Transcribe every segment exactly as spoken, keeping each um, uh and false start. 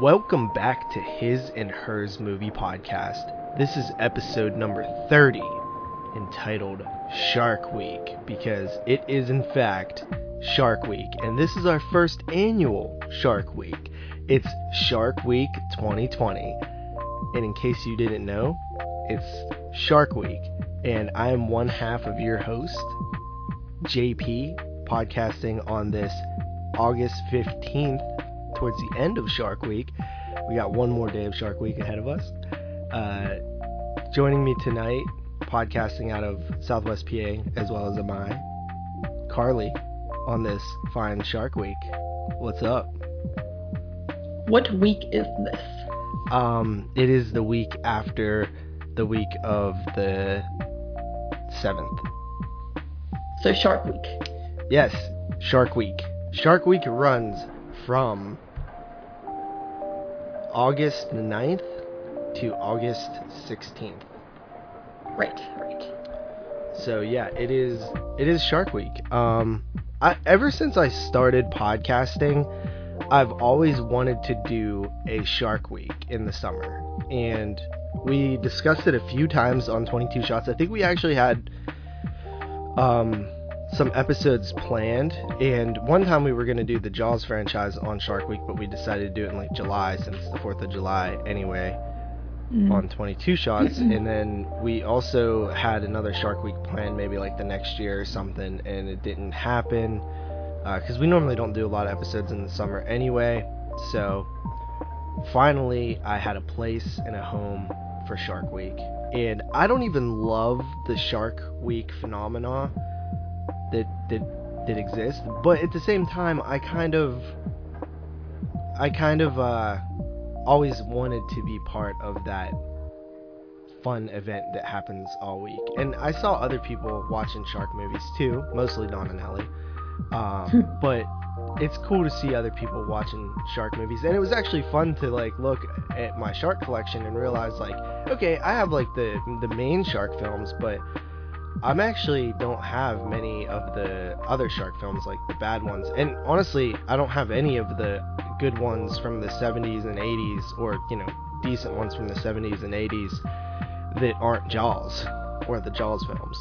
Welcome back to His and Hers Movie Podcast. This is episode number thirty, entitled Shark Week, because it is in fact Shark Week, and this is our first annual Shark Week. It's Shark Week twenty twenty, and in case you didn't know, it's Shark Week, and I am one half of your host, J P, podcasting on this August fifteenth. Towards the end of Shark Week. We got one more day of Shark Week ahead of us. Uh, joining me tonight, podcasting out of Southwest P A, as well as Amai, Carly, on this fine Shark Week. What's up? What week is this? Um, it is the week after the week of the seventh. So Shark Week. Yes, Shark Week. Shark Week runs from August ninth to August sixteenth. Right, right. So yeah, it is it is Shark Week. Um I ever since I started podcasting, I've always wanted to do a Shark Week in the summer. And we discussed it a few times on twenty-two shots. I think we actually had um some episodes planned, and one time we were going to do the Jaws franchise on Shark Week, but we decided to do it in like July, since it's the fourth of July anyway, mm. on twenty-two shots. And then we also had another Shark Week planned maybe like the next year or something, and it didn't happen because uh, we normally don't do a lot of episodes in the summer anyway. So finally I had a place and a home for Shark Week, and I don't even love the Shark Week phenomena that did did exist, but at the same time I kind of I kind of uh always wanted to be part of that fun event that happens all week. And I saw other people watching shark movies too, mostly Don and Ellie, um but it's cool to see other people watching shark movies. And it was actually fun to like look at my shark collection and realize like, okay, I have like the the main shark films, but I'm actually don't have many of the other shark films, like the bad ones. And honestly, I don't have any of the good ones from the seventies and eighties, or, you know, decent ones from the seventies and eighties that aren't Jaws or the Jaws films.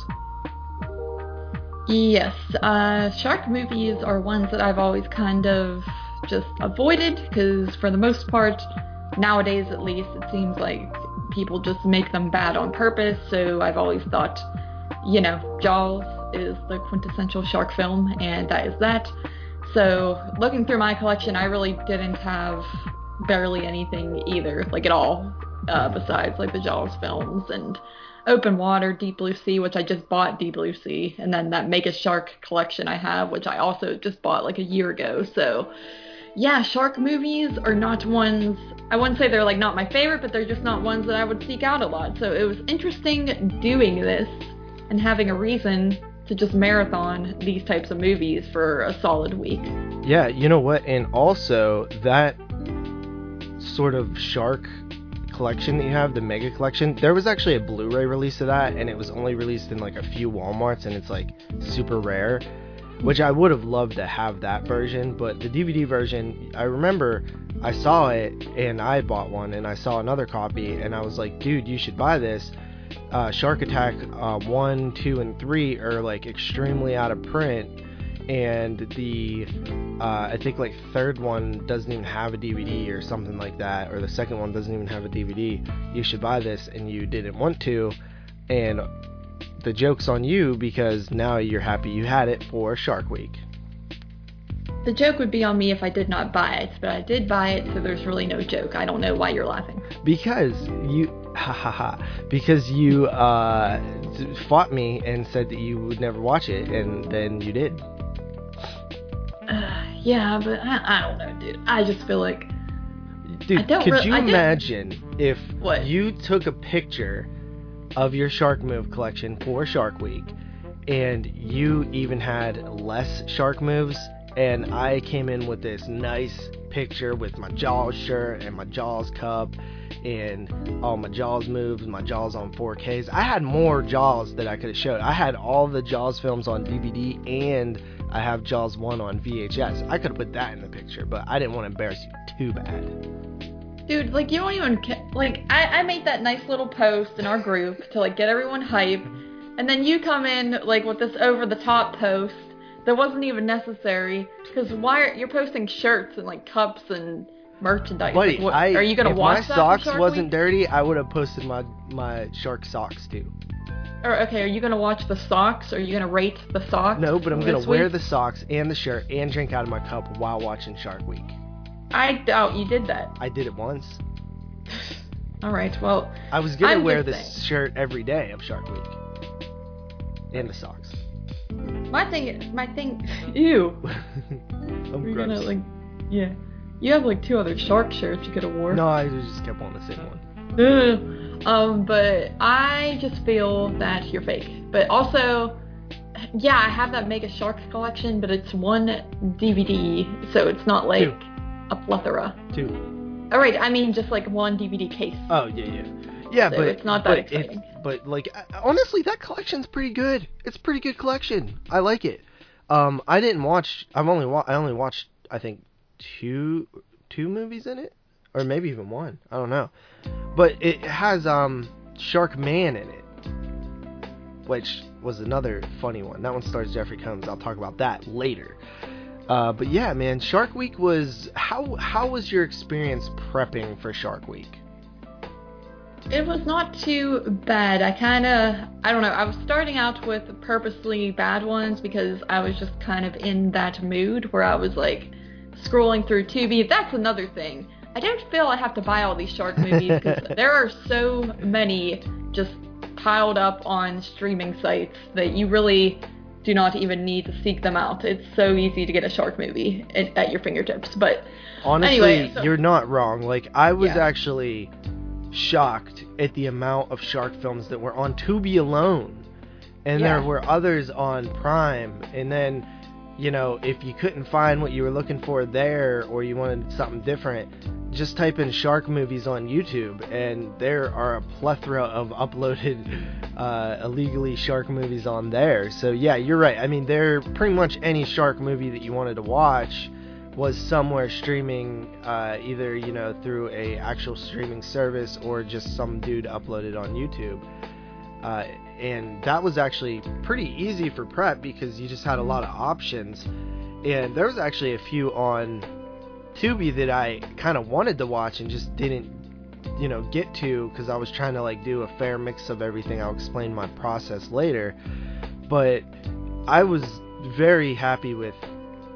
Yes, uh, shark movies are ones that I've always kind of just avoided, because for the most part, nowadays at least, it seems like people just make them bad on purpose. So I've always thought, you know, Jaws is the quintessential shark film, and that is that. So looking through my collection, I really didn't have barely anything either, like at all, uh, besides like the Jaws films and Open Water, Deep Blue Sea, which I just bought Deep Blue Sea, and then that Mega Shark collection I have, which I also just bought like a year ago. So yeah, shark movies are not ones, I wouldn't say they're like not my favorite, but they're just not ones that I would seek out a lot. So it was interesting doing this and having a reason to just marathon these types of movies for a solid week. Yeah, you know what? And also, that sort of shark collection that you have, the Mega collection, there was actually a Blu-ray release of that, and it was only released in like a few Walmarts, and it's like super rare, which I would have loved to have that version. But the D V D version, I remember I saw it, and I bought one, and I saw another copy, and I was like, dude, you should buy this. Uh, Shark Attack uh, one, two, and three are like extremely out of print, and the uh, I think like third one doesn't even have a D V D or something like that, or the second one doesn't even have a D V D. You should buy this, and you didn't want to, and the joke's on you, because now you're happy you had it for Shark Week. The joke would be on me if I did not buy it, but I did buy it, so there's really no joke. I don't know why you're laughing. Because you... Ha ha ha. Because you uh, fought me and said that you would never watch it, and then you did. Uh, yeah, but I, I don't know, dude. I just feel like... Dude, I don't could re- you I imagine if what? you took a picture of your Shark Move collection for Shark Week, and you even had less Shark Moves, and I came in with this nice picture with my Jaws shirt and my Jaws cup and all my Jaws moves, my Jaws on four Ks. I had more Jaws that I could have showed. I had all the Jaws films on D V D, and I have Jaws one on V H S. I could have put that in the picture, but I didn't want to embarrass you too bad. Dude, like, you don't even, ca- like, I, I made that nice little post in our group to, like, get everyone hype, and then you come in, like, with this over-the-top post that wasn't even necessary, because why are, you're posting shirts and, like, cups and merchandise. Buddy, like, what, I, are you going to watch that? If my socks wasn't dirty, I would have posted my, my shark socks, too. Or, okay, are you going to watch the socks? Or are you going to rate the socks? No, but I'm going to wear the socks and the shirt and drink out of my cup while watching Shark Week. I doubt you did that. I did it once. All right, well... I was going to wear this shirt every day of Shark Week. And the socks. My thing is... My thing... Ew. I'm We're gross. Gonna, like, yeah. You have, like, two other shark shirts you could have worn. No, I just kept on the same one. Ugh. Um, but I just feel that you're fake. But also... Yeah, I have that Mega Shark collection, but it's one D V D, so it's not, like... Ew. A plethora. Two. All right, I mean just like one D V D case. Oh yeah, yeah, yeah. So but it's not that but exciting. It, but like honestly, that collection's pretty good. It's a pretty good collection. I like it. Um, I didn't watch. I've only wa- I only watched I think two two movies in it, or maybe even one. I don't know. But it has um Shark Man in it, which was another funny one. That one stars Jeffrey Combs. I'll talk about that later. Uh, but yeah, man, Shark Week was... How how was your experience prepping for Shark Week? It was not too bad. I kind of... I don't know. I was starting out with purposely bad ones because I was just kind of in that mood where I was, like, scrolling through Tubi. That's another thing. I don't feel I have to buy all these shark movies because there are so many just piled up on streaming sites that you really... do not even need to seek them out. It's so easy to get a shark movie at, at your fingertips. But honestly, anyway, so, you're not wrong. Like, I was yeah. actually shocked at the amount of shark films that were on Tubi alone, and yeah. there were others on Prime. And then, you know, if you couldn't find what you were looking for there, or you wanted something different, just type in shark movies on YouTube, and there are a plethora of uploaded. Uh, illegally shark movies on there. So yeah, you're right. I mean, there pretty much any shark movie that you wanted to watch was somewhere streaming, uh, either, you know, through a actual streaming service or just some dude uploaded on YouTube. Uh, and that was actually pretty easy for prep because you just had a lot of options. And there was actually a few on Tubi that I kind of wanted to watch and just didn't you know get to because I was trying to like do a fair mix of everything. I'll explain my process later, but I was very happy with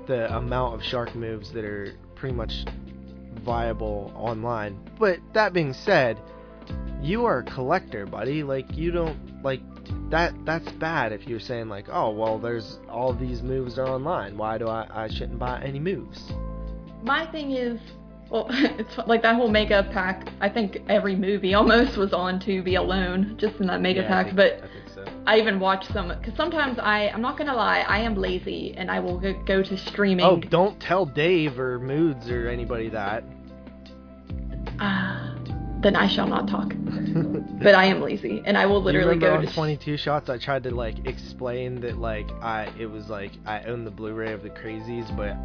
the amount of shark moves that are pretty much viable online. But that being said, you are a collector, buddy. Like, you don't like that that's bad if you're saying like, oh well, there's all these moves are online, why do I I shouldn't buy any moves. My thing is, well, it's like that whole mega pack. I think every movie almost was on Tubi alone, just in that mega yeah, pack. I think, but I, think so. I even watched some, because sometimes I, I'm not gonna lie, I am lazy and I will go, go to streaming. Oh, don't tell Dave or Moods or anybody that. Ah, uh, then I shall not talk. But I am lazy and I will literally go on to twenty-two Shots. I tried to like explain that like I it was like I own the Blu-ray of the Crazies, but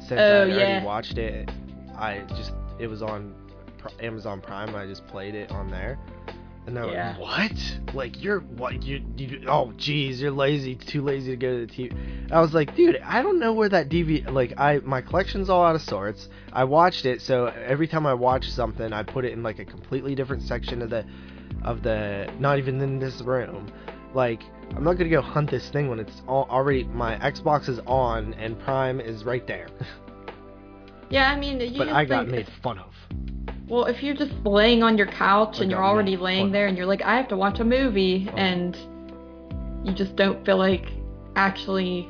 since oh, I already yeah. watched it. I just, it was on Amazon Prime, and I just played it on there, and they're yeah. like, what? Like, you're, what, you, you, oh, geez, you're lazy, too lazy to go to the T V, and I was like, dude, I don't know where that D V D, like, I, my collection's all out of sorts. I watched it, so every time I watch something, I put it in, like, a completely different section of the, of the, not even in this room, like, I'm not gonna go hunt this thing when it's all, already, my Xbox is on, and Prime is right there. Yeah, I mean, you but just I got made fun of. Well, if you're just laying on your couch I and you're already laying there and you're like, I have to watch a movie, oh. and you just don't feel like actually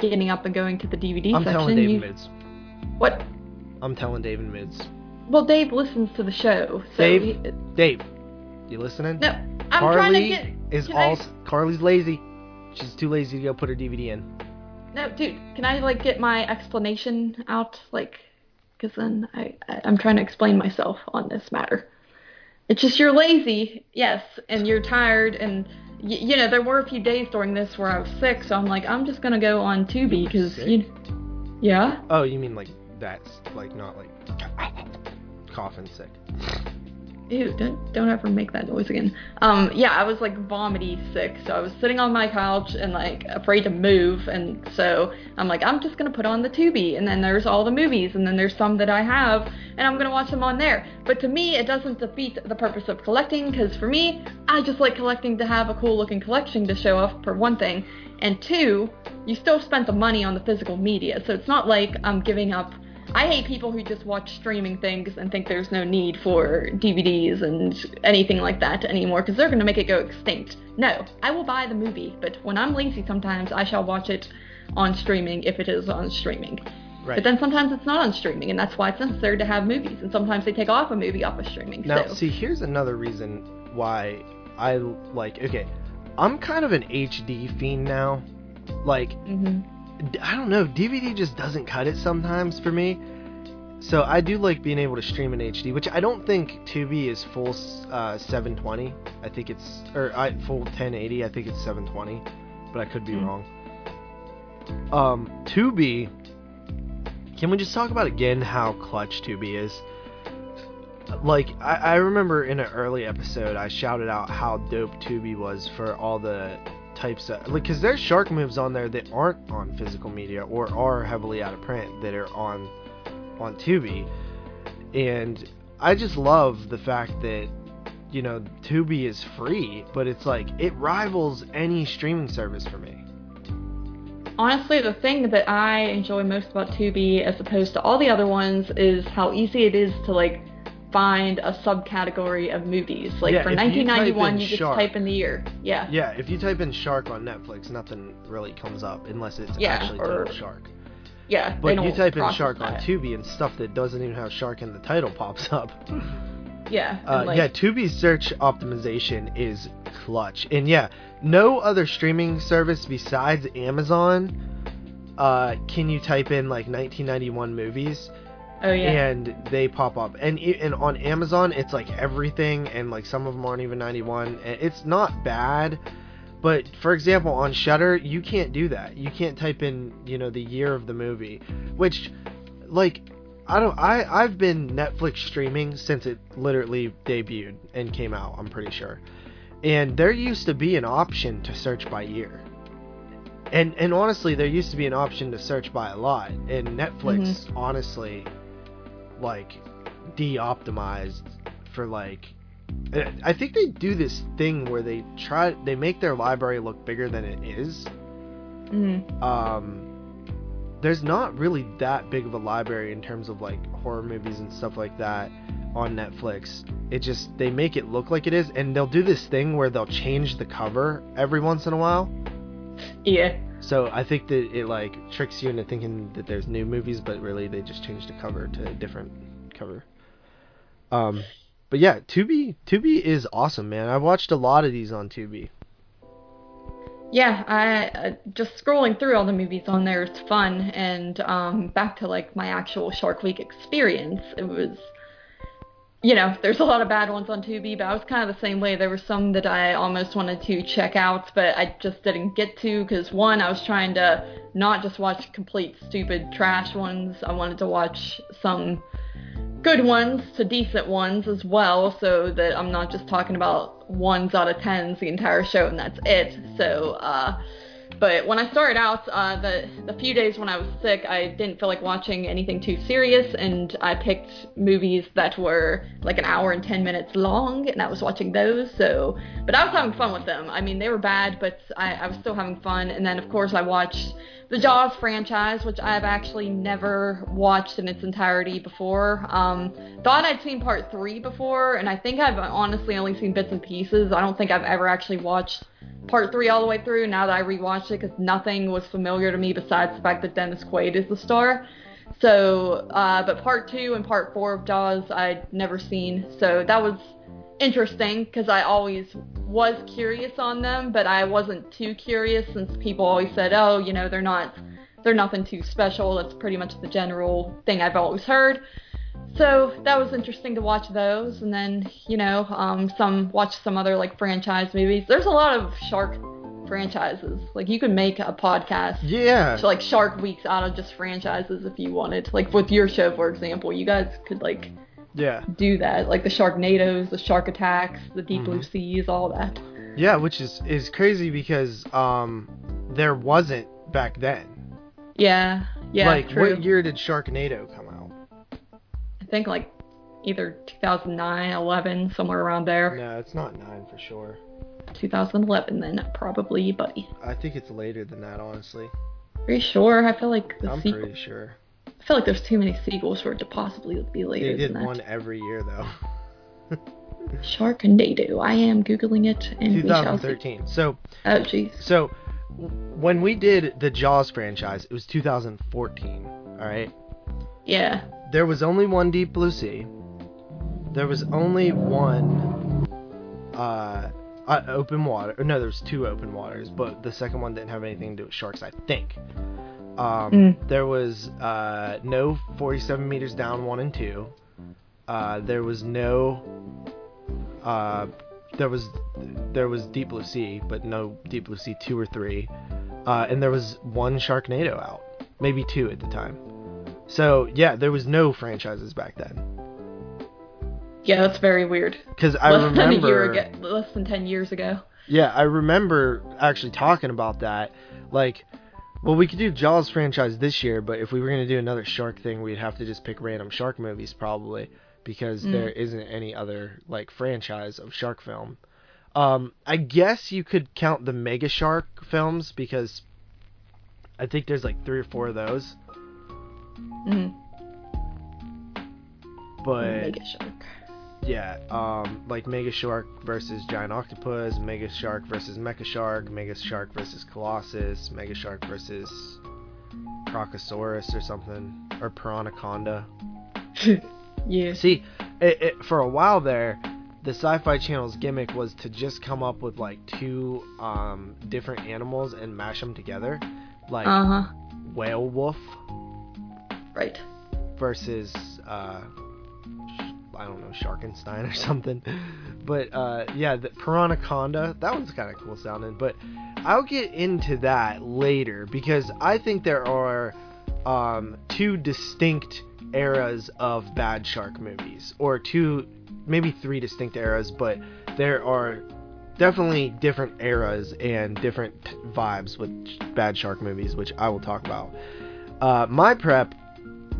getting up and going to the D V D I'm section. I'm telling Dave you... Mids. What? I'm telling Dave and Mids. Well, Dave listens to the show. So Dave, he... Dave, you listening? No, I'm Carly trying to get... is Can all. I... Carly's lazy. She's too lazy to go put her D V D in. No, dude, can I, like, get my explanation out? Like, because then I, I, I'm trying to explain myself on this matter. It's just you're lazy, yes, and you're tired, and, y- you know, there were a few days during this where I was sick, so I'm like, I'm just going to go on Tubi, because, you know, yeah? Oh, you mean, like, that's, like, not, like... coughing sick. Ew, don't, don't ever make that noise again. Um, yeah, I was, like, vomity sick, so I was sitting on my couch and, like, afraid to move, and so I'm like, I'm just going to put on the Tubi, and then there's all the movies, and then there's some that I have, and I'm going to watch them on there. But to me, it doesn't defeat the purpose of collecting, because for me, I just like collecting to have a cool-looking collection to show off, for one thing, and two, you still spent the money on the physical media, so it's not like I'm giving up. I hate people who just watch streaming things and think there's no need for D V Ds and anything like that anymore, because they're going to make it go extinct. No, I will buy the movie, but when I'm lazy sometimes, I shall watch it on streaming if it is on streaming. Right. But then sometimes it's not on streaming, and that's why it's necessary to have movies, and sometimes they take off a movie off of streaming. Now, so. see, here's another reason why I, like, okay, I'm kind of an H D fiend now. Like... Mm-hmm. I don't know, D V D just doesn't cut it sometimes for me, so I do like being able to stream in H D, which I don't think Tubi is full uh, seven twenty, I think it's, or I, full ten eighty, I think it's seven twenty, but I could be mm. wrong. Um, Tubi, can we just talk about again how clutch Tubi is? Like, I, I remember in an early episode, I shouted out how dope Tubi was for all the... types of, like, because there's shark moves on there that aren't on physical media or are heavily out of print that are on on Tubi, and I just love the fact that, you know, Tubi is free, but it's like it rivals any streaming service for me. Honestly, the thing that I enjoy most about Tubi as opposed to all the other ones is how easy it is to, like, find a subcategory of movies. Like, yeah, for nineteen ninety-one, you, you just shark. type in the year. Yeah. Yeah, if you type in shark on Netflix, nothing really comes up unless it's yeah, actually or, Total Shark. Yeah, but you type in shark that. on Tubi and stuff that doesn't even have shark in the title pops up. Yeah. Uh, like, yeah, Tubi's search optimization is clutch. And yeah, no other streaming service besides Amazon uh, can you type in, like, nineteen ninety-one movies. Oh, yeah. And they pop up, and and on Amazon it's like everything, and like some of them aren't even ninety-one. It's not bad, but for example on Shudder you can't do that. You can't type in, you know, the year of the movie, which, like, I don't. I I've been Netflix streaming since it literally debuted and came out. I'm pretty sure, and there used to be an option to search by year. And and honestly, there used to be an option to search by a lot, and Netflix mm-hmm. honestly. like de-optimized for, like, I think they do this thing where they try they make their library look bigger than it is. Mm-hmm. Um there's not really that big of a library in terms of, like, horror movies and stuff like that on Netflix. It just, they make it look like it is, and they'll do this thing where they'll change the cover every once in a while. Yeah. So I think that it, like, tricks you into thinking that there's new movies, but really they just changed the cover to a different cover. Um, but yeah, Tubi, Tubi is awesome, man. I watched a lot of these on Tubi. Yeah, I uh, just scrolling through all the movies on there is fun. And um, back to, like, my actual Shark Week experience, it was... You know, there's a lot of bad ones on Tubi, but I was kind of the same way. There were some that I almost wanted to check out, but I just didn't get to, because, one, I was trying to not just watch complete stupid trash ones. I wanted to watch some good ones to decent ones as well, so that I'm not just talking about ones out of tens the entire show and that's it. So, uh... But when I started out, uh, the, the few days when I was sick, I didn't feel like watching anything too serious, and I picked movies that were like an hour and ten minutes long, and I was watching those, so... But I was having fun with them. I mean, they were bad, but I, I was still having fun, and then, of course, I watched the Jaws franchise, which I've actually never watched in its entirety before. Um, thought I'd seen part three before, and I think I've honestly only seen bits and pieces. I don't think I've ever actually watched part three all the way through, now that I rewatched it, because nothing was familiar to me besides the fact that Dennis Quaid is the star. So, uh, but part two and part four of Jaws I'd never seen, so that was interesting, because I always was curious on them, but I wasn't too curious, since people always said, oh, you know, they're not, they're nothing too special, that's pretty much the general thing I've always heard. So that was interesting to watch those, and then, you know, um, some watch some other, like, franchise movies. There's a lot of shark franchises. Like, you can make a podcast, yeah, to, like, Shark Weeks out of just franchises if you wanted. Like, with your show, for example, you guys could, like, yeah. do that. Like the Sharknados, the Shark Attacks, the Deep mm-hmm. Blue Seas, all that. Yeah, which is, is crazy because um, there wasn't back then. Yeah, yeah, Like, true. What year did Sharknado come out? I think, like, either two thousand nine, eleven, somewhere around there. No, it's not nine for sure. two thousand eleven, then, probably, buddy. I think it's later than that, honestly. Pretty sure. I feel like the I'm sequel... pretty sure. I feel like there's too many sequels for it to possibly be later than that. They did one every year, though. Sharknado. I am Googling it. And twenty thirteen. We shall see. So, oh, jeez. So, when we did the Jaws franchise, it was two thousand fourteen, alright? Yeah. There was only one Deep Blue Sea. There was only one... Uh... Uh, open water. No, there's two open waters, but the second one didn't have anything to do with sharks, I think. Um, mm. There was uh, no forty-seven Meters Down one and two. Uh, there was no. Uh, there was there was Deep Blue Sea, but no Deep Blue Sea two or three. Uh, and there was one Sharknado out, maybe two at the time. So yeah, there was no franchises back then. Yeah, that's very weird. Because I remember... Less than a year ago, less than ten years ago. Yeah, I remember actually talking about that. Like, well, we could do Jaws franchise this year, but if we were going to do another shark thing, we'd have to just pick random shark movies probably, because mm. there isn't any other, like, franchise of shark film. Um, I guess you could count the Mega Shark films, because I think there's, like, three or four of those. Mm. But... Mega Shark. Yeah, um, like Mega Shark versus Giant Octopus, Mega Shark versus Mecha Shark, Mega Shark versus Colossus, Mega Shark versus Crocosaurus or something, or Piranaconda. Yeah. See, it, it, for a while there, the Sci-Fi Channel's gimmick was to just come up with like two um, different animals and mash them together, like uh-huh. whale wolf, right, versus. Uh, I don't know, Sharkenstein or something. But, uh, yeah, the Piranaconda, that one's kind of cool sounding. But I'll get into that later because I think there are um, two distinct eras of bad shark movies. Or two, maybe three distinct eras, but there are definitely different eras and different vibes with bad shark movies, which I will talk about. Uh, my prep...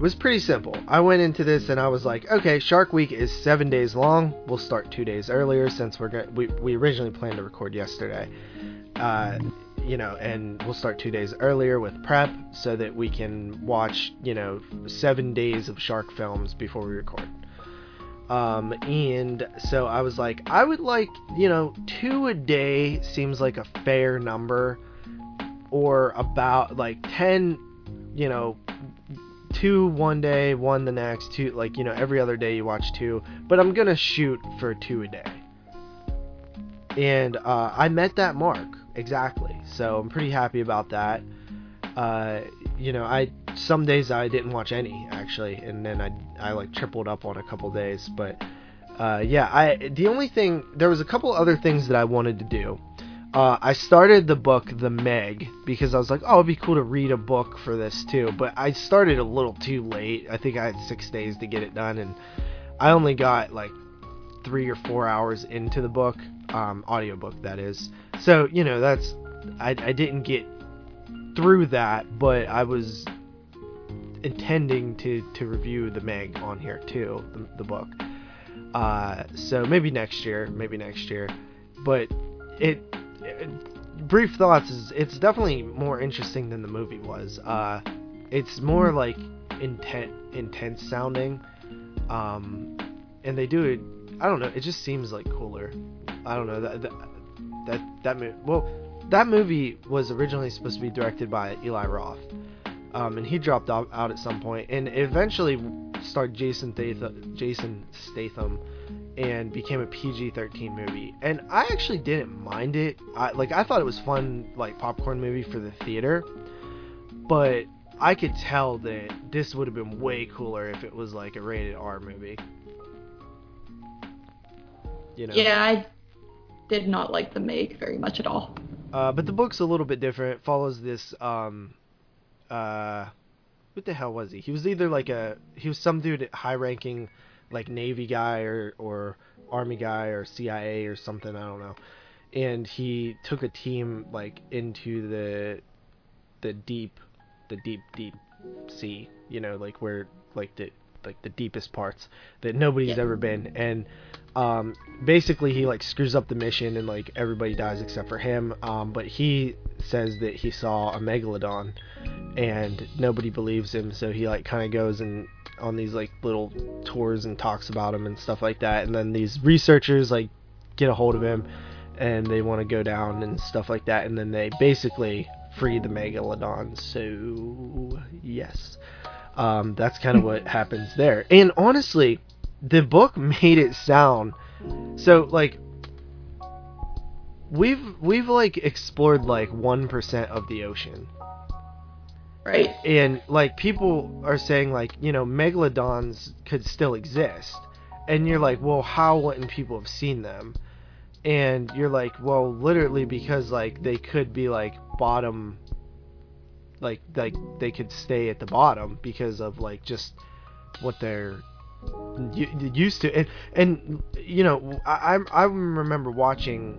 was pretty simple. I went into this and I was like, okay, Shark Week is seven days long. We'll start two days earlier since we're go- we we originally planned to record yesterday, uh, you know, and we'll start two days earlier with prep so that we can watch, you know, seven days of shark films before we record. Um, and so I was like, I would like, you know, two a day seems like a fair number, or about like ten, you know. Two one day, one the next, two, like, you know, every other day you watch two, but I'm gonna shoot for two a day. And uh, I met that mark, exactly, so I'm pretty happy about that. Uh, you know, I, some days I didn't watch any, actually, and then I, I like, tripled up on a couple days, but, uh, yeah, I, the only thing, there was a couple other things that I wanted to do. Uh, I started the book, The Meg, because I was like, oh, it'd be cool to read a book for this, too. But I started a little too late. I think I had six days to get it done, and I only got, like, three or four hours into the book. Um, audiobook, that is. So, you know, that's... I, I didn't get through that, but I was intending to, to review The Meg on here, too, the, the book. Uh, so maybe next year, maybe next year. But it... Brief thoughts is it's definitely more interesting than the movie was. Uh, it's more like intent, intense sounding, um, and they do it. I don't know. It just seems like cooler. I don't know that that that, that movie. Well, that movie was originally supposed to be directed by Eli Roth, um, and he dropped out at some point, and eventually starred Jason Statham, Jason Statham. And became a P G thirteen movie, and I actually didn't mind it. I like I thought it was fun, like popcorn movie for the theater, but I could tell that this would have been way cooler if it was like a rated R movie, you know? Yeah, I did not like The Meg very much at all, uh, but the book's a little bit different. It follows this um uh what the hell was he he was either like a he was some dude at high ranking like Navy guy or, or Army guy or C I A or something, I don't know. And he took a team like into the the deep the deep deep sea, you know, like where like the like the deepest parts that nobody's yeah. ever been. And um basically he like screws up the mission and like everybody dies except for him, um but he says that he saw a megalodon and nobody believes him, so he like kind of goes and on these like little tours and talks about him and stuff like that. And then these researchers like get a hold of him and they want to go down and stuff like that, and then they basically free the megalodon. So yes, um that's kind of what happens there. And honestly, the book made it sound so like we've we've like explored like one percent of the ocean, right? And like people are saying like, you know, megalodons could still exist, and you're like, well, how wouldn't people have seen them? And you're like, well, literally, because like they could be like bottom, like like they could stay at the bottom because of like just what they're used to. And and you know, I I remember watching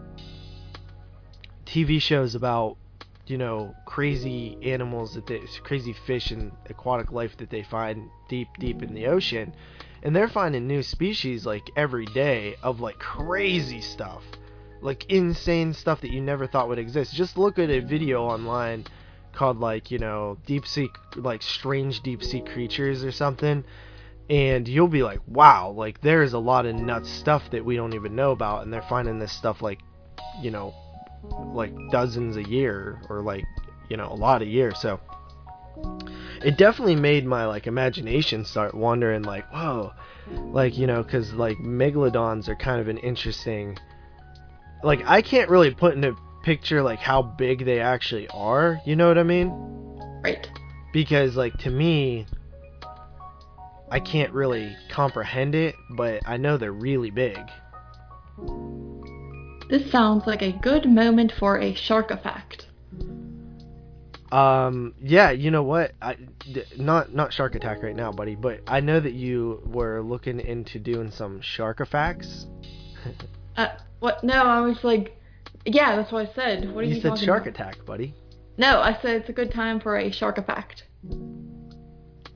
T V shows about, you know, crazy animals that they, crazy fish and aquatic life that they find deep deep in the ocean. And they're finding new species like every day of like crazy stuff, like insane stuff that you never thought would exist. Just look at a video online called like, you know, deep sea, like strange deep sea creatures or something, and you'll be like, wow, like there is a lot of nuts stuff that we don't even know about. And they're finding this stuff like, you know, like dozens a year or like, you know, a lot a year. So it definitely made my like imagination start wandering like, whoa, like, you know, because like megalodons are kind of an interesting, like I can't really put in a picture like how big they actually are, you know what I mean? Right. Because like to me, I can't really comprehend it, but I know they're really big. This sounds like a good moment for a shark effect. Um, yeah, you know what, I, not, not Shark Attack right now, buddy, but I know that you were looking into doing some shark effects. uh, what, no, I was like, yeah, that's what I said, what are you, you talking Shark about? Attack, buddy. No, I said it's a good time for a shark effect.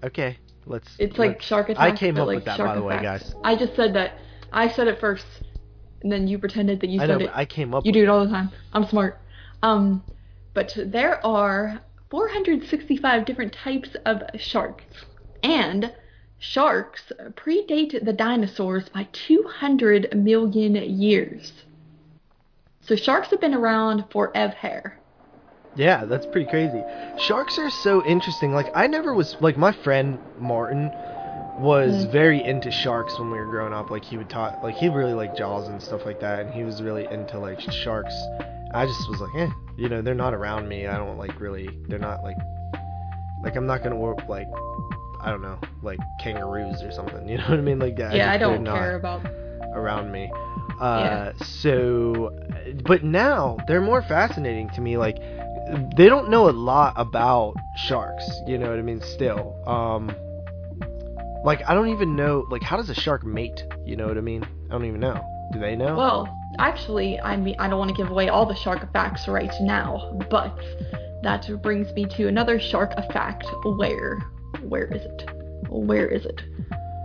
Okay, let's... It's let's, like Shark Attack, I came up like with that, by the way, guys. I just said that, I said it first, and then you pretended that you I said know, it. I came up you with You do it all the time, I'm smart. Um... But there are four hundred sixty-five different types of sharks, and sharks predate the dinosaurs by two hundred million years. So sharks have been around forever. Yeah, that's pretty crazy. Sharks are so interesting. Like, I never was, like, my friend Martin was mm-hmm. very into sharks when we were growing up. Like, he would talk, like, he really liked Jaws and stuff like that, and he was really into, like, sharks. I just was like, eh, you know, they're not around me. I don't, like, really, they're not, like, like, I'm not going to work, like, I don't know, like, kangaroos or something, you know what I mean? Like, that. Yeah, I, I don't care about around me. Uh, yeah. So, but now, they're more fascinating to me, like, they don't know a lot about sharks, you know what I mean, still. Um, like, I don't even know, like, how does a shark mate, you know what I mean? I don't even know. Do they know? Well, actually, I mean, I don't want to give away all the shark facts right now, but that brings me to another shark fact. Where? Where is it? Where is it?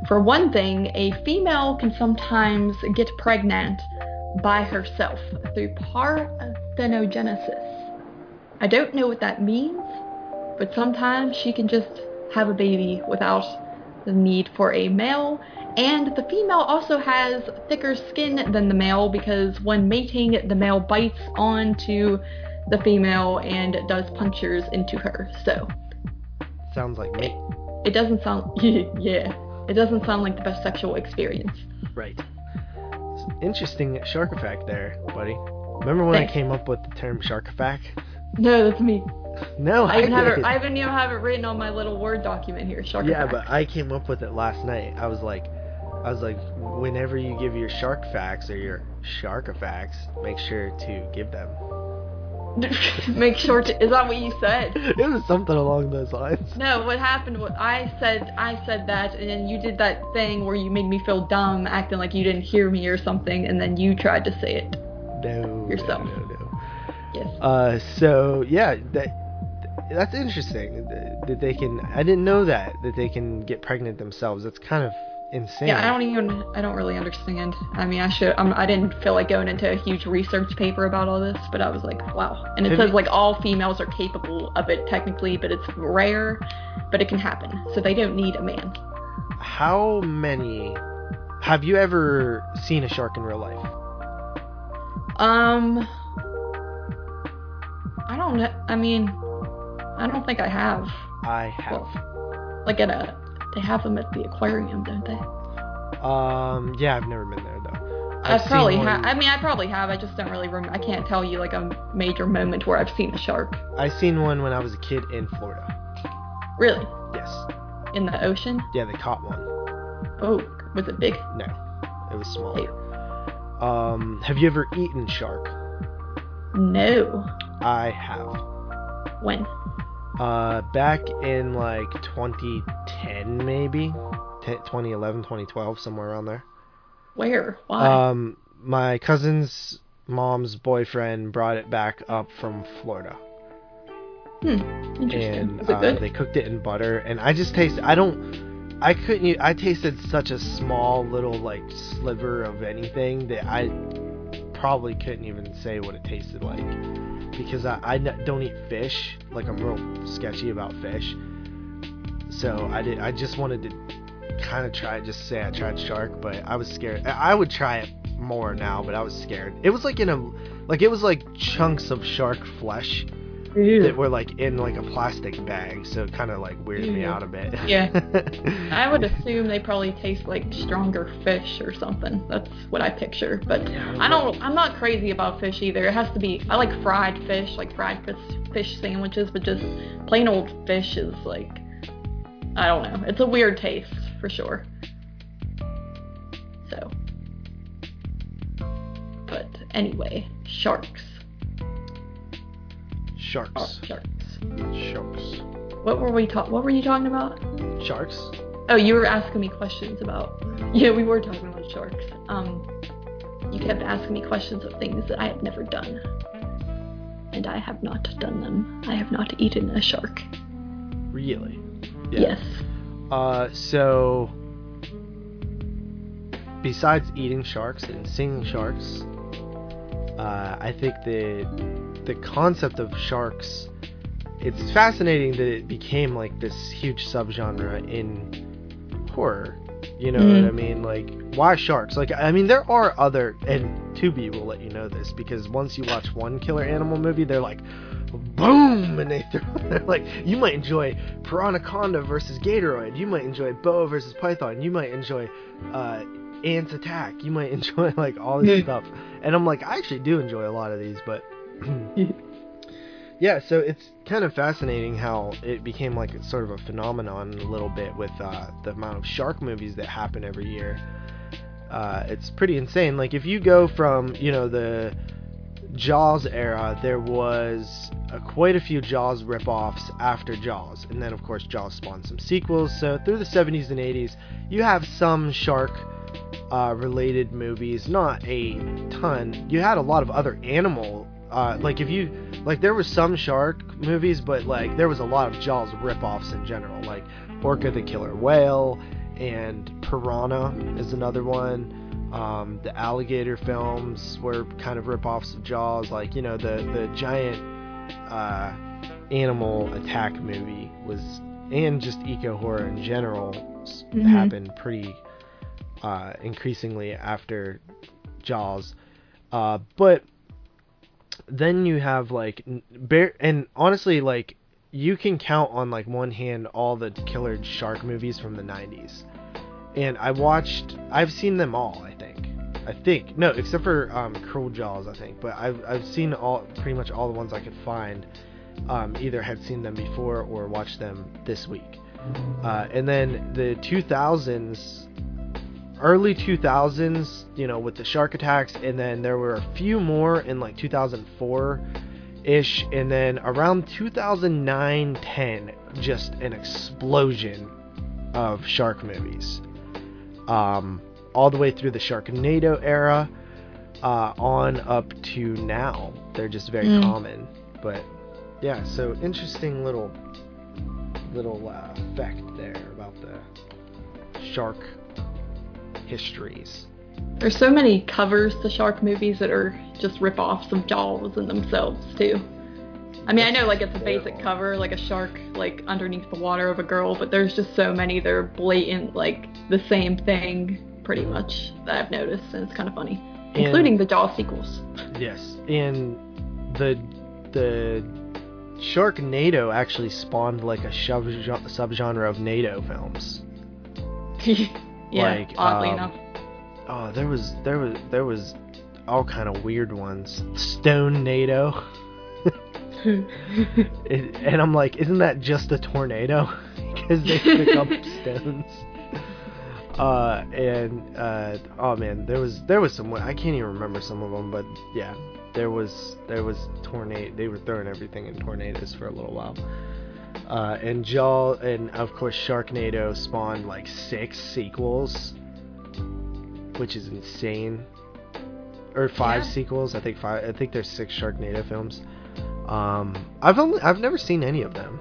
For one thing, a female can sometimes get pregnant by herself through parthenogenesis. I don't know what that means, but sometimes she can just have a baby without the need for a male. And the female also has thicker skin than the male because when mating, the male bites onto the female and does punctures into her. So sounds like me. It, it doesn't sound yeah. It doesn't sound like the best sexual experience. Right. Interesting shark effect there, buddy. Remember when Thanks. I came up with the term shark effect? No, that's me. No, I, I, even have it, I even have it written on my little Word document here. Shark yeah, effect. But I came up with it last night. I was like. I was like, whenever you give your shark facts or your shark facts, make sure to give them. Make sure to, is that what you said? It was something along those lines. No, what happened was I said I said that, and then you did that thing where you made me feel dumb, acting like you didn't hear me or something, and then you tried to say it. No. Yourself. No, no, no. Yes. Uh, so yeah, that that's interesting that they can. I didn't know that that they can get pregnant themselves. That's kind of insane. Yeah, I don't even. I don't really understand. I mean, I should. I'm, I didn't feel like going into a huge research paper about all this, but I was like, wow. And it have says you, like all females are capable of it technically, but it's rare, but it can happen. So they don't need a man. How many? Have you ever seen a shark in real life? Um, I don't know. I mean, I don't think I have. I have. Well, like at a. They have them at the aquarium, don't they? Um, yeah, I've never been there though. I've I probably have. I mean, I probably have. I just don't really remember. I can't tell you like a major moment where I've seen a shark. I seen one when I was a kid in Florida. Really? Yes. In the ocean? Yeah, they caught one. Oh, was it big? No, it was small. Hey. Um, have you ever eaten shark? No. I have. When? Uh, back in like twenty ten, maybe twenty eleven, twenty twelve, somewhere around there. Where? Why? Um, my cousin's mom's boyfriend brought it back up from Florida. Hmm. Interesting. And, is it good? Uh, they cooked it in butter, and I just tasted. I don't. I couldn't. I tasted such a small little like sliver of anything that I probably couldn't even say what it tasted like. Because I, I don't eat fish, like I'm real sketchy about fish, so I did. I just wanted to kind of try, just say I tried shark, but I was scared. I would try it more now, but I was scared. It was like in a, like it was like chunks of shark flesh Ew. That were like in like a plastic bag, so it kind of like weirded Ew. Me out a bit. Yeah, I would assume they probably taste like stronger fish or something. That's what I picture. But yeah, I don't. I'm not crazy about fish either. It has to be. I like fried fish, like fried fish, fish sandwiches, but just plain old fish is like, I don't know. It's a weird taste for sure. So, but anyway, sharks. Sharks. Oh, sharks. Sharks. What were we talking? What were you talking about? Sharks. Oh, you were asking me questions about. Yeah, we were talking about sharks. Um, you kept asking me questions of things that I had never done, and I have not done them. I have not eaten a shark. Really? Yeah. Yes. Uh, so besides eating sharks and seeing sharks, uh, I think that. The concept of sharks, it's fascinating that it became like this huge subgenre in horror, you know mm-hmm. what I mean, like why sharks? Like I mean there are other, and Tubi will let you know this, because once you watch one killer animal movie they're like boom, and they throw, they're like you might enjoy Piranaconda versus Gatoroid, you might enjoy Boa versus Python, you might enjoy uh Ants Attack, you might enjoy like all this stuff, and I'm like I actually do enjoy a lot of these, but yeah, so it's kind of fascinating how it became like it's sort of a phenomenon a little bit with uh, the amount of shark movies that happen every year. Uh, it's pretty insane. Like if you go from, you know, the Jaws era, there was uh, quite a few Jaws ripoffs after Jaws, and then of course Jaws spawned some sequels. So through the seventies and eighties, you have some shark. Uh, related movies, not a ton. You had a lot of other animal, uh, like if you like, there was some shark movies, but like there was a lot of Jaws ripoffs in general, like Orca the Killer Whale and Piranha is another one. Um, the alligator films were kind of ripoffs of Jaws, like you know the the giant uh, animal attack movie was, and just eco horror in general mm-hmm. happened pretty. Uh, increasingly after Jaws, uh, but then you have like bear, and honestly like you can count on like one hand all the killer shark movies from the nineties, and I watched I've seen them all I think I think no except for um, Cruel Jaws I think, but I've, I've seen all pretty much all the ones I could find, um, either had seen them before or watched them this week, uh, and then the two thousands early two thousands, you know, with the shark attacks, and then there were a few more in like two thousand four ish, and then around two thousand nine ten, just an explosion of shark movies, um, all the way through the Sharknado era, uh, on up to now. They're just very mm. common. But yeah, so interesting little little uh, fact there about the shark histories. There's so many covers to shark movies that are just rip-offs of Jaws in themselves, too. I mean, I know, like, it's a basic cover, like a shark, like, underneath the water of a girl, but there's just so many that are blatant, like, the same thing, pretty much, that I've noticed, and it's kind of funny. And, including the Jaws sequels. Yes, and the the Sharknado actually spawned, like, a subgenre of NATO films. Yeah, like, oddly um, enough. Oh, there was there was there was all kind of weird ones. Stonenado, it, and I'm like, isn't that just a tornado? Because they pick up stones. Uh, and uh, oh man, there was there was some. I can't even remember some of them, but yeah, there was there was tornado. They were throwing everything in tornadoes for a little while. Uh, and Jaws, and of course, Sharknado spawned like six sequels. Which is insane. Or five yeah. sequels. I think five I think there's six Sharknado films. Um I've only I've never seen any of them.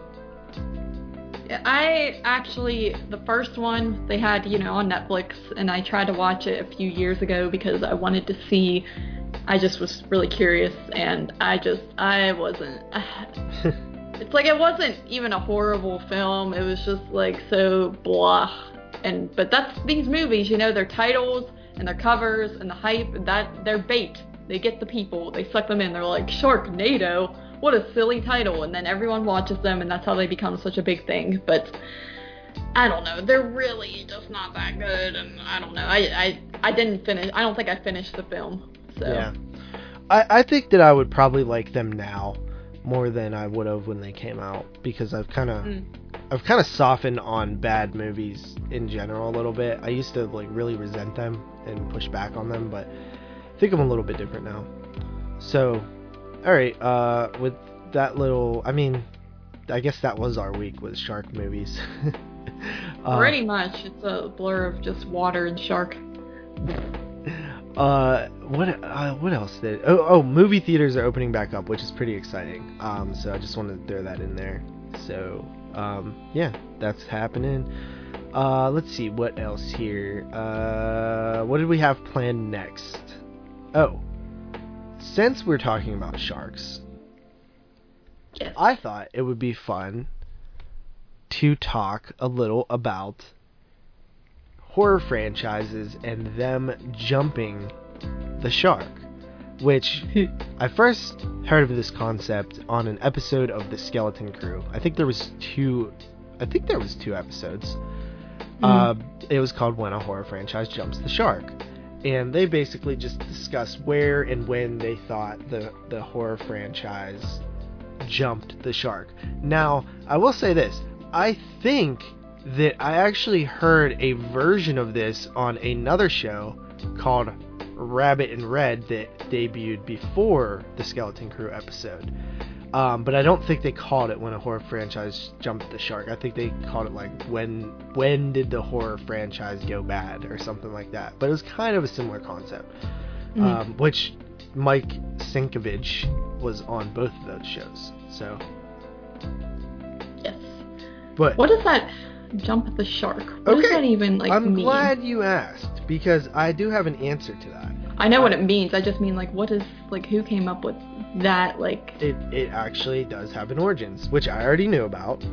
I actually the first one they had, you know, on Netflix, and I tried to watch it a few years ago because I wanted to see. I just was really curious, and I just I wasn't it's like it wasn't even a horrible film. It was just like so blah. And but that's these movies, you know, their titles and their covers and the hype, and that they're bait. They get the people, they suck them in. They're like, Sharknado, what a silly title. And then everyone watches them, and that's how they become such a big thing. But I don't know, they're really just not that good. And I don't know, I I, I didn't finish. I don't think I finished the film. So yeah, I, I think that I would probably like them now more than I would have when they came out, because I've kind of mm. I've kind of softened on bad movies in general a little bit. I used to like really resent them and push back on them, but I think I'm a little bit different now. So, all right, uh, with that little, I mean, I guess that was our week with shark movies. uh, Pretty much, it's a blur of just water and shark. Uh, what uh, what else did oh oh movie theaters are opening back up, which is pretty exciting. Um, so I just wanted to throw that in there. So um, yeah, that's happening. Uh, let's see what else here. Uh, what did we have planned next? Oh, since we're talking about sharks, yes. I thought it would be fun to talk a little about horror franchises and them jumping the shark, which I first heard of this concept on an episode of the Skeleton Crew. I think there was two I think there was two episodes. Mm-hmm. Uh, it was called When a Horror Franchise Jumps the Shark, and they basically just discussed where and when they thought the, the horror franchise jumped the shark. Now, I will say this. I think that I actually heard a version of this on another show called Rabbit in Red that debuted before the Skeleton Crew episode. Um, but I don't think they called it When a Horror Franchise Jumped the Shark. I think they called it like when when did the horror franchise go bad or something like that. But it was kind of a similar concept, mm-hmm. um, which Mike Sienkiewicz was on both of those shows. So yes, but what is that? Jump the shark. What okay. does that even like I'm mean? Glad you asked, because I do have an answer to that. I know um, what it means. I just mean like what is like who came up with that like it it actually does have an origins, which I already knew about.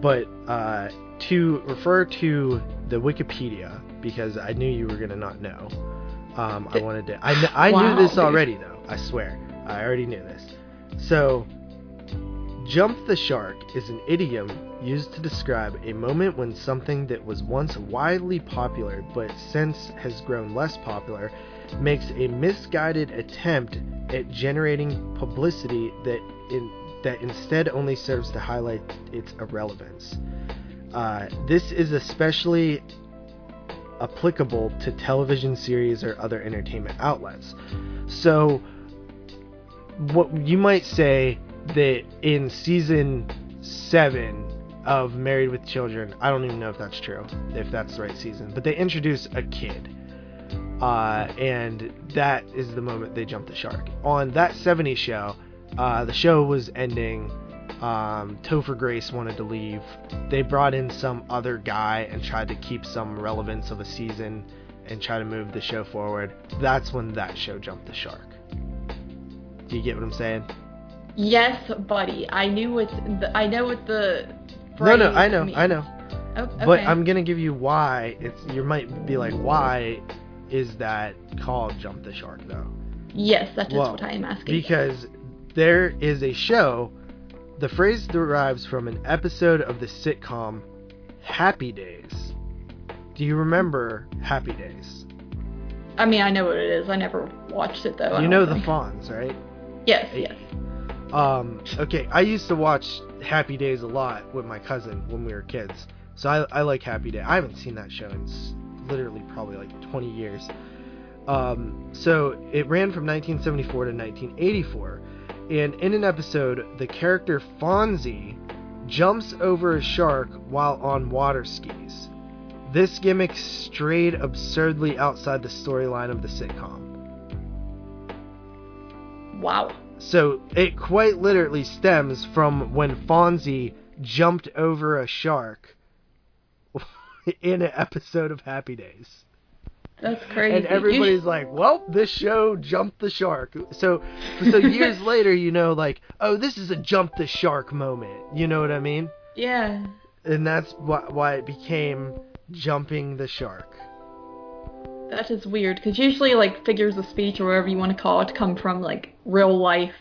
But uh to refer to the Wikipedia, because I knew you were gonna not know. Um I wanted to I kn- I wow, knew this already dude. though, I swear. I already knew this. So jump the shark is an idiom used to describe a moment when something that was once widely popular but since has grown less popular makes a misguided attempt at generating publicity that in, that instead only serves to highlight its irrelevance. Uh, this is especially applicable to television series or other entertainment outlets. So what you might say that in season seven of Married with Children, I don't even know if that's true, if that's the right season, but they introduce a kid. Uh, and that is the moment they jump the shark. On That seventies Show, uh, the show was ending. Um, Topher Grace wanted to leave. They brought in some other guy and tried to keep some relevance of a season and try to move the show forward. That's when that show jumped the shark. Do you get what I'm saying? Yes, buddy. I knew what the, I know what the phrase No, no, I know, means. I know. Oh, okay. But I'm going to give you why. It's, you might be like, why is that called Jump the Shark, though? Yes, that is well, what I am asking. Because there is a show, the phrase derives from an episode of the sitcom Happy Days. Do you remember Happy Days? I mean, I know what it is. I never watched it, though. You know the Fonz, right? Yes, yes. Um, okay, I used to watch Happy Days a lot with my cousin when we were kids. So I, I like Happy Days. I haven't seen that show in literally probably like twenty years. Um, so it ran from nineteen seventy-four to nineteen eighty-four, and in an episode the character Fonzie jumps over a shark while on water skis. This gimmick strayed absurdly outside the storyline of the sitcom. Wow. So it quite literally stems from when Fonzie jumped over a shark in an episode of Happy Days. That's crazy. And everybody's should... like, well, this show jumped the shark. So so years later, you know, like, oh, this is a jump the shark moment. You know what I mean? Yeah. And that's why, why it became Jumping the Shark. That is weird, because usually, like, figures of speech or whatever you want to call it come from, like, real-life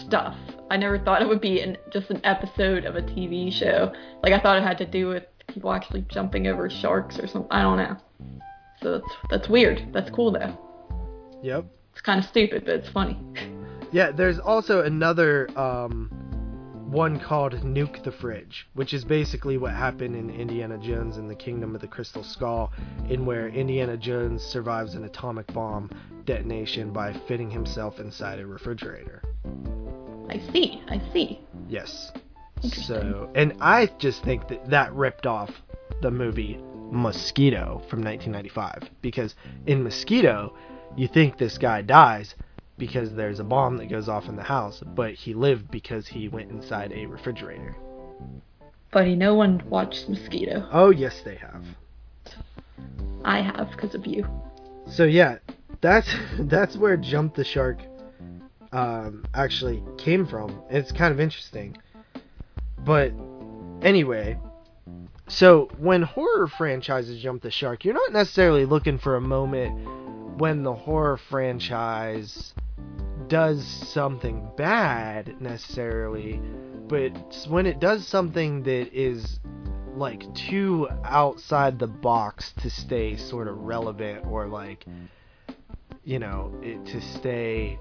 stuff. I never thought it would be an, just an episode of a T V show. Like, I thought it had to do with people actually jumping over sharks or something. I don't know. So that's that's weird. That's cool, though. Yep. It's kind of stupid, but it's funny. Yeah, there's also another um, one called Nuke the Fridge, which is basically what happened in Indiana Jones and the Kingdom of the Crystal Skull, in where Indiana Jones survives an atomic bomb detonation by fitting himself inside a refrigerator. I see. I see. Yes. So, and I just think that that ripped off the movie Mosquito from nineteen ninety-five, because in Mosquito, you think this guy dies because there's a bomb that goes off in the house, but he lived because he went inside a refrigerator. Buddy, no one watched Mosquito. Oh, yes, they have. I have, because of you. So, yeah, that's that's where Jump the Shark um, actually came from. It's kind of interesting. But anyway, so when horror franchises jump the shark, you're not necessarily looking for a moment when the horror franchise does something bad necessarily, but when it does something that is like too outside the box to stay sort of relevant, or like, you know, it to stay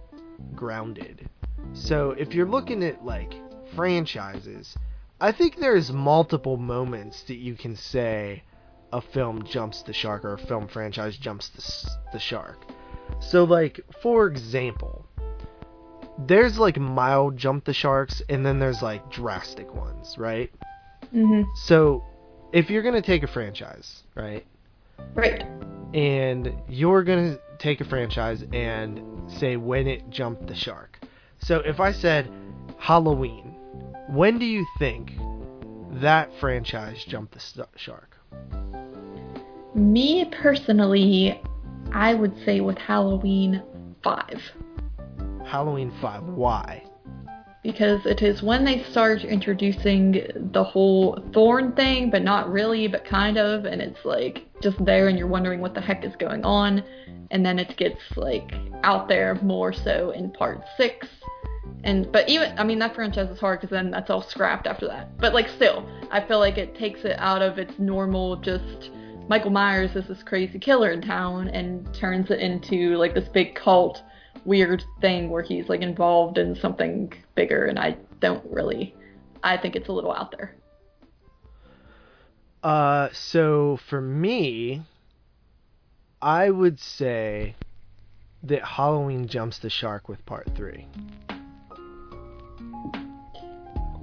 grounded. So if you're looking at like franchises, I think there's multiple moments that you can say a film jumps the shark, or a film franchise jumps the, the shark. So, like, for example, there's, like, mild jump the sharks, and then there's, like, drastic ones, right? Mm-hmm. So, if you're going to take a franchise, right? Right. And you're going to take a franchise and say when it jumped the shark. So, if I said Halloween, when do you think that franchise jumped the st- shark? Me, personally, I would say with Halloween five. Halloween five, why? Because it is when they start introducing the whole thorn thing, but not really, but kind of, and it's like just there and you're wondering what the heck is going on, and then it gets like out there more so in part six. And but even, I mean, that franchise is hard because then that's all scrapped after that. But like still, I feel like it takes it out of its normal just Michael Myers is this crazy killer in town and turns it into like this big cult weird thing where he's like involved in something bigger. And I don't really, I think it's a little out there. Uh, so for me, I would say that Halloween jumps the shark with part three.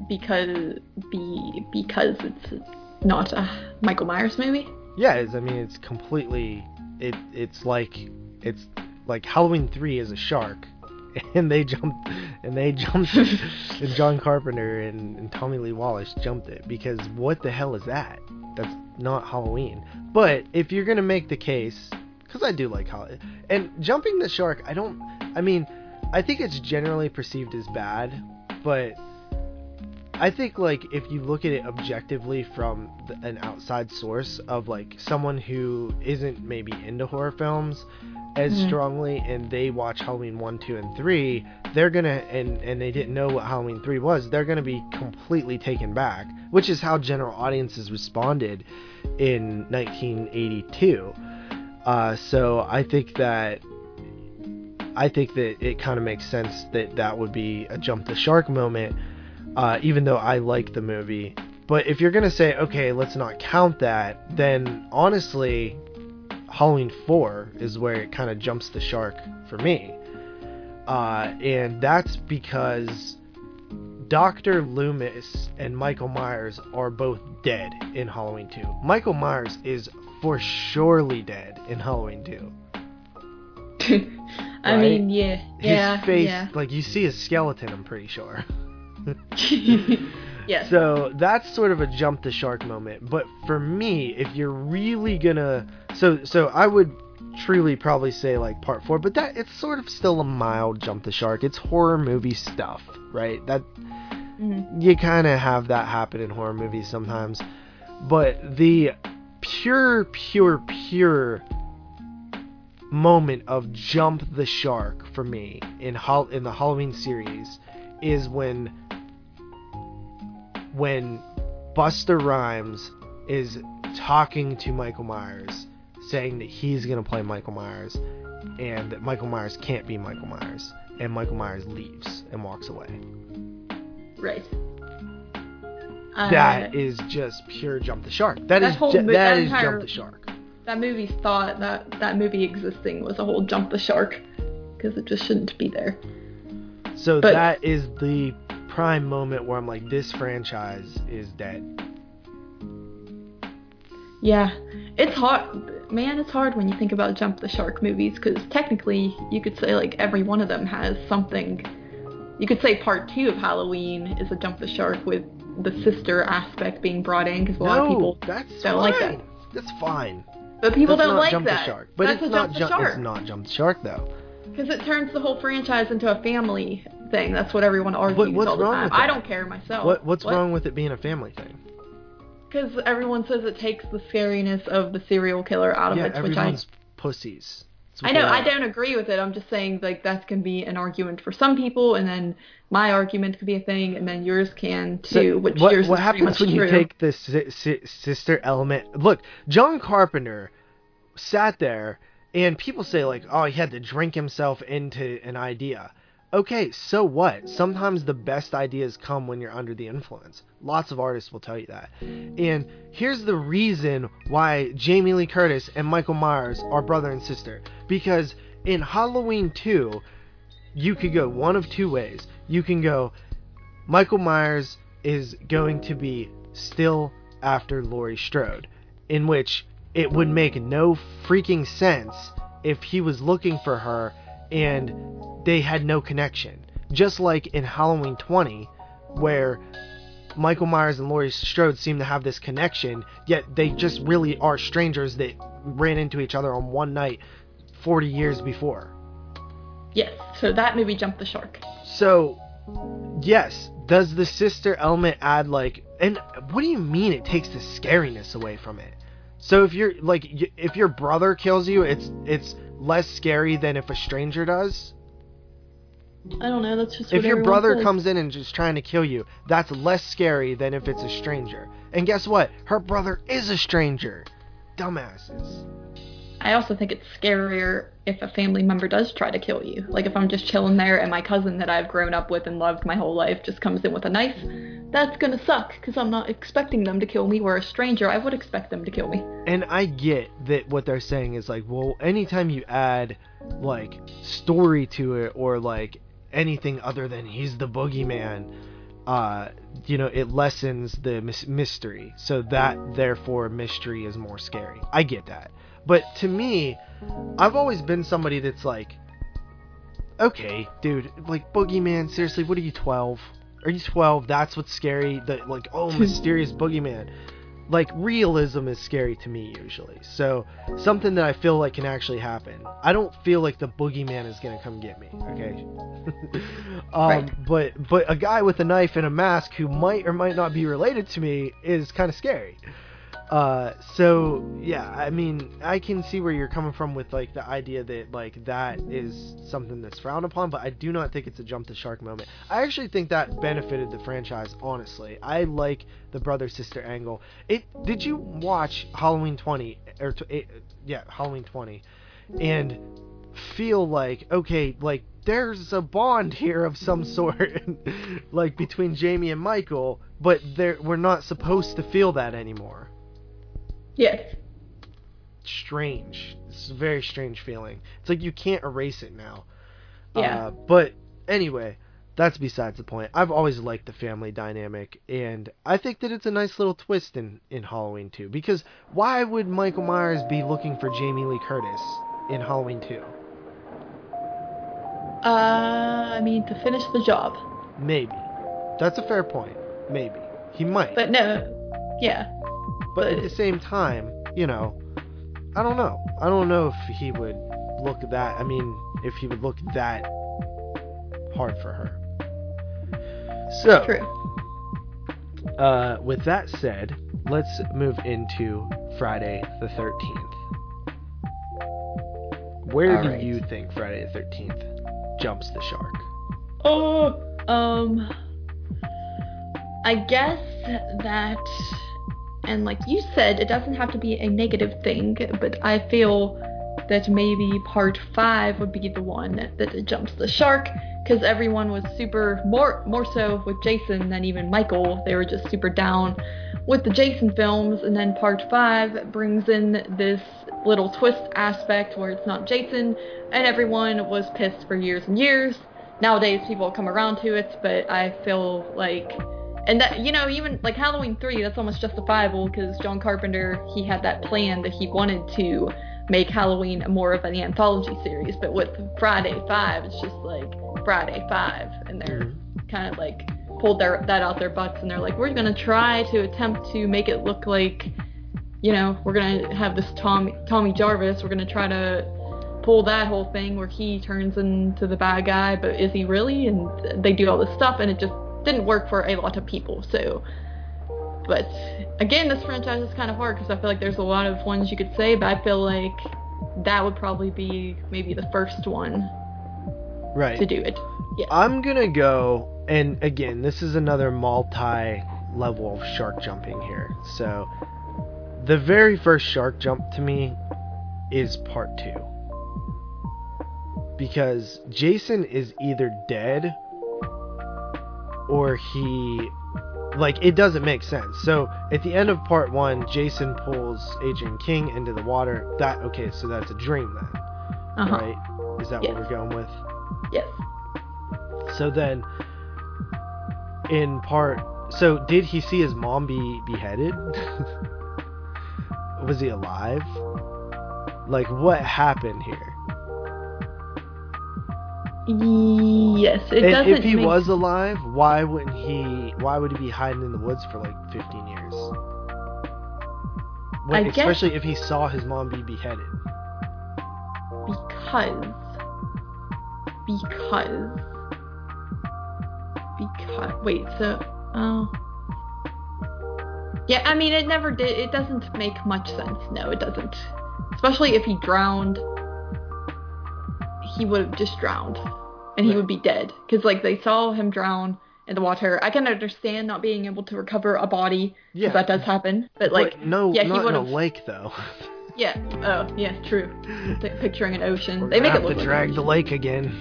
because be because it's not a Michael Myers movie. Yeah, it's, I mean, it's completely it. It's like it's like Halloween three is a shark, and they jumped, and they jumped, and John Carpenter and, and Tommy Lee Wallace jumped it, because what the hell is that? That's not Halloween. But if you're gonna make the case, because I do like Halloween, and jumping the shark, I don't. I mean, I think it's generally perceived as bad, but I think, like, if you look at it objectively from the, an outside source of, like, someone who isn't maybe into horror films as mm-hmm. strongly, and they watch Halloween one, two, and three, they're gonna, and, and they didn't know what Halloween three was, they're gonna be completely taken back, which is how general audiences responded in nineteen eighty-two. Uh, so I think that I think that it kind of makes sense that that would be a jump the shark moment, uh, even though I like the movie. But if you're going to say, okay, let's not count that, then honestly, Halloween four is where it kind of jumps the shark for me. Uh, and that's because Doctor Loomis and Michael Myers are both dead in Halloween two. Michael Myers is for surely dead in Halloween two. I right? mean, yeah, his yeah, face, yeah. Like, you see his skeleton, I'm pretty sure. Yeah. So that's sort of a jump the shark moment. But for me, if you're really gonna, so so I would truly probably say like part four. But that it's sort of still a mild jump the shark. It's horror movie stuff, right? That mm-hmm. you kind of have that happen in horror movies sometimes. But the pure, pure, pure moment of jump the shark for me in Hol- in the Halloween series is when when Busta Rhymes is talking to Michael Myers, saying that he's gonna play Michael Myers and that Michael Myers can't be Michael Myers, and Michael Myers leaves and walks away. Right. Uh, that is just pure jump the shark. That, that is whole, ju- that, that is entire... jump the shark. That movie's thought, that that movie existing was a whole jump the shark, because it just shouldn't be there. So but, that is the prime moment where I'm like, this franchise is dead. Yeah, it's hard, man. It's hard when you think about jump the shark movies, because technically you could say like every one of them has something. You could say part two of Halloween is a jump the shark with the sister aspect being brought in, because a lot no, of people that's don't fine. like that. That's fine. But people That's don't like jump that. The shark. But That's it's, a not jump the ju- shark. It's not jump the shark, though. Because it turns the whole franchise into a family thing. That's what everyone argues what, what's all the wrong time. With I don't care myself. What, what's what? wrong with it being a family thing? Because everyone says it takes the scariness of the serial killer out of yeah, it. Yeah, everyone's I, pussies. I know. I don't agree with it. I'm just saying like that can be an argument for some people, and then my argument could be a thing, and then yours can too. So which what, yours what is happens when true. you take the si- si- sister element? Look, John Carpenter sat there, and people say like, "Oh, he had to drink himself into an idea." Okay, so what? Sometimes the best ideas come when you're under the influence. Lots of artists will tell you that. And here's the reason why Jamie Lee Curtis and Michael Myers are brother and sister. Because in Halloween two, you could go one of two ways. You can go, Michael Myers is going to be still after Laurie Strode, in which it would make no freaking sense if he was looking for her and they had no connection. Just like in Halloween twenty, where Michael Myers and Laurie Strode seem to have this connection, yet they just really are strangers that ran into each other on one night forty years before. Yes, so that movie jumped the shark. So, yes, does the sister element add, like... And what do you mean it takes the scariness away from it? So if you're, like, if your brother kills you, it's it's less scary than if a stranger does? I don't know, that's just what If your brother says. comes in and just trying to kill you, that's less scary than if it's a stranger. And guess what? Her brother is a stranger. Dumbasses. I also think it's scarier if a family member does try to kill you. Like if I'm just chilling there and my cousin that I've grown up with and loved my whole life just comes in with a knife, that's gonna suck, because I'm not expecting them to kill me, where a stranger, I would expect them to kill me. And I get that what they're saying is like, well, anytime you add, like, story to it, or like anything other than he's the boogeyman, uh, you know, it lessens the mis- mystery. So that, therefore, mystery is more scary. I get that. But to me, I've always been somebody that's like, okay, dude, like, boogeyman, seriously, what are you, twelve? Are you twelve? That's what's scary? The, like, oh, mysterious boogeyman. Like, realism is scary to me, usually. So, something that I feel like can actually happen. I don't feel like the boogeyman is going to come get me, okay? um, right. But but a guy with a knife and a mask who might or might not be related to me is kind of scary. Uh, so, yeah, I mean, I can see where you're coming from with, like, the idea that, like, that is something that's frowned upon, but I do not think it's a jump the shark moment. I actually think that benefited the franchise, honestly. I like the brother-sister angle. It, did you watch Halloween twenty, or, it, yeah, Halloween twenty, and feel like, okay, like, there's a bond here of some sort, like, between Jamie and Michael, but there, we're not supposed to feel that anymore. Yes. Strange. It's a very strange feeling. It's like you can't erase it now. Yeah. Uh, but anyway, that's besides the point. I've always liked the family dynamic, and I think that it's a nice little twist in, in Halloween two, because why would Michael Myers be looking for Jamie Lee Curtis in Halloween two? Uh, I mean, to finish the job. Maybe. That's a fair point. Maybe. He might. But no. Yeah. But at the same time, you know, I don't know. I don't know if he would look that, I mean, if he would look that hard for her. So, true. Uh, with that said, let's move into Friday the thirteenth. Where All do right. you think Friday the thirteenth jumps the shark? Oh, um, I guess that... And like you said, it doesn't have to be a negative thing, but I feel that maybe part five would be the one that jumps the shark, because everyone was super, more more so with Jason than even Michael. They were just super down with the Jason films, and then part five brings in this little twist aspect where it's not Jason, and everyone was pissed for years and years. Nowadays, people come around to it, but I feel like... And that, you know, even like Halloween three, that's almost justifiable, because John Carpenter, he had that plan that he wanted to make Halloween more of an anthology series. But with Friday five, it's just like Friday five, and they're kind of like pulled their, that out their butts, and they're like, we're going to try to attempt to make it look like, you know, we're going to have this Tommy, Tommy Jarvis, we're going to try to pull that whole thing where he turns into the bad guy, but is he really? And they do all this stuff, and it just didn't work for a lot of people. So, but again, this franchise is kind of hard, because I feel like there's a lot of ones you could say, but I feel like that would probably be maybe the first one, right, to do it. Yeah, I'm gonna go, and again, this is another multi-level of shark jumping here. So the very first shark jump to me is part two, because Jason is either dead or he, like, it doesn't make sense. So at the end of part one, Jason pulls Adrian King into the water. That, okay, so that's a dream then, uh-huh. right? Is that yes. what we're going with? Yes. So then, in part, so did he see his mom be beheaded? Was he alive? Like, what happened here? Yes, it and doesn't. If he make... was alive, why wouldn't he? Why would he be hiding in the woods for like fifteen years? When, I guess, especially if he saw his mom be beheaded. Because, because, because. Wait, so, oh, uh, yeah. I mean, it never did. It doesn't make much sense. No, it doesn't. Especially if he drowned. He would have just drowned, and he would be dead, because like they saw him drown in the water. I can understand not being able to recover a body, because yeah. that does happen, but like but no yeah, not he in a lake though. Yeah, oh yeah, true. Picturing an ocean. We're they make have it look to like drag the lake again.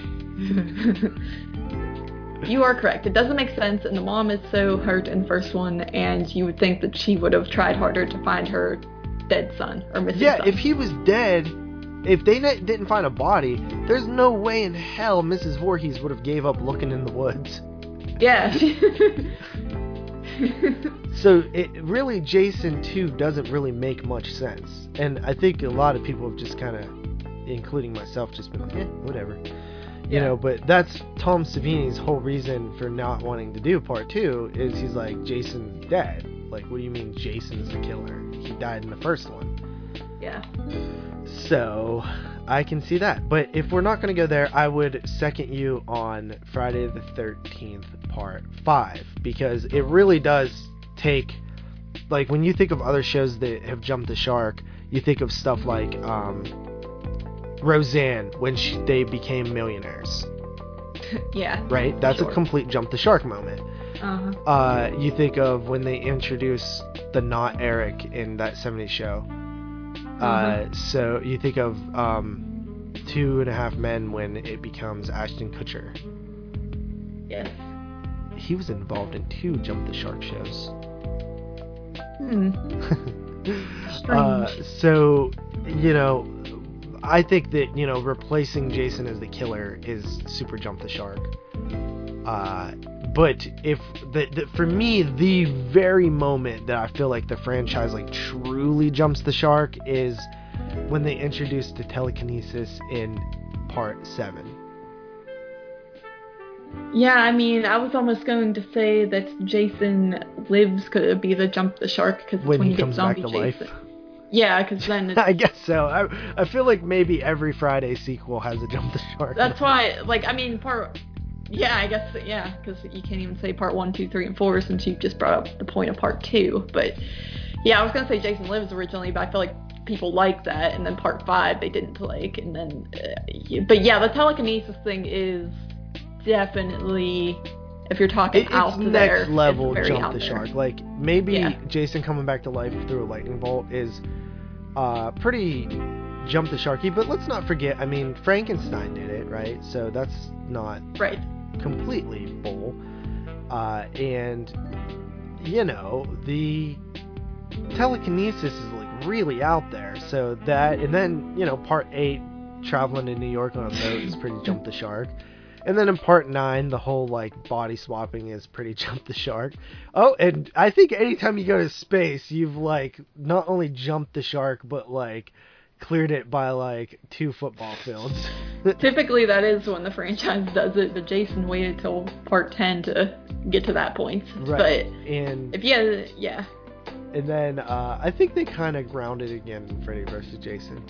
You are correct, it doesn't make sense, and the mom is so hurt in the first one, and you would think that she would have tried harder to find her dead son or missing yeah son. If he was dead, If they ne- didn't find a body, there's no way in hell Missus Voorhees would have gave up looking in the woods. Yeah. So it really, Jason two doesn't really make much sense, and I think a lot of people have just kind of, including myself, just been like, eh, whatever, you yeah. know. But that's Tom Savini's whole reason for not wanting to do part two, is he's like, Jason's dead. Like, what do you mean Jason's the killer? He died in the first one. Yeah. So I can see that, but if we're not going to go there, I would second you on Friday the thirteenth part five, because it really does take, like, when you think of other shows that have jumped the shark, you think of stuff like um Roseanne, when she, they became millionaires. Yeah, right, that's sure. a complete jump the shark moment. Uh-huh. Uh you think of when they introduce the not Eric in that seventies show. Uh, so you think of um, Two and a Half Men, when it becomes Ashton Kutcher. Yes. He was involved in two Jump the Shark shows. Hmm. Strange. Uh, so, you know, I think that, you know, replacing Jason as the killer is super Jump the Shark. Uh, but if the, the for me, the very moment that I feel like the franchise like truly jumps the shark is when they introduced the telekinesis in part seven. Yeah, I mean, I was almost going to say that Jason Lives could be the jump the shark, because when, when he comes back to Jason. Life. Yeah, because then it's... I guess so. I I feel like maybe every Friday sequel has a jump the shark. That's why, like, I mean, part. Yeah, I guess, yeah, because you can't even say part one, two, three, and four, since you just brought up the point of part two. But, yeah, I was going to say Jason Lives originally, but I feel like people liked that, and then part five they didn't like, and then... Uh, yeah. But, yeah, the telekinesis thing is definitely, if you're talking it, out to there... It's next level jump the shark. Like, maybe yeah. Jason coming back to life through a lightning bolt is uh, pretty... jump the sharky, but let's not forget, I mean, Frankenstein did it, right? So that's not right. completely bull. Uh, and, you know, the telekinesis is, like, really out there. So that, and then, you know, part eight, traveling to New York on a boat is pretty jump the shark. And then in part nine, the whole, like, body swapping is pretty jump the shark. Oh, and I think anytime you go to space, you've, like, not only jumped the shark, but, like, cleared it by like two football fields. Typically that is when the franchise does it, but Jason waited till part ten to get to that point. Right. But and if yeah yeah and then uh I think they kind of grounded again in Freddy versus Jason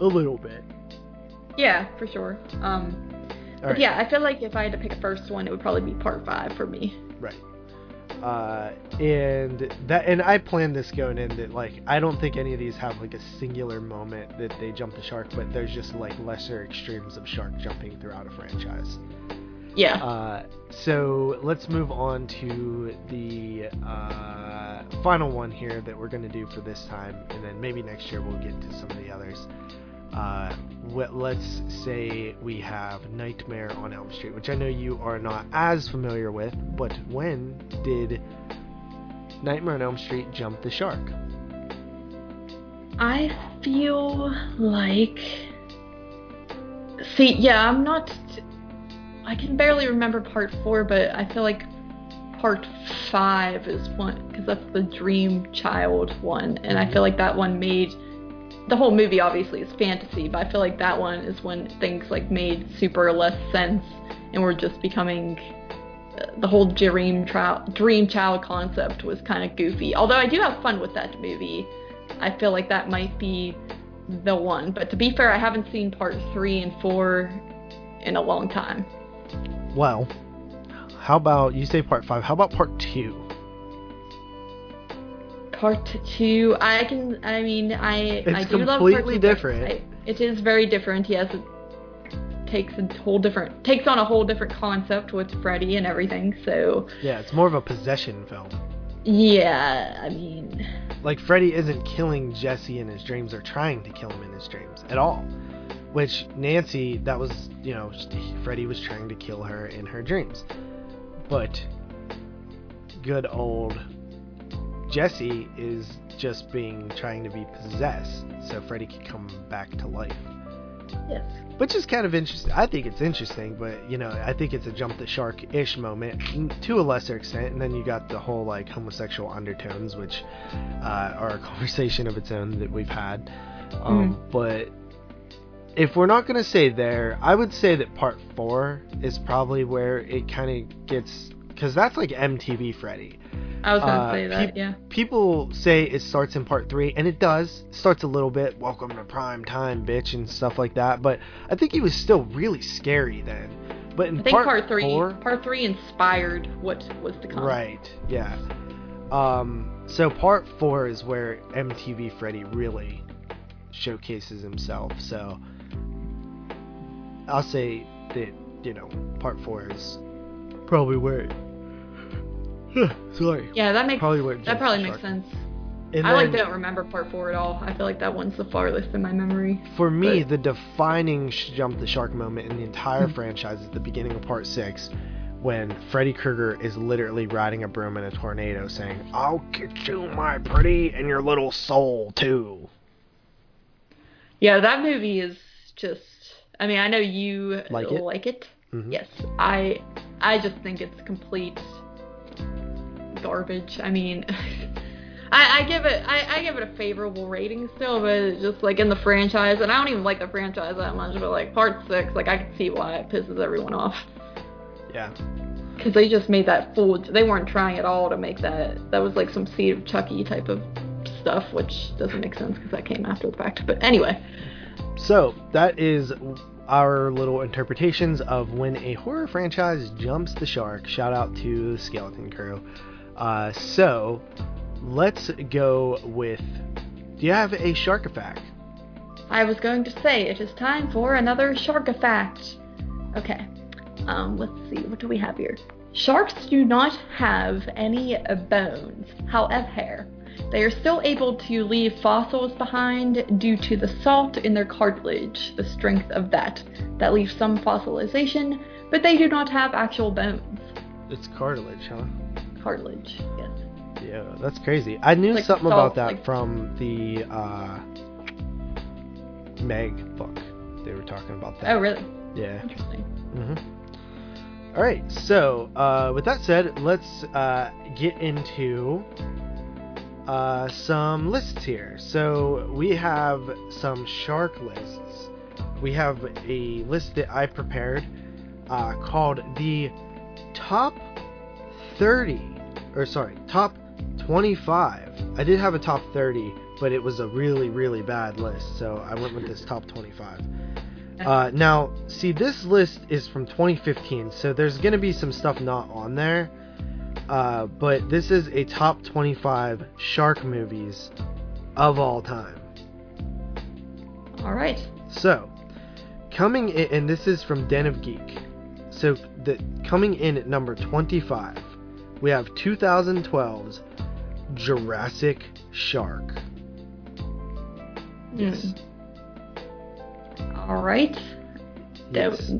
a little bit. Yeah, for sure. um All right. Yeah, I feel like if I had to pick a first one, it would probably be part five for me. Right. Uh, and that, and I planned this going in, that like I don't think any of these have like a singular moment that they jump the shark, but there's just like lesser extremes of shark jumping throughout a franchise. Yeah. Uh, so let's move on to the uh, final one here that we're gonna do for this time, and then maybe next year we'll get to some of the others. Uh, what, let's say we have Nightmare on Elm Street, which I know you are not as familiar with, but when did Nightmare on Elm Street jump the shark? I feel like... See, yeah, I'm not... I can barely remember part four, but I feel like part five is one, because that's the Dream Child one, and mm-hmm. I feel like that one made... The whole movie obviously is fantasy, but I feel like that one is when things like made super less sense, and we're just becoming uh, the whole dream trial, dream child concept was kind of goofy. Although I do have fun with that movie, I feel like that might be the one. But to be fair, I haven't seen part three and four in a long time. Well, how about you say part five? How about part two? Part two, I can, I mean, I, I do love part two. It's completely different. I, it is very different, yes. It takes a whole different, takes on a whole different concept with Freddy and everything, so. Yeah, it's more of a possession film. Yeah, I mean. Like, Freddy isn't killing Jesse in his dreams, or trying to kill him in his dreams at all. Which, Nancy, that was, you know, Freddy was trying to kill her in her dreams. But, good old Jesse is just being trying to be possessed so Freddy can come back to life. Yes. Which is kind of interesting. I think it's interesting, but, you know, I think it's a jump the shark-ish moment to a lesser extent. And then you got the whole, like, homosexual undertones, which uh, are a conversation of its own that we've had. Um, mm-hmm. But if we're not going to say there, I would say that part four is probably where it kind of gets... Because that's like M T V Freddy. I was going to uh, say that, pe- yeah. People say it starts in part three, and it does. It starts a little bit, welcome to prime time, bitch, and stuff like that. But I think he was still really scary then. But in I think part, part three, four, part three inspired what was to come. Right, yeah. Um, so part four is where M T V Freddy really showcases himself. So I'll say that, you know, part four is probably where... Sorry. Yeah, that makes probably that probably makes sense. And I then, like don't remember part four at all. I feel like that one's the farthest in my memory. For me, but. the defining jump the shark moment in the entire franchise is the beginning of part six, when Freddy Krueger is literally riding a broom in a tornado, saying, "I'll get you, my pretty, and your little soul too." Yeah, that movie is just. I mean, I know you like it. Like it. Mm-hmm. Yes, I. I just think it's complete garbage. I mean, I, I give it I, I give it a favorable rating still, but it's just like in the franchise, and I don't even like the franchise that much, but like part six, like I can see why it pisses everyone off. Yeah. Because they just made that fool. They weren't trying at all to make that. That was like some Seed of Chucky type of stuff, which doesn't make sense because that came after the fact. But anyway. So that is our little interpretations of when a horror franchise jumps the shark. Shout out to the Skeleton Crew. Uh, so, let's go with, do you have a shark effect? I was going to say, it is time for another shark effect. Okay, um, let's see, what do we have here? Sharks do not have any bones, however, they are still able to leave fossils behind due to the salt in their cartilage, the strength of that. That leaves some fossilization, but they do not have actual bones. It's cartilage, huh? Cartilage, yes. Yeah, that's crazy. I knew like something salt, about that like, from the uh, Meg book. They were talking about that. Oh, really? Yeah. Interesting. Mm-hmm. All right, so uh, with that said, let's uh, get into uh, some lists here. So we have some shark lists. We have a list that I prepared uh, called the Top thirty or sorry top twenty-five. I did have a top thirty, but it was a really really bad list, so I went with this top twenty-five. Uh now see, this list is from twenty fifteen, so there's gonna be some stuff not on there, uh but this is a top twenty-five shark movies of all time. All right, so coming in, and this is from Den of Geek, so the coming in at number twenty-five, we have twenty twelve's Jurassic Shark. Yes. Mm. All right. Yes.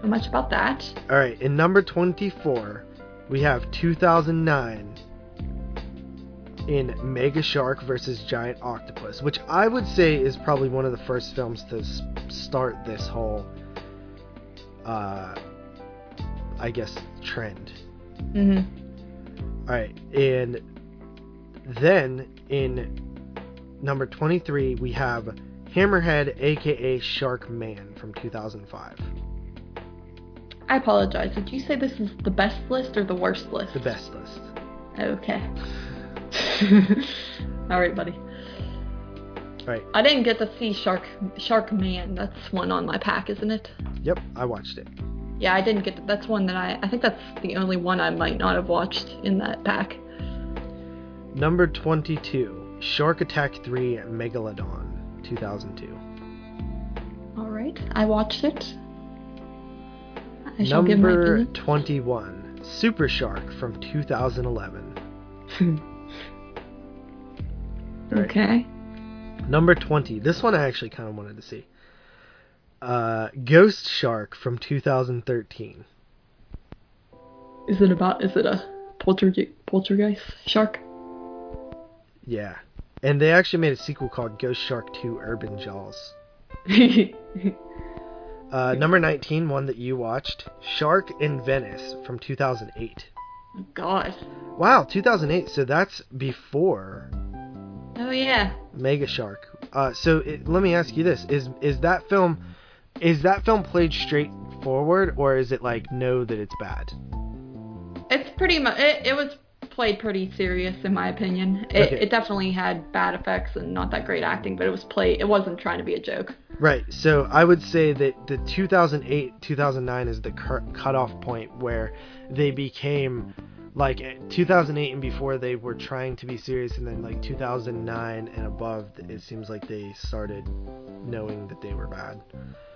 How much about that? All right. In number twenty-four, we have two thousand nine in Mega Shark versus Giant Octopus, which I would say is probably one of the first films to s- start this whole, uh, I guess, trend. Mm-hmm. Alright, and then in number twenty-three, we have Hammerhead, aka Shark Man, from two thousand five. I apologize, did you say this is the best list or the worst list? The best list. Okay. Alright, buddy. Alright. I didn't get to see Shark Shark Man. That's one on my pack, isn't it? Yep, I watched it. Yeah, I didn't get to, that's one that I... I think that's the only one I might not have watched in that pack. Number twenty-two, Shark Attack three, Megalodon, two thousand two. Alright, I watched it. I shall give my opinion. Number twenty-one, Super Shark from two thousand eleven. Right. Okay. Number twenty, this one I actually kind of wanted to see. Uh, Ghost Shark from two thousand thirteen. Is it about? Is it a polterge- poltergeist shark? Yeah. And they actually made a sequel called Ghost Shark two Urban Jaws. uh, number nineteen, one that you watched, Shark in Venice from two thousand eight. Oh, God. Wow, two thousand eight. So that's before. Oh, yeah. Mega Shark. Uh, so it, let me ask you this. Is is that film is that film played straightforward, or is it like, know that it's bad? It's pretty much... It, it was... played pretty serious, in my opinion. It, okay. It definitely had bad effects and not that great acting, but it was play. It wasn't trying to be a joke. Right. So I would say that the two thousand eight, two thousand nine is the cur- cutoff point where they became like two thousand eight and before they were trying to be serious, and then like two thousand nine and above, it seems like they started knowing that they were bad.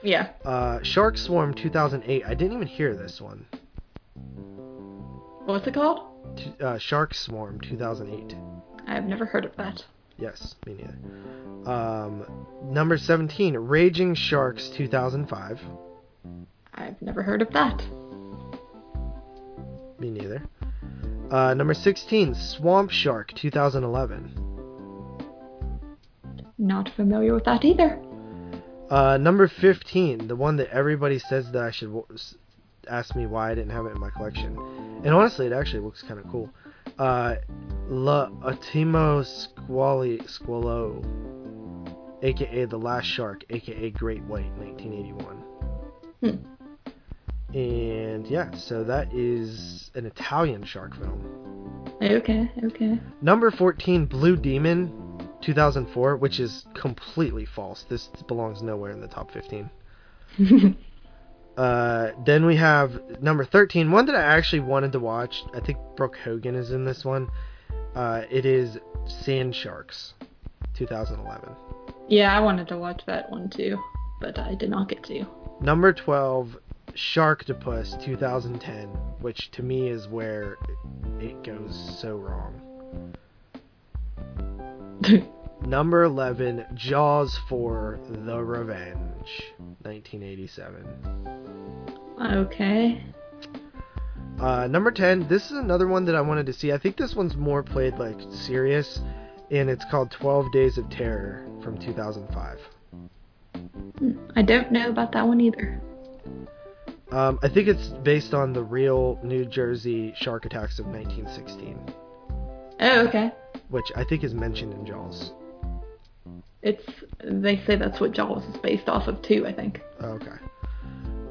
Yeah. Uh, Shark Swarm two thousand eight. I didn't even hear this one. What's it called? Uh, Shark Swarm two thousand eight. I've never heard of that. Yes, me neither. Um, number seventeen, Raging Sharks two thousand five. I've never heard of that. Me neither. Uh, number sixteen, Swamp Shark two thousand eleven. Not familiar with that either. Uh, number fifteen, the one that everybody says that I should w- ask me why I didn't have it in my collection. And honestly, it actually looks kind of cool. Uh, La Ultimo Squally Squalo, a k a. The Last Shark, a k a. Great White, nineteen eighty-one. Hmm. And yeah, so that is an Italian shark film. Okay, okay. Number fourteen, Blue Demon, two thousand four, which is completely false. This belongs nowhere in the top fifteen. Uh, then we have number thirteen, one that I actually wanted to watch. I think Brooke Hogan is in this one. Uh, it is Sand Sharks, two thousand eleven. Yeah, I wanted to watch that one too, but I did not get to. Number twelve, Sharktopus, two thousand ten, which to me is where it goes so wrong. Number eleven, Jaws four, The Revenge, nineteen eighty-seven. Okay. Uh, number ten, this is another one that I wanted to see. I think this one's more played, like, serious, and it's called twelve Days of Terror from two thousand five. I don't know about that one either. Um, I think it's based on the real New Jersey shark attacks of nineteen sixteen. Oh, okay. Which I think is mentioned in Jaws. It's, they say that's what Jaws is based off of too, I think. Okay.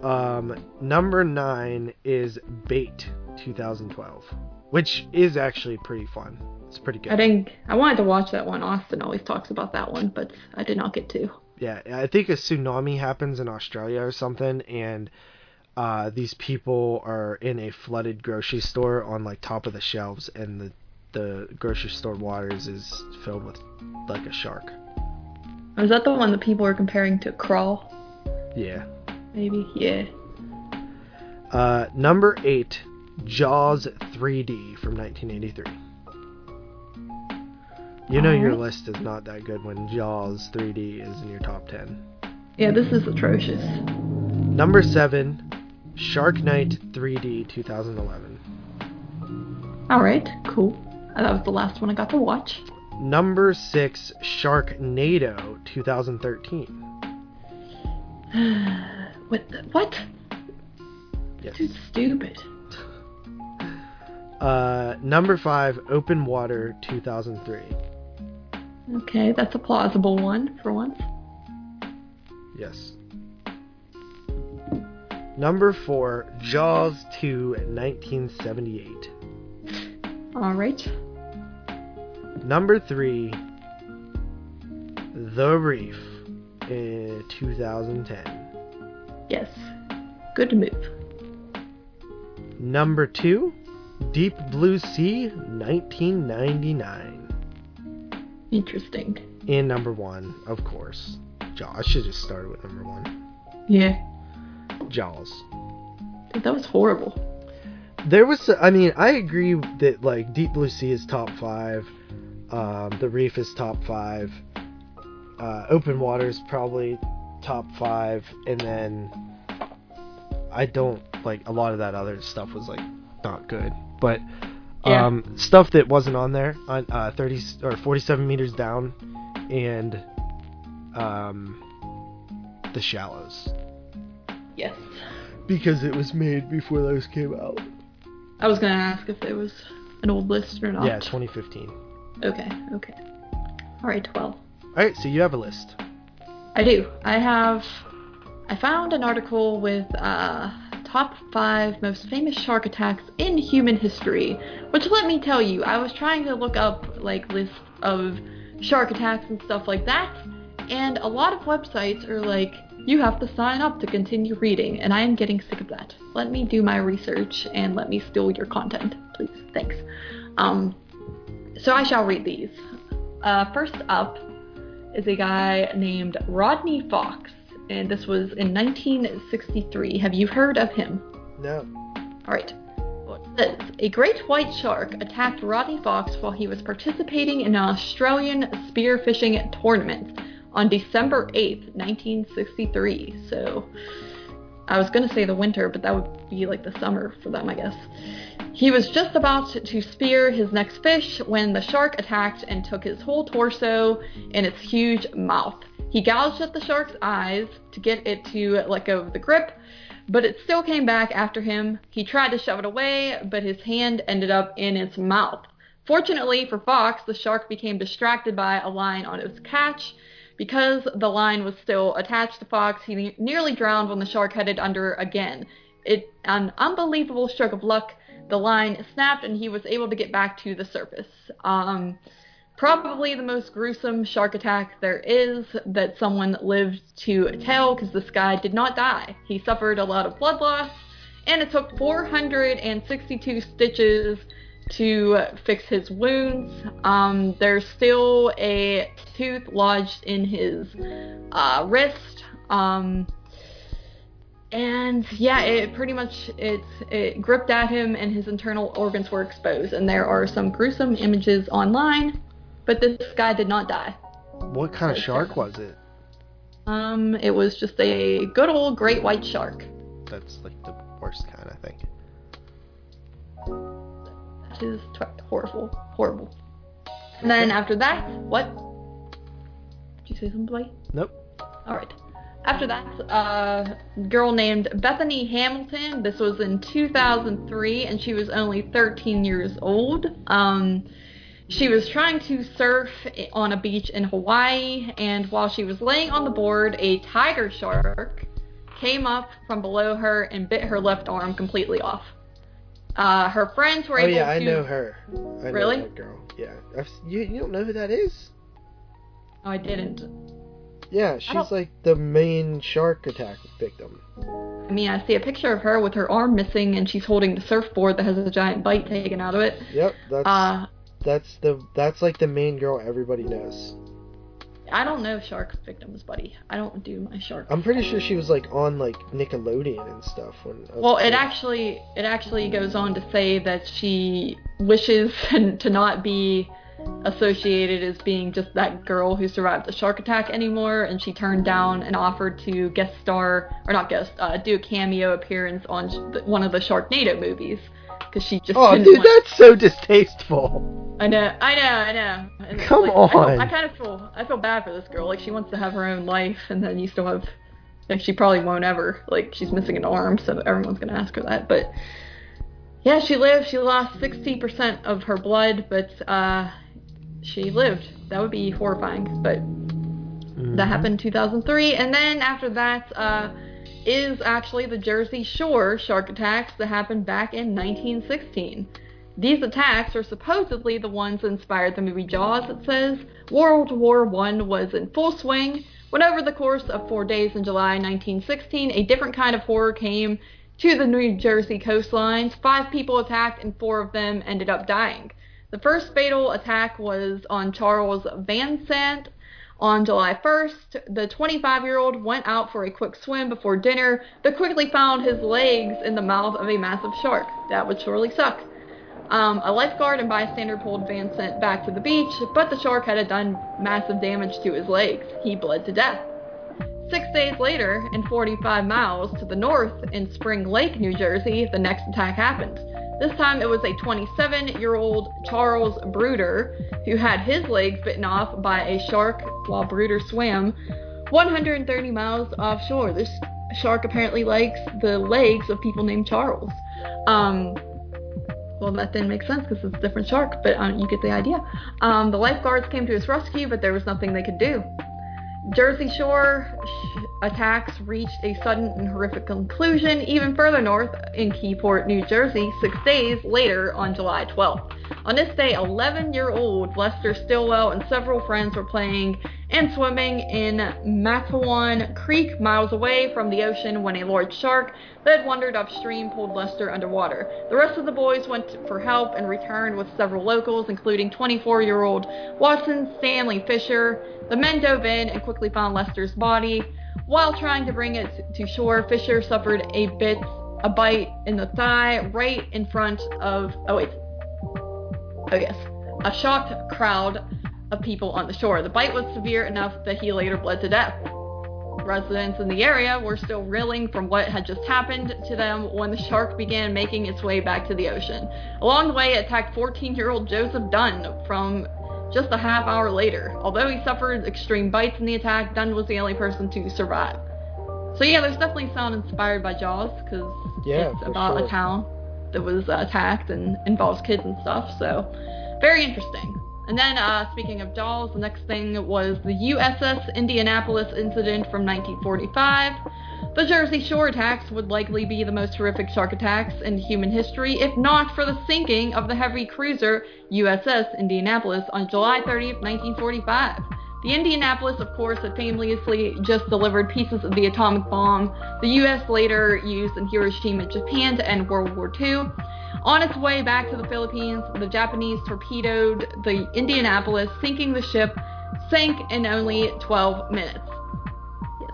Um, number nine is Bait two thousand twelve, which is actually pretty fun. It's pretty good. I think I wanted to watch that one. Austin always talks about that one, but I did not get to. Yeah, I think a tsunami happens in Australia or something, and uh, these people are in a flooded grocery store on like top of the shelves, and the the grocery store waters is filled with like a shark. Is that the one that people are comparing to Crawl? Yeah. Maybe, yeah. Uh, number eight, Jaws three D from nineteen eighty-three. You know um, your list is not that good when Jaws three D is in your top ten. Yeah, this is atrocious. Number seven, Shark Night three D two thousand eleven. Alright, cool. That was the last one I got to watch. Number six, Sharknado twenty thirteen. What? The, what? Yes. Too stupid. Uh, number five, Open Water two thousand three. Okay, that's a plausible one for once. Yes. Number four, Jaws two nineteen seventy-eight. All right. Number three, The Reef, in two thousand ten. Yes, good move. Number two, Deep Blue Sea, nineteen ninety-nine. Interesting. And number one, of course, Jaws. I should have started with number one. Yeah. Jaws. Dude, that was horrible. There was, I mean, I agree that, like, Deep Blue Sea is top five, um, The Reef is top five, uh, Open Water is probably top five, and then I don't, like, a lot of that other stuff was, like, not good, but Yeah. Um, stuff that wasn't on there on uh, thirty or forty-seven meters down, and um, The Shallows. Yes. Because it was made before those came out. I was gonna ask if it was an old list or not. Yeah, twenty fifteen. Okay. Okay. All right. Twelve. All right. So you have a list. I do. I have. I found an article with. Uh, Top five most famous shark attacks in human history, which let me tell you, I was trying to look up like lists of shark attacks and stuff like that, and a lot of websites are like, you have to sign up to continue reading, and I am getting sick of that. Let me do my research and let me steal your content, please. Thanks. Um, so I shall read these. Uh, first up is a guy named Rodney Fox. And this was in nineteen sixty-three. Have you heard of him? No. All right. It says, a great white shark attacked Rodney Fox while he was participating in an Australian spearfishing tournament on December eighth, nineteen sixty-three. So I was going to say the winter, but that would be like the summer for them, I guess. He was just about to spear his next fish when the shark attacked and took his whole torso and its huge mouth. He gouged at the shark's eyes to get it to let go of the grip, but it still came back after him. He tried to shove it away, but his hand ended up in its mouth. Fortunately for Fox, the shark became distracted by a line on its catch. Because the line was still attached to Fox, he ne- nearly drowned when the shark headed under again. It, an unbelievable stroke of luck, the line snapped and he was able to get back to the surface. Um... Probably the most gruesome shark attack there is that someone lived to tell, because this guy did not die. He suffered a lot of blood loss, and it took four hundred sixty-two stitches to fix his wounds. Um, there's still a tooth lodged in his uh, wrist. Um, and yeah, it pretty much it, it gripped at him, and his internal organs were exposed. And there are some gruesome images online. But this guy did not die. What kind of shark was it? Um, it was just a good old great white shark. That's like the worst kind, I think. That is t- horrible. Horrible. And then after that, what? Did you say something, Blake? Nope. Alright. After that, uh, a girl named Bethany Hamilton. This was in two thousand three, and she was only thirteen years old. Um... She was trying to surf on a beach in Hawaii, and while she was laying on the board, a tiger shark came up from below her and bit her left arm completely off. Uh, her friends were oh, able yeah, to... Oh yeah, I know her. I really? Know that girl. Yeah. I've... You, you don't know who that is? No, I didn't. Yeah, she's like the main shark attack victim. I mean, I see a picture of her with her arm missing, and she's holding the surfboard that has a giant bite taken out of it. Yep, that's... Uh, That's the that's like the main girl everybody knows. I don't know shark victims, buddy. I don't do my shark. I'm pretty sure she was like on like Nickelodeon and stuff when. Well, it actually it actually goes on to say that she wishes to not be associated as being just that girl who survived the shark attack anymore, and she turned down an offer to guest star or not guest uh, do a cameo appearance on one of the Sharknado movies. Because she just oh, dude, that's so distasteful. I know, I know, I know. And Come like, on. I, I kind of feel, I feel bad for this girl. Like, she wants to have her own life, and then you still have, like, she probably won't ever. Like, she's missing an arm, so everyone's going to ask her that. But, yeah, she lived. She lost sixty percent of her blood, but uh, she lived. That would be horrifying. But mm-hmm. that happened in two thousand three. And then after that, uh... is actually the Jersey Shore shark attacks that happened back in nineteen sixteen. These attacks are supposedly the ones that inspired the movie Jaws, it says. World War One was in full swing, when over the course of four days in July nineteen sixteen, a different kind of horror came to the New Jersey coastlines. Five people attacked, and four of them ended up dying. The first fatal attack was on Charles Vansant. On July first, the twenty-five-year-old went out for a quick swim before dinner, but quickly found his legs in the mouth of a massive shark. That would surely suck. Um, a lifeguard and bystander pulled Vincent back to the beach, but the shark had done massive damage to his legs. He bled to death. Six days later, and forty-five miles to the north in Spring Lake, New Jersey, the next attack happened. This time it was a twenty-seven-year-old Charles Bruder who had his legs bitten off by a shark while Bruder swam one hundred thirty miles offshore. This shark apparently likes the legs of people named Charles. Um, well, that didn't make sense because it's a different shark, but um, you get the idea. Um, the lifeguards came to his rescue, but there was nothing they could do. Jersey Shore attacks reached a sudden and horrific conclusion even further north in Keyport, New Jersey, six days later on July twelfth. On this day, eleven-year-old Lester Stillwell and several friends were playing and swimming in Matawan Creek, miles away from the ocean, when a large shark that had wandered upstream pulled Lester underwater. The rest of the boys went for help and returned with several locals, including twenty-four-year-old Watson Stanley Fisher. The men dove in and quickly found Lester's body. While trying to bring it to shore, Fisher suffered a bit, a bite in the thigh right in front of, oh wait, oh yes, a shocked crowd of people on the shore. The bite was severe enough that he later bled to death. Residents in the area were still reeling from what had just happened to them when the shark began making its way back to the ocean. Along the way, it attacked fourteen-year-old Joseph Dunn from just a half hour later. Although he suffered extreme bites in the attack, Dunn was the only person to survive. So yeah, there's definitely sound inspired by Jaws, because yeah, it's about sure. a town that was uh, attacked and involves kids and stuff, so very interesting. And then, uh, speaking of Jaws, the next thing was the U S S Indianapolis incident from nineteen forty-five. The Jersey Shore attacks would likely be the most horrific shark attacks in human history, if not for the sinking of the heavy cruiser U S S Indianapolis on July thirtieth, nineteen forty-five. The Indianapolis, of course, had famously just delivered pieces of the atomic bomb the U S later used in Hiroshima, Japan to end World War Two. On its way back to the Philippines, the Japanese torpedoed the Indianapolis, sinking the ship, sank in only twelve minutes. Yes.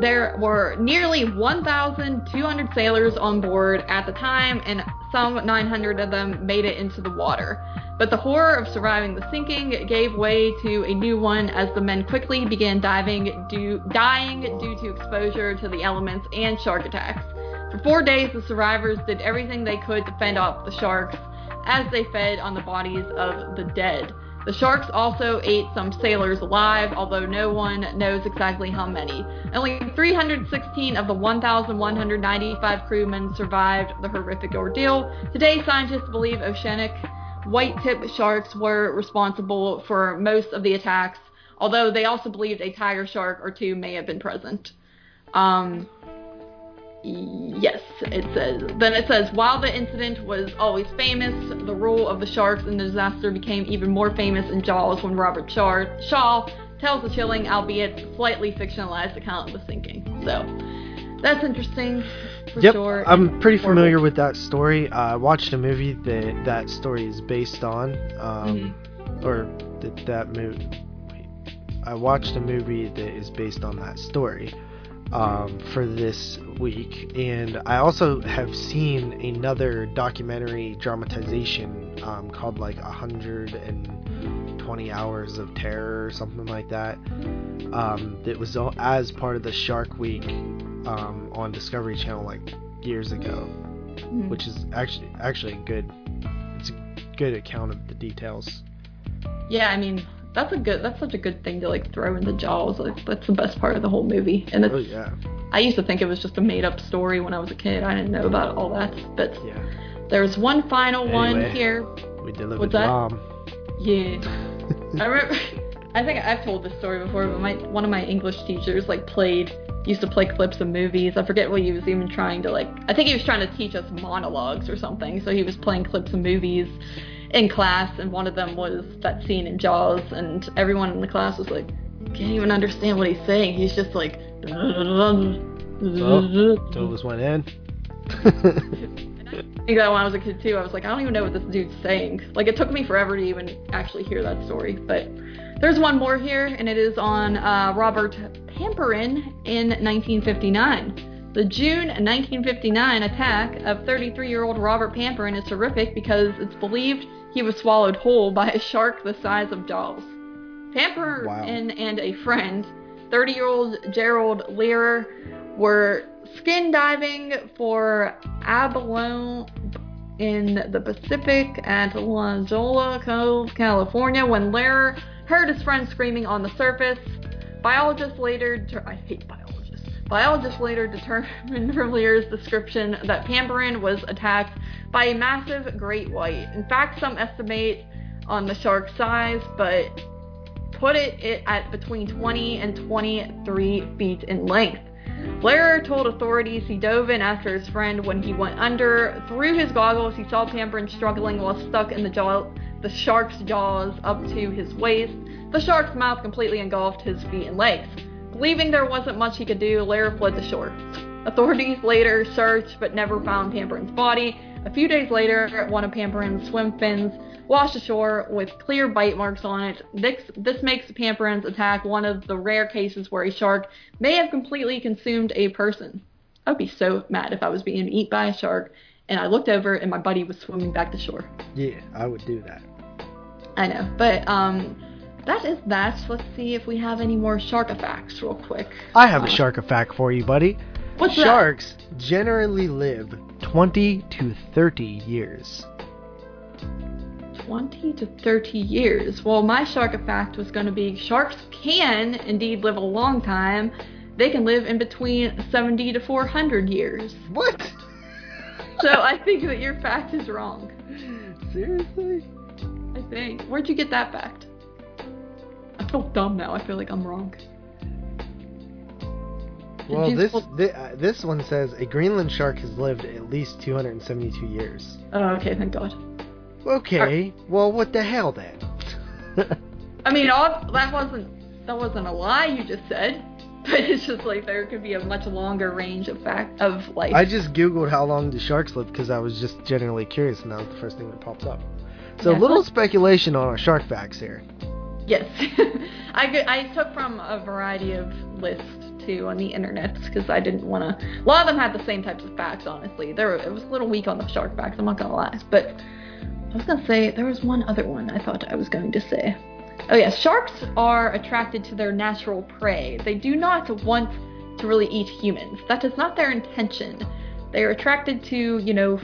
There were nearly one thousand two hundred sailors on board at the time, and some nine hundred of them made it into the water. But the horror of surviving the sinking gave way to a new one as the men quickly began diving due, dying due to exposure to the elements and shark attacks. For four days, the survivors did everything they could to fend off the sharks as they fed on the bodies of the dead. The sharks also ate some sailors alive, although no one knows exactly how many. Only three hundred sixteen of the one thousand one hundred ninety-five crewmen survived the horrific ordeal. Today, scientists believe oceanic white-tip sharks were responsible for most of the attacks, although they also believed a tiger shark or two may have been present. Um... Yes, it says. Then it says, while the incident was always famous, the role of the sharks in the disaster became even more famous in Jaws when Robert Char- Shaw tells the chilling, albeit slightly fictionalized, account of the sinking. So, that's interesting for yep, sure. I'm pretty familiar with that story. Uh, I watched a movie that that story is based on. Um, mm-hmm. Or that, that movie... Wait. I watched a movie that is based on that story. Um, for this week, and I also have seen another documentary dramatization um, called like one hundred twenty hours of Terror or something like that, um, that was as part of the Shark Week um, on Discovery Channel like years ago, mm-hmm. which is actually actually good. It's a good account of the details. Yeah, I mean, That's a good. That's such a good thing to like throw into Jaws. Like, that's the best part of the whole movie. And it's, oh yeah. I used to think it was just a made-up story when I was a kid. I didn't know about all that. But yeah. There's one final anyway, one here. We delivered. What's that? Mom. Yeah. I remember. I think I've told this story before, but my one of my English teachers like played used to play clips of movies. I forget what he was even trying to like. I think he was trying to teach us monologues or something. So he was playing clips of movies in class, and one of them was that scene in Jaws, and everyone in the class was like, can't even understand what he's saying. He's just like, so this went in. I think that when I was a kid too, I was like, I don't even know what this dude's saying. Like, it took me forever to even actually hear that story. But there's one more here, and it is on uh, Robert Pamperin in nineteen fifty-nine. The June nineteen fifty-nine attack of thirty-three-year-old Robert Pamperin is horrific because it's believed he was swallowed whole by a shark the size of Jaws. Pamperin wow. and a friend, thirty-year-old Gerald Learer, were skin diving for abalone in the Pacific at La Jolla Cove, California, when Lehrer heard his friend screaming on the surface. Biologists later... Ter- I hate biologists. Biologists later determined from Lehrer's description that Pamperin was attacked by a massive great white. In fact, some estimate on the shark's size, but put it, it at between twenty and twenty-three feet in length. Lehrer told authorities he dove in after his friend. When he went under, through his goggles, he saw Pamperin struggling while stuck in the jaw, the shark's jaws up to his waist. The shark's mouth completely engulfed his feet and legs. Believing there wasn't much he could do, Lehrer fled to shore. Authorities later searched but never found Pamperin's body. A few days later, one of Pamperin's swim fins washed ashore with clear bite marks on it. This, this makes Pamperin's attack one of the rare cases where a shark may have completely consumed a person. I'd be so mad if I was being eaten by a shark and I looked over and my buddy was swimming back to shore. Yeah, I would do that. I know, but um, that is that. Let's see if we have any more shark facts real quick. I have a shark fact for you, buddy. What's Sharks that? Generally live twenty to thirty years. twenty to thirty years. Well, my shark fact was going to be sharks can indeed live a long time. They can live in between seventy to four hundred years. What? So I think that your fact is wrong. Seriously? I think. Where'd you get that fact? I feel dumb now. I feel like I'm wrong. Well, this th- uh, this one says a Greenland shark has lived at least two hundred seventy-two years. Oh, okay, thank God. Okay, Are... well, what the hell then? I mean, all, that wasn't that wasn't a lie you just said, but it's just like there could be a much longer range of fact of life. I just googled how long do sharks live because I was just generally curious, and that was the first thing that popped up. So yeah, a little let's... speculation on our shark facts here. Yes, I I took from a variety of lists too on the internet because I didn't want to. A lot of them had the same types of facts. Honestly, there it was a little weak on the shark facts. I'm not gonna lie, but I was gonna say there was one other one I thought I was going to say. Oh yeah, sharks are attracted to their natural prey. They do not want to really eat humans. That is not their intention. They are attracted to you know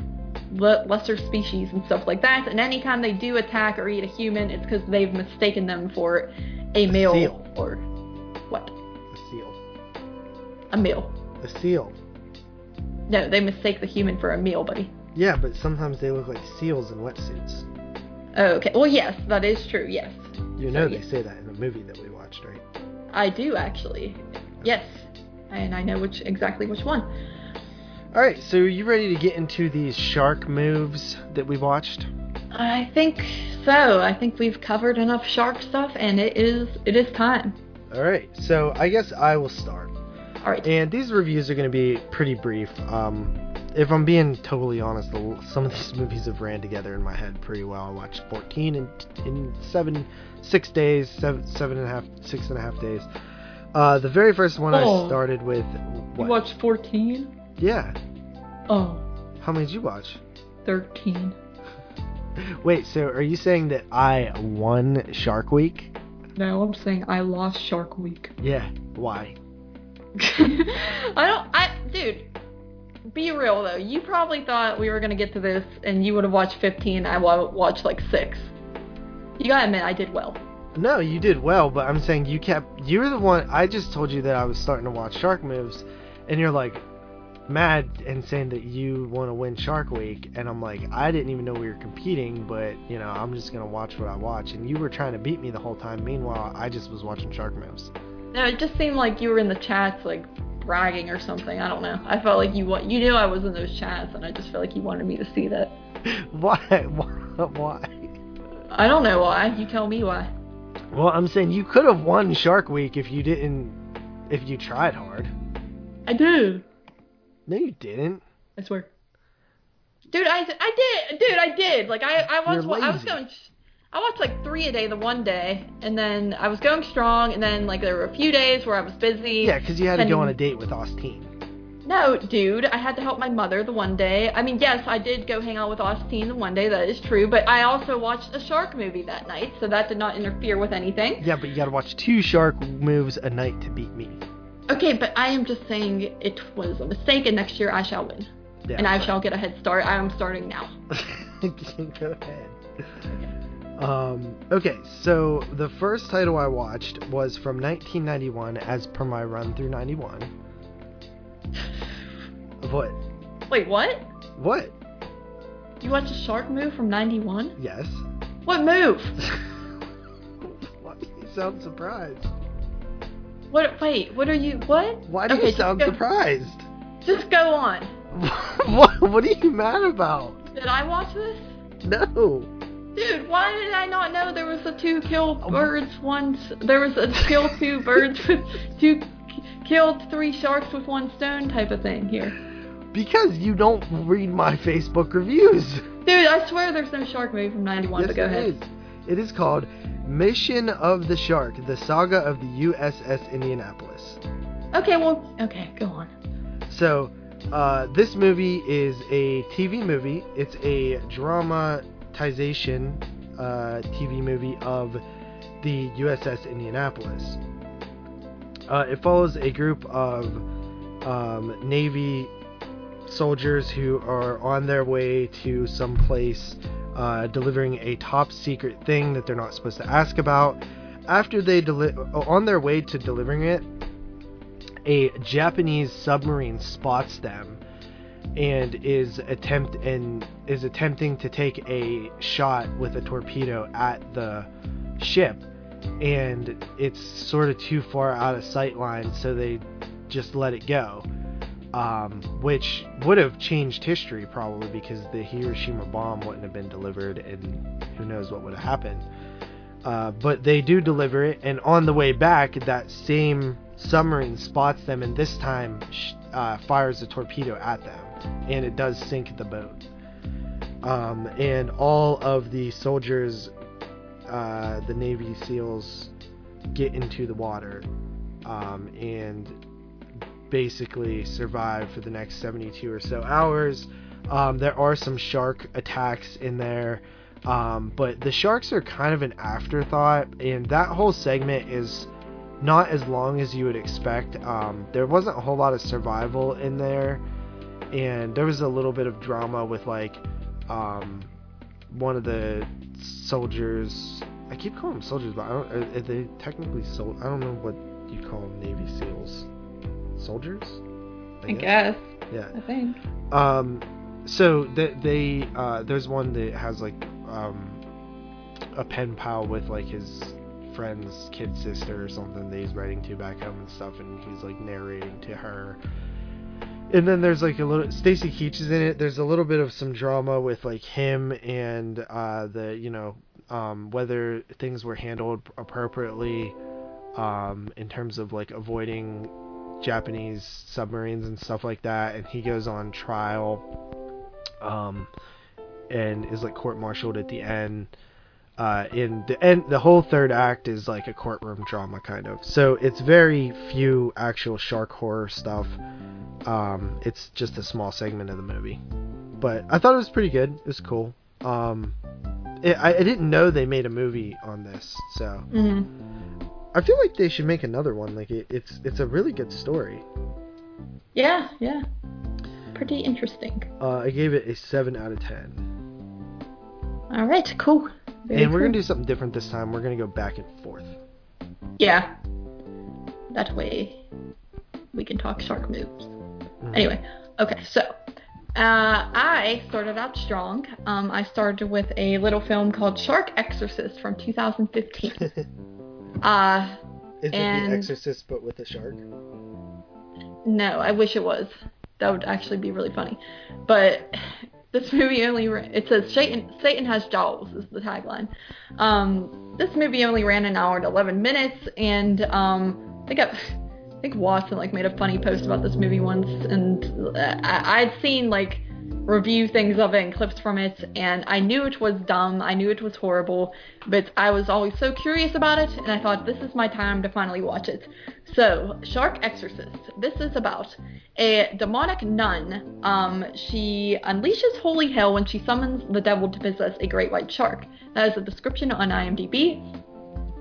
l- lesser species and stuff like that. And anytime they do attack or eat a human, it's because they've mistaken them for a male a seal. or what? A seal. A meal. A seal. No, they mistake the human for a meal, buddy. Yeah, but sometimes they look like seals in wetsuits. Okay. Well, yes, that is true, yes. You know so, they yes. say that in the movie that we watched, right? I do, actually. Yes. And I know which exactly which one. All right, so are you ready to get into these shark moves that we watched? I think so. I think we've covered enough shark stuff, and it is it is time. All right, so I guess I will start. All right. And these reviews are going to be pretty brief. Um, if I'm being totally honest, some of these movies have ran together in my head pretty well. I watched fourteen in, in seven, six days, seven, seven and a half, six and a half days. Uh, the very first one oh. I started with. What? You watched fourteen? Yeah. Oh. How many did you watch? Thirteen. Wait, so are you saying that I won Shark Week? No, I'm saying I lost Shark Week. Yeah. Why? I don't, I, dude, be real though. You probably thought we were going to get to this and you would have watched fifteen. I w- watched like six. You gotta admit, I did well. No, you did well, but I'm saying you kept, you were the one, I just told you that I was starting to watch shark moves and you're like mad and saying that you want to win Shark Week. And I'm like, I didn't even know we were competing, but you know, I'm just going to watch what I watch. And you were trying to beat me the whole time. Meanwhile, I just was watching shark moves. No, it just seemed like you were in the chats, like, bragging or something. I don't know. I felt like you wa- you knew I was in those chats, and I just felt like you wanted me to see that. Why? Why? I don't know why. You tell me why. Well, I'm saying you could have won Shark Week if you didn't... if you tried hard. I did. No, you didn't. I swear. Dude, I, I did! Dude, I did! Like, I, I was I was going... I watched like three a day the one day, and then I was going strong, and then like there were a few days where I was busy. Yeah, because you had and... to go on a date with Austin. No, dude, I had to help my mother the one day. I mean, yes, I did go hang out with Austin the one day, that is true, but I also watched a shark movie that night, so that did not interfere with anything. Yeah, but you gotta watch two shark moves a night to beat me. Okay, but I am just saying it was a mistake, and next year I shall win. Yeah. And I shall get a head start. I am starting now. Go ahead. Okay. Um, okay, so the first title I watched was from nineteen ninety-one, as per my run through ninety-one. What? Wait, what? What? You watched a shark move from ninety-one? Yes. What move? Why do you sound surprised? What? Wait, what are you... What? Why do okay, you sound go, surprised? Just go on. what, what are you mad about? Did I watch this? No. Dude, why did I not know there was a two kill birds oh. one... There was a kill two birds with two... Killed three sharks with one stone type of thing here. Because you don't read my Facebook reviews. Dude, I swear there's no shark movie from ninety-one, yes, but go it ahead. Is. It is called Mission of the Shark, the Saga of the U S S Indianapolis. Okay, well, okay, go on. So, uh, this movie is a T V movie. It's a dramatization uh, T V movie of the U S S Indianapolis. Uh, it follows a group of um, Navy soldiers who are on their way to some place uh, delivering a top secret thing that they're not supposed to ask about. After they deli- on their way to delivering it, a Japanese submarine spots them and is attempt and is attempting to take a shot with a torpedo at the ship. And it's sort of too far out of sight line, so they just let it go, um, which would have changed history probably, because the Hiroshima bomb wouldn't have been delivered and who knows what would have happened. Uh, but they do deliver it, and on the way back, that same submarine spots them and this time uh, fires a torpedo at them, and it does sink the boat. Um, and all of the soldiers... Uh, the Navy SEALs get into the water um, and basically survive for the next seventy-two or so hours. Um, there are some shark attacks in there, um, but the sharks are kind of an afterthought, and that whole segment is not as long as you would expect. Um, there wasn't a whole lot of survival in there, and there was a little bit of drama with like um, one of the soldiers. I keep calling them soldiers, but I don't. Are, are they technically sol? I don't know what you call them. Navy SEALs, soldiers. I, I guess. guess. Yeah. I think. Um, so they, they uh, there's one that has like um, a pen pal with like his friend's kid sister or something that he's writing to back home and stuff, and he's like narrating to her. And then there's like a little, Stacy Keach is in it. There's a little bit of some drama with like him and uh, the, you know, um, whether things were handled appropriately um, in terms of like avoiding Japanese submarines and stuff like that. And he goes on trial um, and is like court-martialed at the end. Uh, in the end, the whole third act is like a courtroom drama kind of. So it's very few actual shark horror stuff. Um, it's just a small segment of the movie, but I thought it was pretty good. It was cool. Um, it, I, I didn't know they made a movie on this, so mm-hmm. I feel like they should make another one. Like it, it's it's a really good story. Yeah, yeah, pretty interesting. Uh, I gave it a seven out of ten. All right, cool. Very and cool. We're gonna do something different this time. We're gonna go back and forth. Yeah, that way we can talk shark moves. Anyway, okay, so uh, I started out strong. Um, I started with a little film called Shark Exorcist from two thousand fifteen. uh, Is it and... The Exorcist but with a shark? No, I wish it was. That would actually be really funny. But this movie only ran, it says Satan, Satan has Jaws is the tagline. Um, this movie only ran an hour and eleven minutes, and um, I think I... I think Watson like made a funny post about this movie once, and I- I'd seen like review things of it and clips from it, and I knew it was dumb, I knew it was horrible, but I was always so curious about it, and I thought this is my time to finally watch it. So, Shark Exorcist. This is about a demonic nun. Um, she unleashes holy hell when she summons the devil to possess a great white shark. That is the description on IMDb,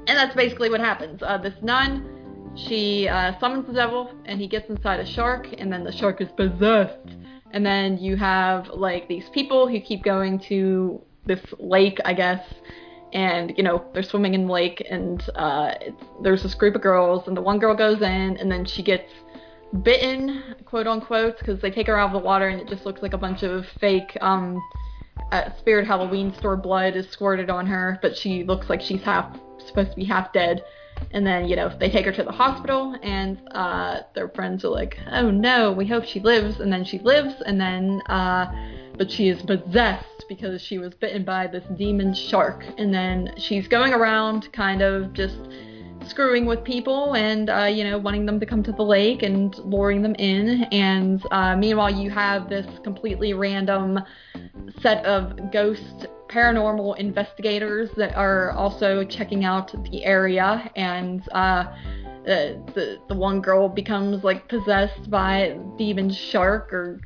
and that's basically what happens. Uh, this nun... She uh, summons the devil, and he gets inside a shark, and then the shark is possessed. And then you have, like, these people who keep going to this lake, I guess, and, you know, they're swimming in the lake, and uh, it's, there's this group of girls, and the one girl goes in, and then she gets bitten, quote-unquote, because they take her out of the water, and it just looks like a bunch of fake um, uh, Spirit Halloween store blood is squirted on her, but she looks like she's half supposed to be half dead. And then, you know, they take her to the hospital, and uh, their friends are like, oh no, we hope she lives. And then she lives, and then, uh, but she is possessed because she was bitten by this demon shark. And then she's going around kind of just screwing with people and, uh, you know, wanting them to come to the lake and luring them in. And uh, meanwhile, you have this completely random set of ghost paranormal investigators that are also checking out the area, and uh, the, the the one girl becomes, like, possessed by demon shark, or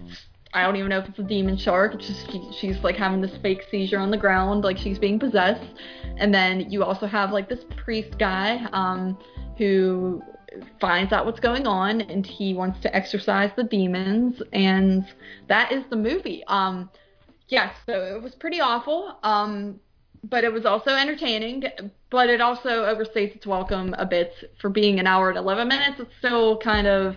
I don't even know if it's a demon shark. It's just she, she's like having this fake seizure on the ground, like she's being possessed. And then you also have, like, this priest guy um, who finds out what's going on, and he wants to exorcise the demons, and that is the movie. Um, Yes, yeah, so it was pretty awful, um, but it was also entertaining, but it also overstays its welcome a bit for being an hour and eleven minutes. It still kind of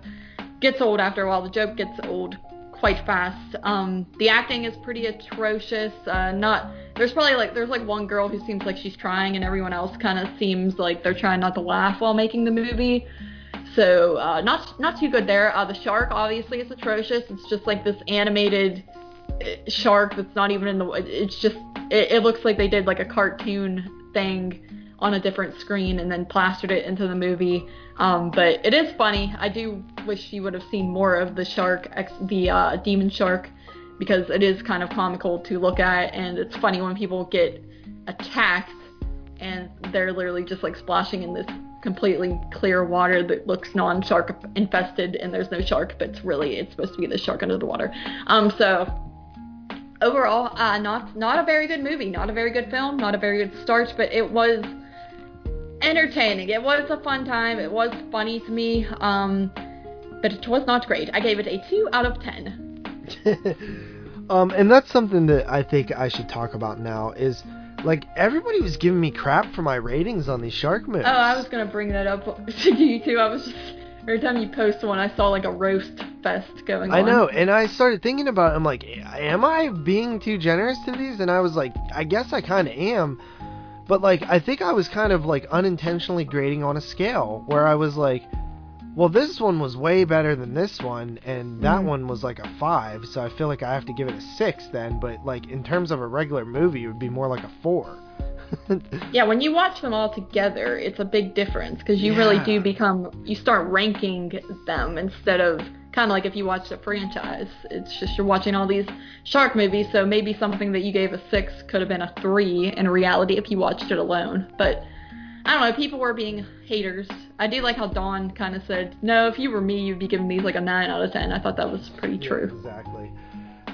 gets old after a while. The joke gets old quite fast. Um, the acting is pretty atrocious. Uh, not there's probably like there's like one girl who seems like she's trying, and everyone else kind of seems like they're trying not to laugh while making the movie. So uh, not not too good there. Uh, the shark obviously is atrocious. It's just like this animated shark that's not even in the it's just it, it looks like they did, like, a cartoon thing on a different screen and then plastered it into the movie, um but it is funny. I do wish you would have seen more of the shark ex, the uh demon shark, because it is kind of comical to look at, and it's funny when people get attacked and they're literally just, like, splashing in this completely clear water that looks non-shark infested, and there's no shark, but it's really it's supposed to be the shark under the water. Um so overall, uh, not not a very good movie, not a very good film, not a very good start, but it was entertaining. It was a fun time. It was funny to me, um, but it was not great. I gave it a two out of ten. um, and that's something that I think I should talk about now is, like, everybody was giving me crap for my ratings on these shark movies. Oh, I was going to bring that up to you, too. I was just... Every time you post one, I saw, like, a roast fest going on. I know, and I started thinking about it. I'm like, am I being too generous to these? And I was like, I guess I kind of am. But, like, I think I was kind of, like, unintentionally grading on a scale where I was like, well, this one was way better than this one, and that mm. one was, like, a five, so I feel like I have to give it a six then. But, like, in terms of a regular movie, it would be more like a four. Yeah, when you watch them all together, it's a big difference, because you yeah. really do become, you start ranking them instead of, kind of like if you watched a franchise, it's just you're watching all these shark movies, so maybe something that you gave a six could have been a three in reality if you watched it alone. But I don't know, people were being haters. I do like how Dawn kind of said, no, if you were me, you'd be giving these like a nine out of ten. I thought that was pretty true. Yeah, exactly.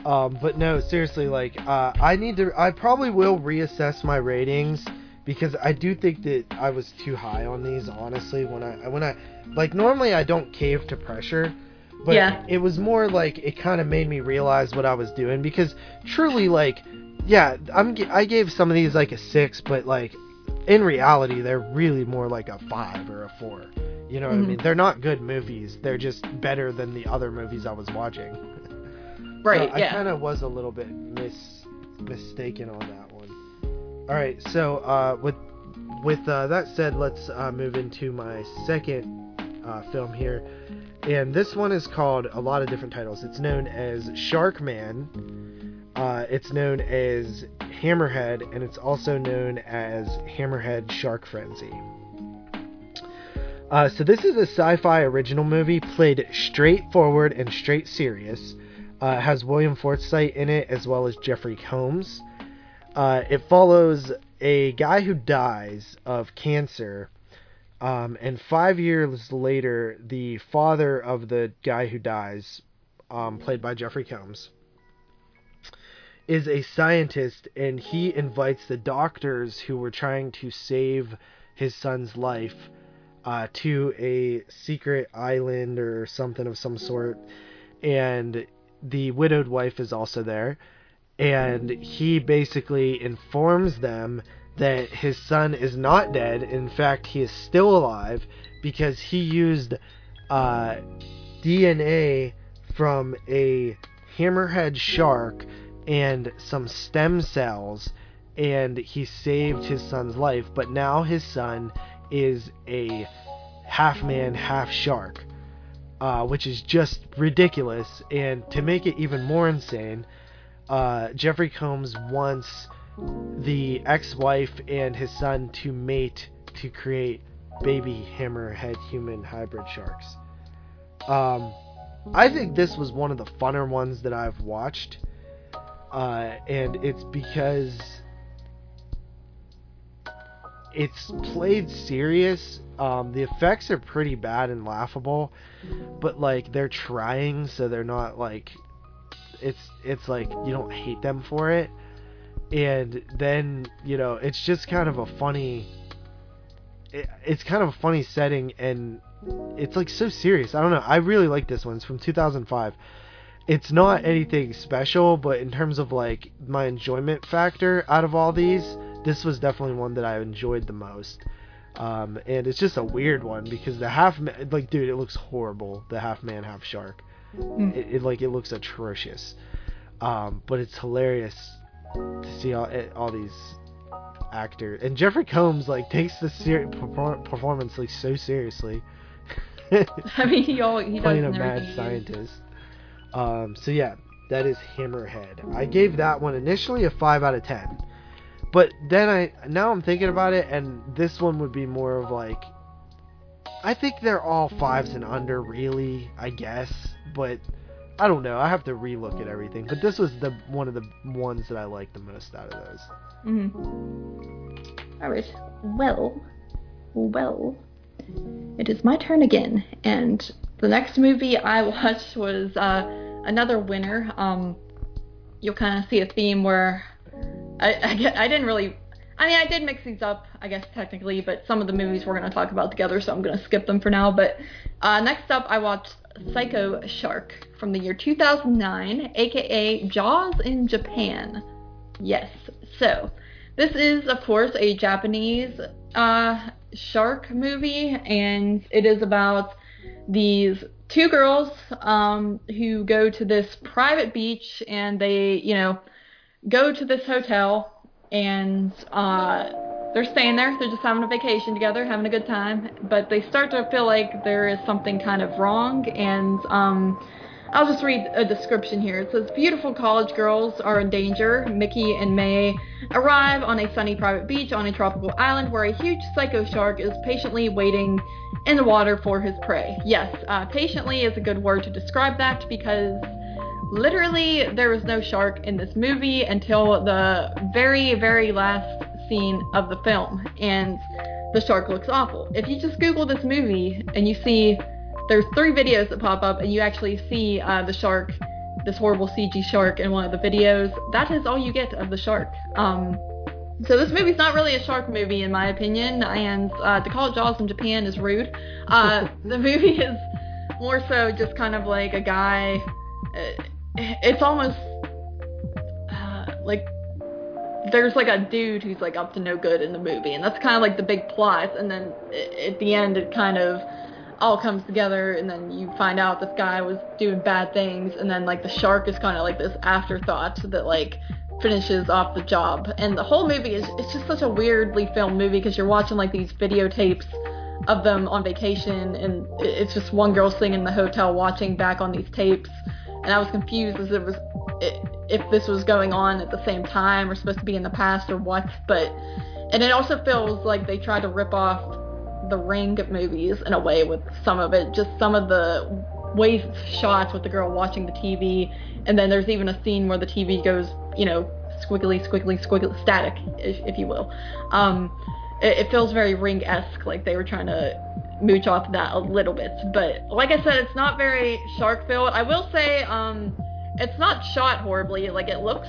Um, but no, seriously, like, uh, I need to, I probably will reassess my ratings, because I do think that I was too high on these, honestly, when I, when I, like, normally I don't cave to pressure, but yeah. it was more like, it kind of made me realize what I was doing, because truly, like, yeah, I'm, I gave some of these, like, a six, but, like, in reality, they're really more like a five or a four, you know what mm-hmm. I mean? They're not good movies, they're just better than the other movies I was watching. Right, so I yeah. kind of was a little bit mis- mistaken on that one. All right, so uh, with with uh, that said, let's uh, move into my second uh, film here. And this one is called a lot of different titles. It's known as Shark Man. Uh, it's known as Hammerhead, and it's also known as Hammerhead Shark Frenzy. Uh, so this is a sci-fi original movie played straightforward and straight serious. Uh, it has William Forsythe in it, as well as Jeffrey Combs. Uh, it follows a guy who dies of cancer, um, and five years later, the father of the guy who dies, um, played by Jeffrey Combs, is a scientist, and he invites the doctors who were trying to save his son's life uh, to a secret island or something of some sort, and the widowed wife is also there, and he basically informs them that his son is not dead. In fact, he is still alive because he used uh, D N A from a hammerhead shark and some stem cells, and he saved his son's life. But now his son is a half man, half shark, uh, which is just ridiculous. And to make it even more insane, uh, Jeffrey Combs wants the ex-wife and his son to mate to create baby hammerhead human hybrid sharks. Um, I think this was one of the funner ones that I've watched, uh, and it's because it's played serious. Um, the effects are pretty bad and laughable, but like they're trying, so they're not like it's it's like you don't hate them for it. And then, you know, it's just kind of a funny it, it's kind of a funny setting, and it's like so serious. I don't know, I really like this one. It's from two thousand five. It's not anything special, but in terms of like my enjoyment factor out of all these, this was definitely one that I enjoyed the most. Um, and it's just a weird one because the half man, like, dude, it looks horrible. The half man, half shark. Mm. It, it like, it looks atrocious. Um, but it's hilarious to see all, all these actors. And Jeffrey Combs, like, takes the ser- perform- performance, like, so seriously. I mean, he always, he playing a mad scientist. Um, so yeah, that is Hammerhead. I gave that one initially a five out of ten. But then I, now I'm thinking about it, and this one would be more of like, I think they're all fives and under, really, I guess. But I don't know. I have to relook at everything. But this was the one of the ones that I liked the most out of those. Mm-hmm. All right. Well, well, it is my turn again. And the next movie I watched was uh, another winner. Um, you'll kind of see a theme where... I, I, I didn't really, I mean, I did mix these up, I guess, technically, but some of the movies we're going to talk about together, so I'm going to skip them for now. But uh, next up, I watched Psycho Shark from the year two thousand nine, a k a. Jaws in Japan. Yes. So this is, of course, a Japanese uh, shark movie, and it is about these two girls um, who go to this private beach, and they, you know, go to this hotel, and uh, they're staying there. They're just having a vacation together, having a good time. But they start to feel like there is something kind of wrong, and um, I'll just read a description here. It says, beautiful college girls are in danger. Mickey and May arrive on a sunny private beach on a tropical island where a huge psycho shark is patiently waiting in the water for his prey. Yes, uh, patiently is a good word to describe that, because literally, there was no shark in this movie until the very, very last scene of the film, and the shark looks awful. If you just Google this movie, and you see there's three videos that pop up, and you actually see uh, the shark, this horrible C G shark in one of the videos, that is all you get of the shark. Um, so this movie's not really a shark movie, in my opinion, and uh, to call it Jaws in Japan is rude. Uh, the movie is more so just kind of like a guy... Uh, It's almost uh, like there's like a dude who's like up to no good in the movie, and that's kind of like the big plot. And then at the end, it kind of all comes together, and then you find out this guy was doing bad things, and then like the shark is kind of like this afterthought that like finishes off the job. And the whole movie is it's just such a weirdly filmed movie, because you're watching like these videotapes of them on vacation, and it's just one girl sitting in the hotel watching back on these tapes. And I was confused as it was if this was going on at the same time or supposed to be in the past or what. But and it also feels like they tried to rip off the Ring movies in a way with some of it, just some of the ways it's shot with the girl watching the T V. And then there's even a scene where the T V goes, you know, squiggly, squiggly, squiggly, static, if, if you will. Um, it, it feels very Ring-esque, like they were trying to mooch off that a little bit. But like I said, it's not very shark filled. I will say um it's not shot horribly. Like, it looks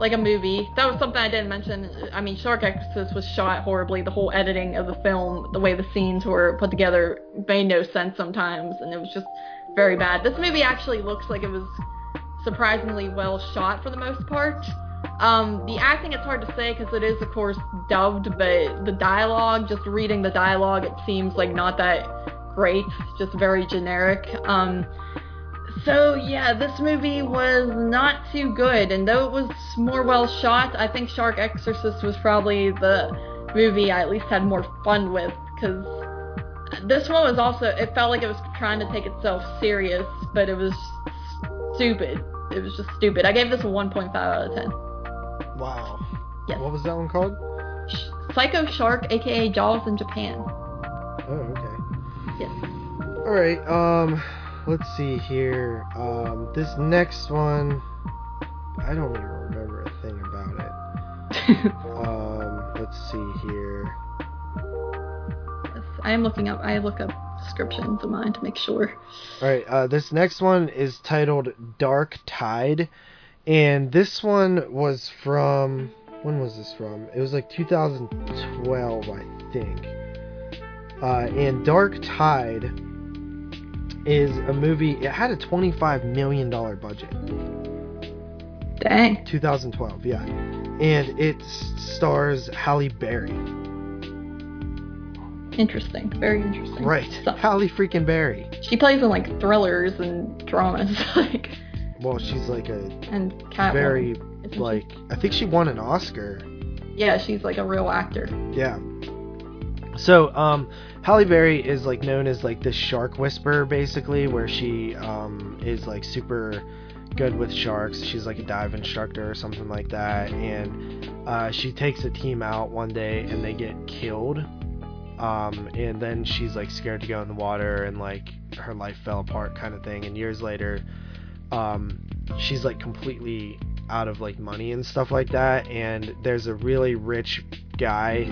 like a movie. That was something I didn't mention. I mean, Shark Exorcist was shot horribly. The whole editing of the film, the way the scenes were put together, made no sense sometimes, and it was just very bad. This movie actually looks like it was surprisingly well shot for the most part. Um, the acting, it's hard to say because it is, of course, dubbed, but the dialogue, just reading the dialogue, it seems like not that great, just very generic. Um, so yeah, this movie was not too good, and though it was more well shot, I think Shark Exorcist was probably the movie I at least had more fun with, because this one was also, it felt like it was trying to take itself serious, but it was stupid. It was just stupid. I gave this a one point five out of ten. Wow. Yes. What was that one called? Psycho Shark, aka Jaws in Japan. Oh, okay. Yes. Alright, um, let's see here. Um, this next one, I don't even remember a thing about it. um, let's see here. Yes, I am looking up, I look up descriptions of mine to make sure. Alright, uh, this next one is titled Dark Tide. And this one was from, when was this from? It was like two thousand twelve, I think. Uh, and Dark Tide is a movie, it had a twenty-five million dollars budget. Dang. twenty twelve, yeah. And it stars Halle Berry. Interesting. Very interesting. Right. So, Halle freaking Berry. She plays in like thrillers and dramas, like... Well, she's like a and very, woman, like, she? I think she won an Oscar. Yeah, she's like a real actor. Yeah. So, um, Halle Berry is like known as like the shark whisperer, basically, where she um, is like super good with sharks. She's like a dive instructor or something like that. And uh, she takes a team out one day and they get killed. Um, and then she's like scared to go in the water and like her life fell apart kind of thing. And years later... um she's like completely out of like money and stuff like that, and there's a really rich guy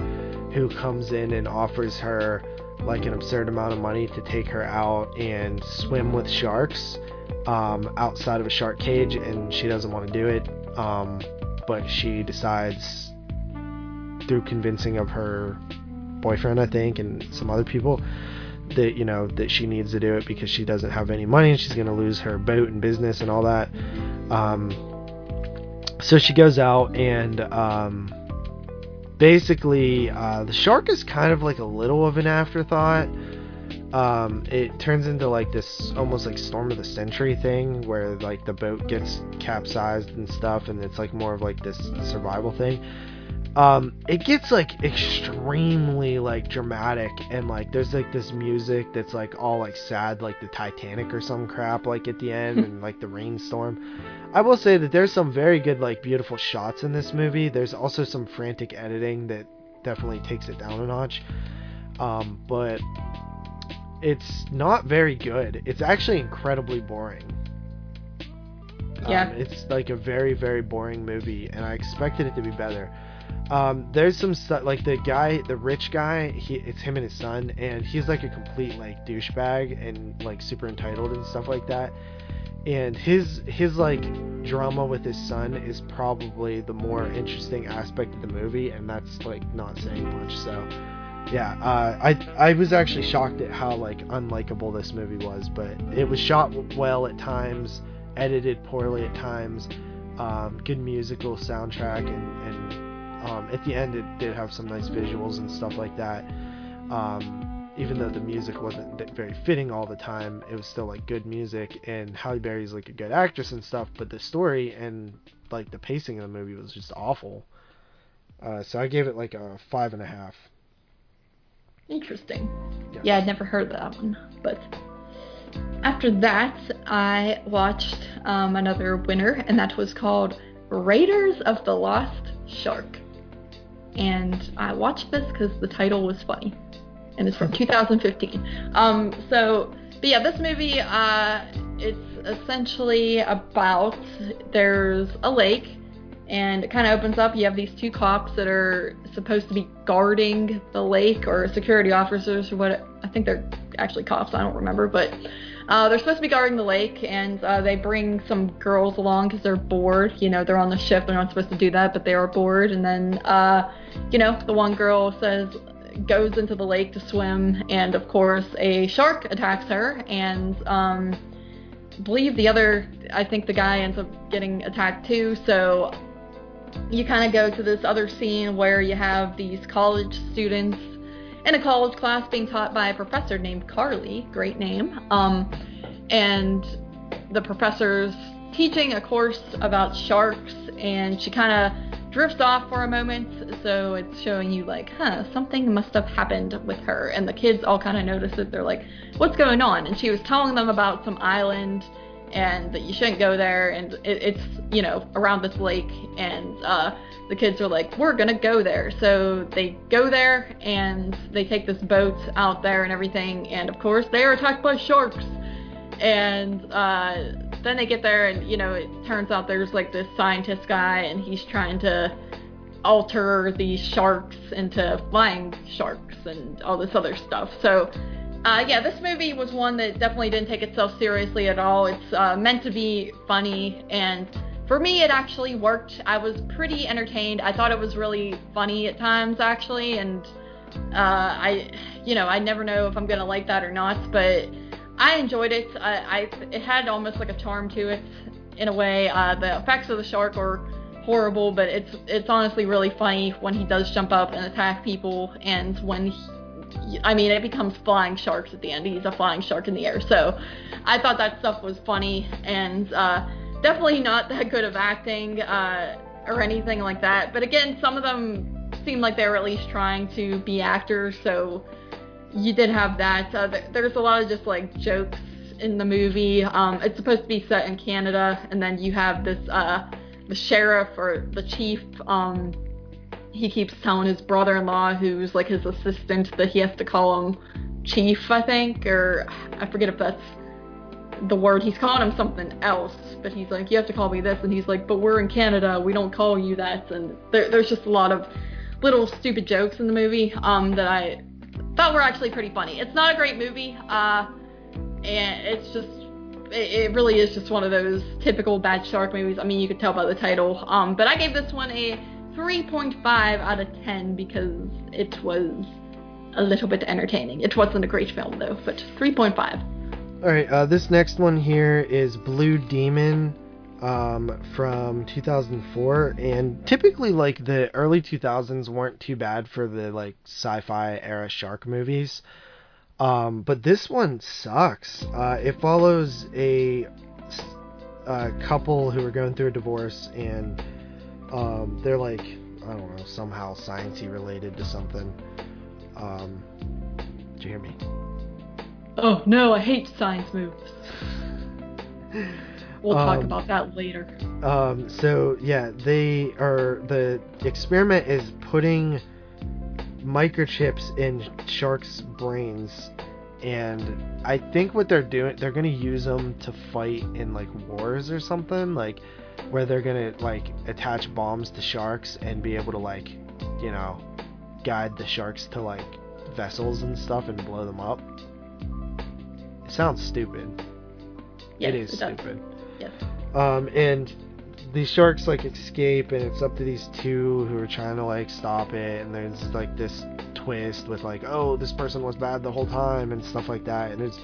who comes in and offers her like an absurd amount of money to take her out and swim with sharks um outside of a shark cage, and she doesn't want to do it, um but she decides through convincing of her boyfriend, I think, and some other people, that, you know, that she needs to do it because she doesn't have any money and she's going to lose her boat and business and all that. Um, so she goes out and um, basically uh, the shark is kind of like a little of an afterthought. Um, it turns into like this almost like storm of the century thing where like the boat gets capsized and stuff, and it's like more of like this survival thing. Um, it gets, like, extremely, like, dramatic, and, like, there's, like, this music that's, like, all, like, sad, like, the Titanic or some crap, like, at the end, and, like, the rainstorm. I will say that there's some very good, like, beautiful shots in this movie. There's also some frantic editing that definitely takes it down a notch, um, but it's not very good. It's actually incredibly boring. Yeah. Um, it's, like, a very, very boring movie, and I expected it to be better. Um, there's some stuff, like, the guy, the rich guy, he, it's him and his son, and he's, like, a complete, like, douchebag and, like, super entitled and stuff like that, and his, his, like, drama with his son is probably the more interesting aspect of the movie, and that's, like, not saying much, so, yeah, uh, I, I was actually shocked at how, like, unlikable this movie was, but it was shot well at times, edited poorly at times, um, good musical soundtrack, and, and Um, at the end, it did have some nice visuals and stuff like that. Um, even though the music wasn't very fitting all the time, it was still, like, good music. And Halle Berry's, like, a good actress and stuff. But the story and, like, the pacing of the movie was just awful. Uh, so I gave it, like, a five and a half. Interesting. Yeah, yeah, I'd never heard that one. But after that, I watched um, another winner, and that was called Raiders of the Lost Shark. And I watched this because the title was funny, and it's from two thousand fifteen. Um, so, but yeah, this movie, uh, it's essentially about, there's a lake, and it kind of opens up, you have these two cops that are supposed to be guarding the lake, or security officers, or what, I think they're actually cops, I don't remember, but uh, they're supposed to be guarding the lake, and uh, they bring some girls along because they're bored, you know, they're on the ship, they're not supposed to do that, but they are bored, and then, uh, you know, the one girl says, goes into the lake to swim, and of course, a shark attacks her, and, um, believe the other, I think the guy ends up getting attacked too, so you kind of go to this other scene where you have these college students in a college class being taught by a professor named Carly, great name, um, and the professor's teaching a course about sharks, and she kind of drifts off for a moment, so it's showing you like, huh, something must have happened with her, and the kids all kind of notice it. They're like, what's going on? And she was telling them about some island and that you shouldn't go there, and it, it's, you know, around this lake, and uh, the kids are like, we're gonna go there. So they go there, and they take this boat out there and everything, and of course they are attacked by sharks. And uh, then they get there, and, you know, it turns out there's, like, this scientist guy, and he's trying to alter these sharks into flying sharks and all this other stuff. So, uh, yeah, this movie was one that definitely didn't take itself seriously at all. It's uh, meant to be funny, and for me, it actually worked. I was pretty entertained. I thought it was really funny at times, actually, and uh, I, you know, I never know if I'm going to like that or not, but I enjoyed it. I, I it had almost like a charm to it in a way. Uh, the effects of the shark are horrible, but it's it's honestly really funny when he does jump up and attack people, and when he, I mean, it becomes flying sharks at the end. He's a flying shark in the air. So I thought that stuff was funny, and uh, definitely not that good of acting uh, or anything like that. But again, some of them seemed like they were at least trying to be actors, so you did have that. Uh, th- there's a lot of just, like, jokes in the movie. Um, it's supposed to be set in Canada, and then you have this, uh, the sheriff or the chief, um, he keeps telling his brother-in-law, who's, like, his assistant, that he has to call him chief, I think, or I forget if that's the word. He's calling him something else, but he's like, you have to call me this, and he's like, but we're in Canada, we don't call you that, and there- there's just a lot of little stupid jokes in the movie, um, that I thought were actually pretty funny. It's not a great movie, uh, and it's just, it, it really is just one of those typical bad shark movies. I mean, you could tell by the title, um, but I gave this one a three point five out of ten because it was a little bit entertaining. It wasn't a great film, though, but three point five. Alright, uh, this next one here is Blue Demon, um, from two thousand four, and typically, like, the early two thousands weren't too bad for the, like, sci-fi era shark movies, um, but this one sucks. Uh, it follows a, a couple who are going through a divorce, and, um, they're, like, I don't know, somehow science-y related to something. Um, did you hear me? Oh, no, I hate science moves. We'll talk um, about that later. Um, so, yeah, they are, the experiment is putting microchips in sharks' brains, and I think what they're doing, they're going to use them to fight in, like, wars or something, like, where they're going to, like, attach bombs to sharks and be able to, like, you know, guide the sharks to, like, vessels and stuff and blow them up. It sounds stupid. Yes, it is it stupid. Does. Yes. Um, and these sharks, like, escape, and it's up to these two who are trying to, like, stop it, and there's, like, this twist with, like, oh, this person was bad the whole time, and stuff like that, and it's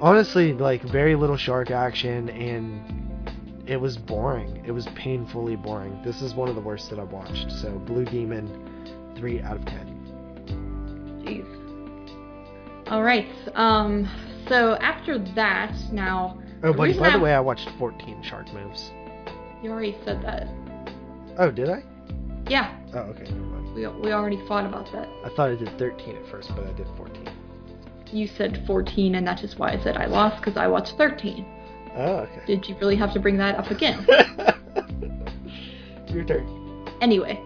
honestly, like, very little shark action, and it was boring. It was painfully boring. This is one of the worst that I've watched, so Blue Demon, three out of ten. Jeez. Alright, um, so after that, now... Oh, but by the way, I watched fourteen shark moves. You already said that. Oh, did I? Yeah. Oh, okay, never mind. We, we already thought about that. I thought I did thirteen at first, but I did fourteen. You said fourteen, and that is why I said I lost, because I watched thirteen. Oh, okay. Did you really have to bring that up again? Your turn. Anyway.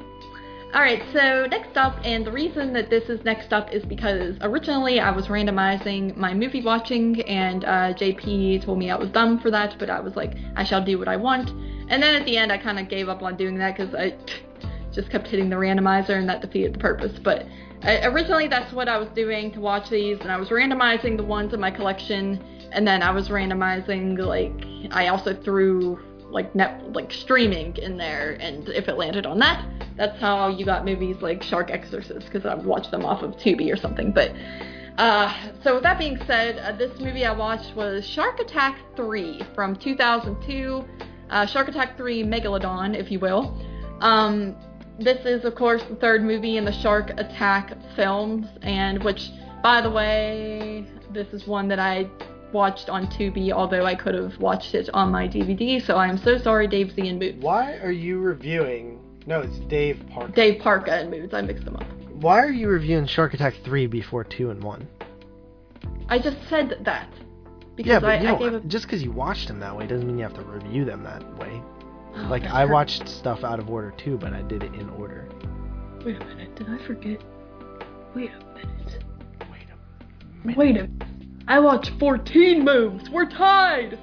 Alright, so next up, and the reason that this is next up is because originally I was randomizing my movie watching, and uh, J P told me I was dumb for that, but I was like, I shall do what I want. And then at the end I kind of gave up on doing that because I just kept hitting the randomizer and that defeated the purpose. But I, originally that's what I was doing to watch these, and I was randomizing the ones in my collection, and then I was randomizing, like, I also threw... like net, like streaming in there, and if it landed on that, that's how you got movies like Shark Exorcist, because I would watch them off of Tubi or something. But Uh, so with that being said, uh, this movie I watched was Shark Attack three from two thousand two, uh, Shark Attack three Megalodon, if you will. Um, this is, of course, the third movie in the Shark Attack films, and which, by the way, this is one that I watched on Tubi, although I could have watched it on my D V D, so I am so sorry, Dave Z and Moots. Why are you reviewing... No, it's Dave Parka. Dave Parka and Moots, I mixed them up. Why are you reviewing Shark Attack three before two and one? I just said that. Because yeah, but I, you know, I gave a... just because you watched them that way doesn't mean you have to review them that way. Oh, like, I hurt. watched stuff out of order too, but I did it in order. Wait a minute, did I forget? Wait a minute. Wait a minute. Wait a minute. I watched fourteen moves. We're tied.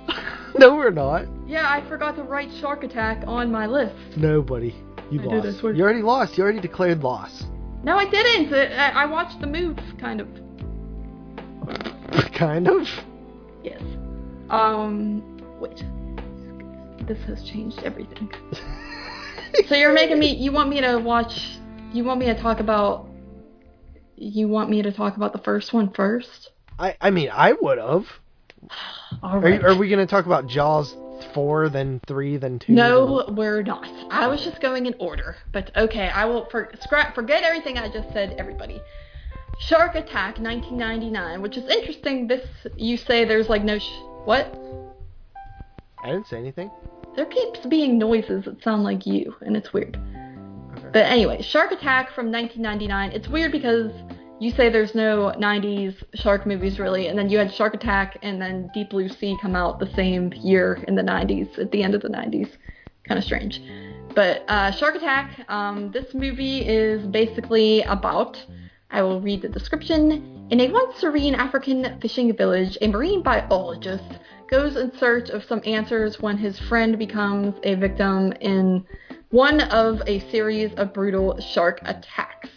No, we're not. Yeah, I forgot to write Shark Attack on my list. Nobody, you I lost. Did, you already lost. You already declared loss. No, I didn't. I, I watched the moves, kind of. Kind of. Yes. Um. Wait. This has changed everything. So you're making me. You want me to watch. You want me to talk about. You want me to talk about the first one first? I, I mean, I would have. Right. Are, are we going to talk about Jaws four, then three, then two? No, we're not. I was just going in order. But okay, I will for, scrap, forget everything I just said, everybody. Shark Attack nineteen ninety-nine, which is interesting. This, you say there's like no... Sh- what? I didn't say anything. There keeps being noises that sound like you, and it's weird. Okay. But anyway, Shark Attack from nineteen ninety-nine. It's weird because... You say there's no nineties shark movies, really, and then you had Shark Attack and then Deep Blue Sea come out the same year in the nineties, at the end of the nineties. Kind of strange. But uh, Shark Attack, um, this movie is basically about, I will read the description. In a once serene African fishing village, a marine biologist goes in search of some answers when his friend becomes a victim in one of a series of brutal shark attacks.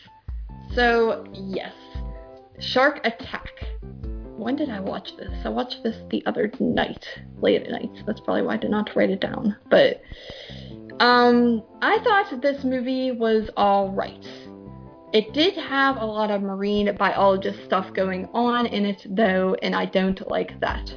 So, yes, Shark Attack. When did I watch this? I watched this the other night, late at night. So that's probably why I did not write it down. But um, I thought that this movie was all right. It did have a lot of marine biologist stuff going on in it, though, and I don't like that.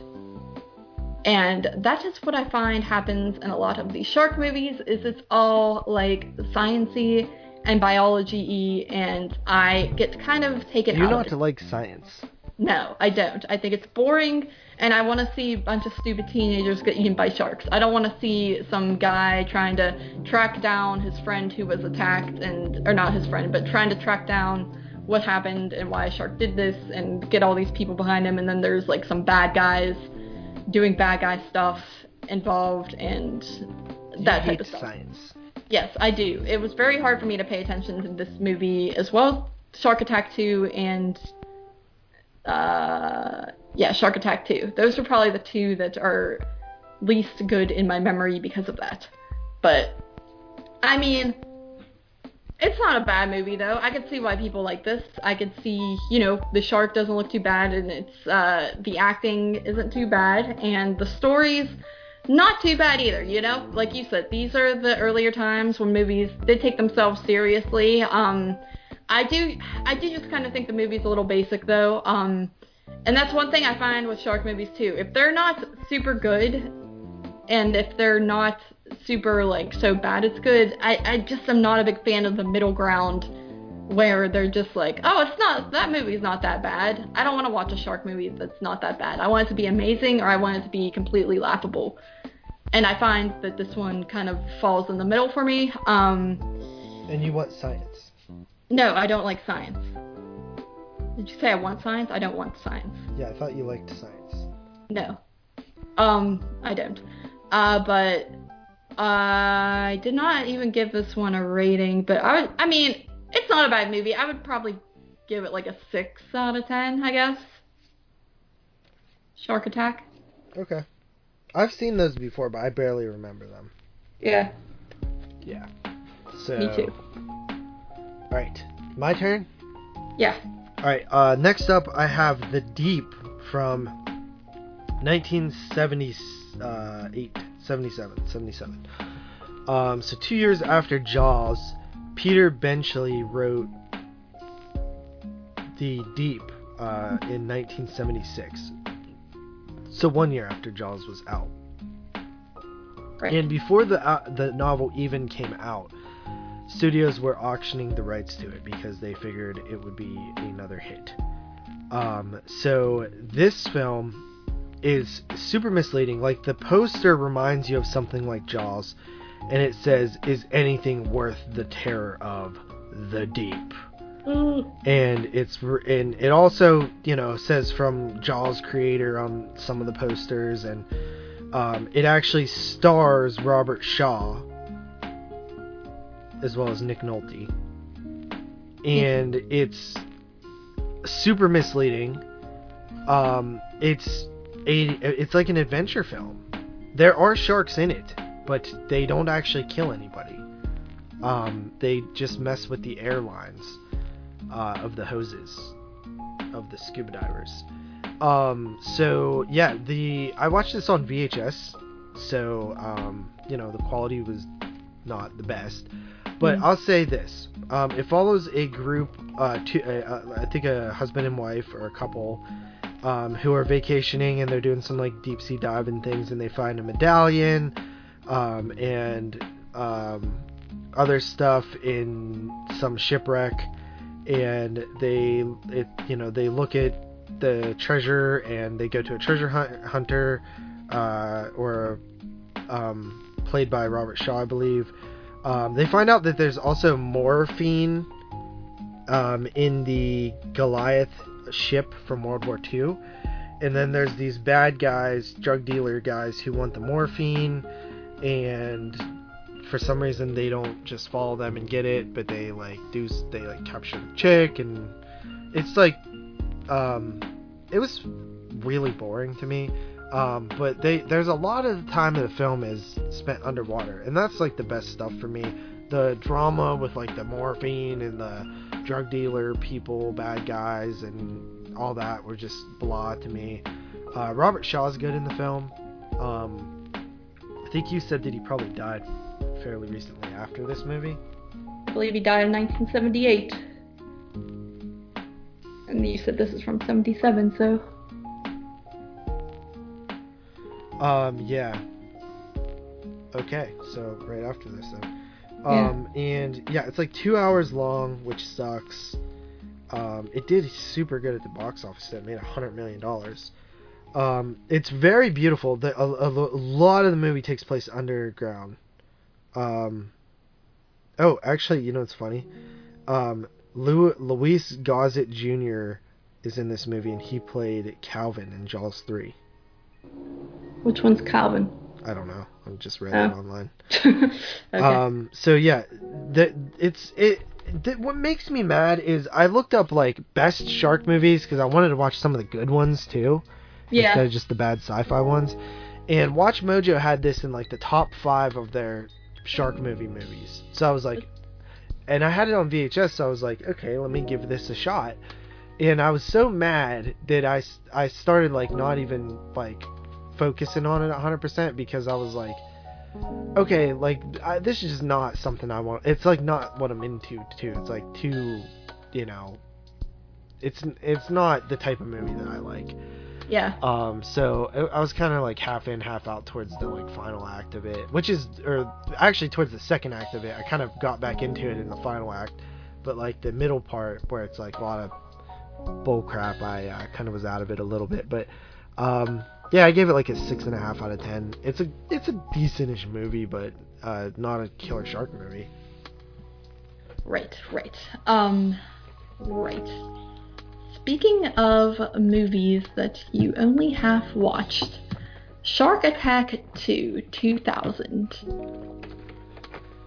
And that is what I find happens in a lot of these shark movies, is it's all, like, science-y and biology-y, and I get kind of taken out. You don't have to like science. No, I don't. I think it's boring, and I want to see a bunch of stupid teenagers get eaten by sharks. I don't want to see some guy trying to track down his friend who was attacked, and or not his friend, but trying to track down what happened and why a shark did this, and get all these people behind him, and then there's like some bad guys doing bad guy stuff involved, and that type of stuff. Science. Yes, I do. It was very hard for me to pay attention to this movie, as well as Shark Attack two and, uh, yeah, Shark Attack two. Those are probably the two that are least good in my memory because of that. But, I mean, it's not a bad movie, though. I could see why people like this. I could see, you know, the shark doesn't look too bad, and it's, uh, the acting isn't too bad, and the stories... Not too bad either, you know? Like you said, these are the earlier times when movies did take themselves seriously. Um, I do I do just kind of think the movie's a little basic, though. Um, and that's one thing I find with shark movies, too. If they're not super good, and if they're not super, like, so bad it's good, I, I just am not a big fan of the middle ground where they're just like, oh, it's not, that movie's not that bad. I don't want to watch a shark movie that's not that bad. I want it to be amazing, or I want it to be completely laughable. And I find that this one kind of falls in the middle for me. Um, and you want science? No, I don't like science. Did you say I want science? I don't want science. Yeah, I thought you liked science. No. Um, I don't. Uh, but I did not even give this one a rating, but I, I mean, it's not a bad movie. I would probably give it like a six out of ten, I guess. Shark Attack. Okay. I've seen those before, but I barely remember them. Yeah. Yeah. So. Me too. Alright. My turn? Yeah. Alright, uh, next up I have The Deep from nineteen seventy-eight, seventy-seven, seventy-seven. Um, so two years after Jaws, Peter Benchley wrote The Deep uh, in nineteen seventy-six. So one year after Jaws was out. Right. And before the uh, the novel even came out, studios were auctioning the rights to it because they figured it would be another hit. Um, so this film is super misleading. Like, the poster reminds you of something like Jaws, and it says, "Is anything worth the terror of the deep?" Mm. And it's and it also, you know, says from Jaws creator on some of the posters, and um, it actually stars Robert Shaw as well as Nick Nolte, and mm-hmm. it's super misleading. Um, it's A, it's like an adventure film. There are sharks in it, but they don't actually kill anybody. Um, they just mess with the airlines uh, of the hoses of the scuba divers. Um, so yeah, the I watched this on V H S, so um, you know, the quality was not the best. But mm-hmm. I'll say this: um, it follows a group, uh, two, uh, I think a husband and wife or a couple. Um, who are vacationing, and they're doing some like deep sea diving things, and they find a medallion um, and um, other stuff in some shipwreck, and they it, you know they look at the treasure, and they go to a treasure hunt- hunter uh, or um, played by Robert Shaw, I believe. Um, they find out that there's also morphine um, in the Goliath ship from World War Two, and then there's these bad guys, drug dealer guys, who want the morphine, and for some reason they don't just follow them and get it, but they like do they like capture the chick, and it's like um it was really boring to me, um but they there's a lot of the time of the film is spent underwater, and that's like the best stuff for me. The drama with like the morphine and the drug dealer people, bad guys, and all that were just blah to me. Uh, Robert Shaw's good in the film. Um, I think you said that he probably died fairly recently after this movie. I believe he died in nineteen seventy-eight. And you said this is from seventy-seven, so... Um, yeah. Okay, so right after this then. Um, yeah. And yeah, it's like two hours long, which sucks. Um, it did super good at the box office. It made a hundred million dollars. Um, it's very beautiful. The, a, a, a lot of the movie takes place underground. Um, oh, actually, you know, it's funny. Um, Lou, Luis Gossett Junior is in this movie, and he played Calvin in Jaws three. Which one's Calvin? I don't know. I just read oh. it online. okay. Um, so yeah, the, it's it. The, what makes me mad is I looked up like best shark movies because I wanted to watch some of the good ones too, yeah. instead of just the bad sci-fi ones. And Watch Mojo had this in like the top five of their shark movie movies. So I was like, and I had it on V H S. So I was like, okay, let me give this a shot. And I was so mad that I I started like not even like. focusing on it one hundred percent because I was like, okay, like I, this is just not something I want. It's like not what I'm into too. It's like too, you know, it's it's not the type of movie that I like. Yeah. Um. So I, I was kind of like half in, half out towards the like final act of it, which is, or actually towards the second act of it. I kind of got back into it in the final act, but like the middle part where it's like a lot of bull crap, I uh, kind of was out of it a little bit, but um. Yeah, I gave it like a six and a half out of ten. It's a it's a decentish movie, but uh, not a killer shark movie. Right, right, um, right. Speaking of movies that you only half watched, Shark Attack two, two thousand.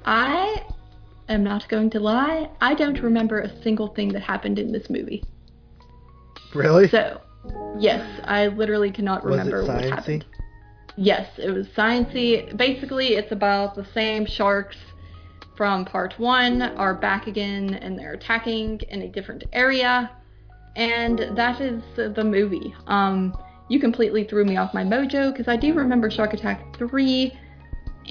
I am not going to lie. I don't remember a single thing that happened in this movie. Really? So. Yes, I literally cannot remember was it what happened. Yes, it was sciencey. Basically, it's about the same sharks from part one are back again, and they're attacking in a different area, and that is the movie. Um, you completely threw me off my mojo because I do remember Shark Attack three,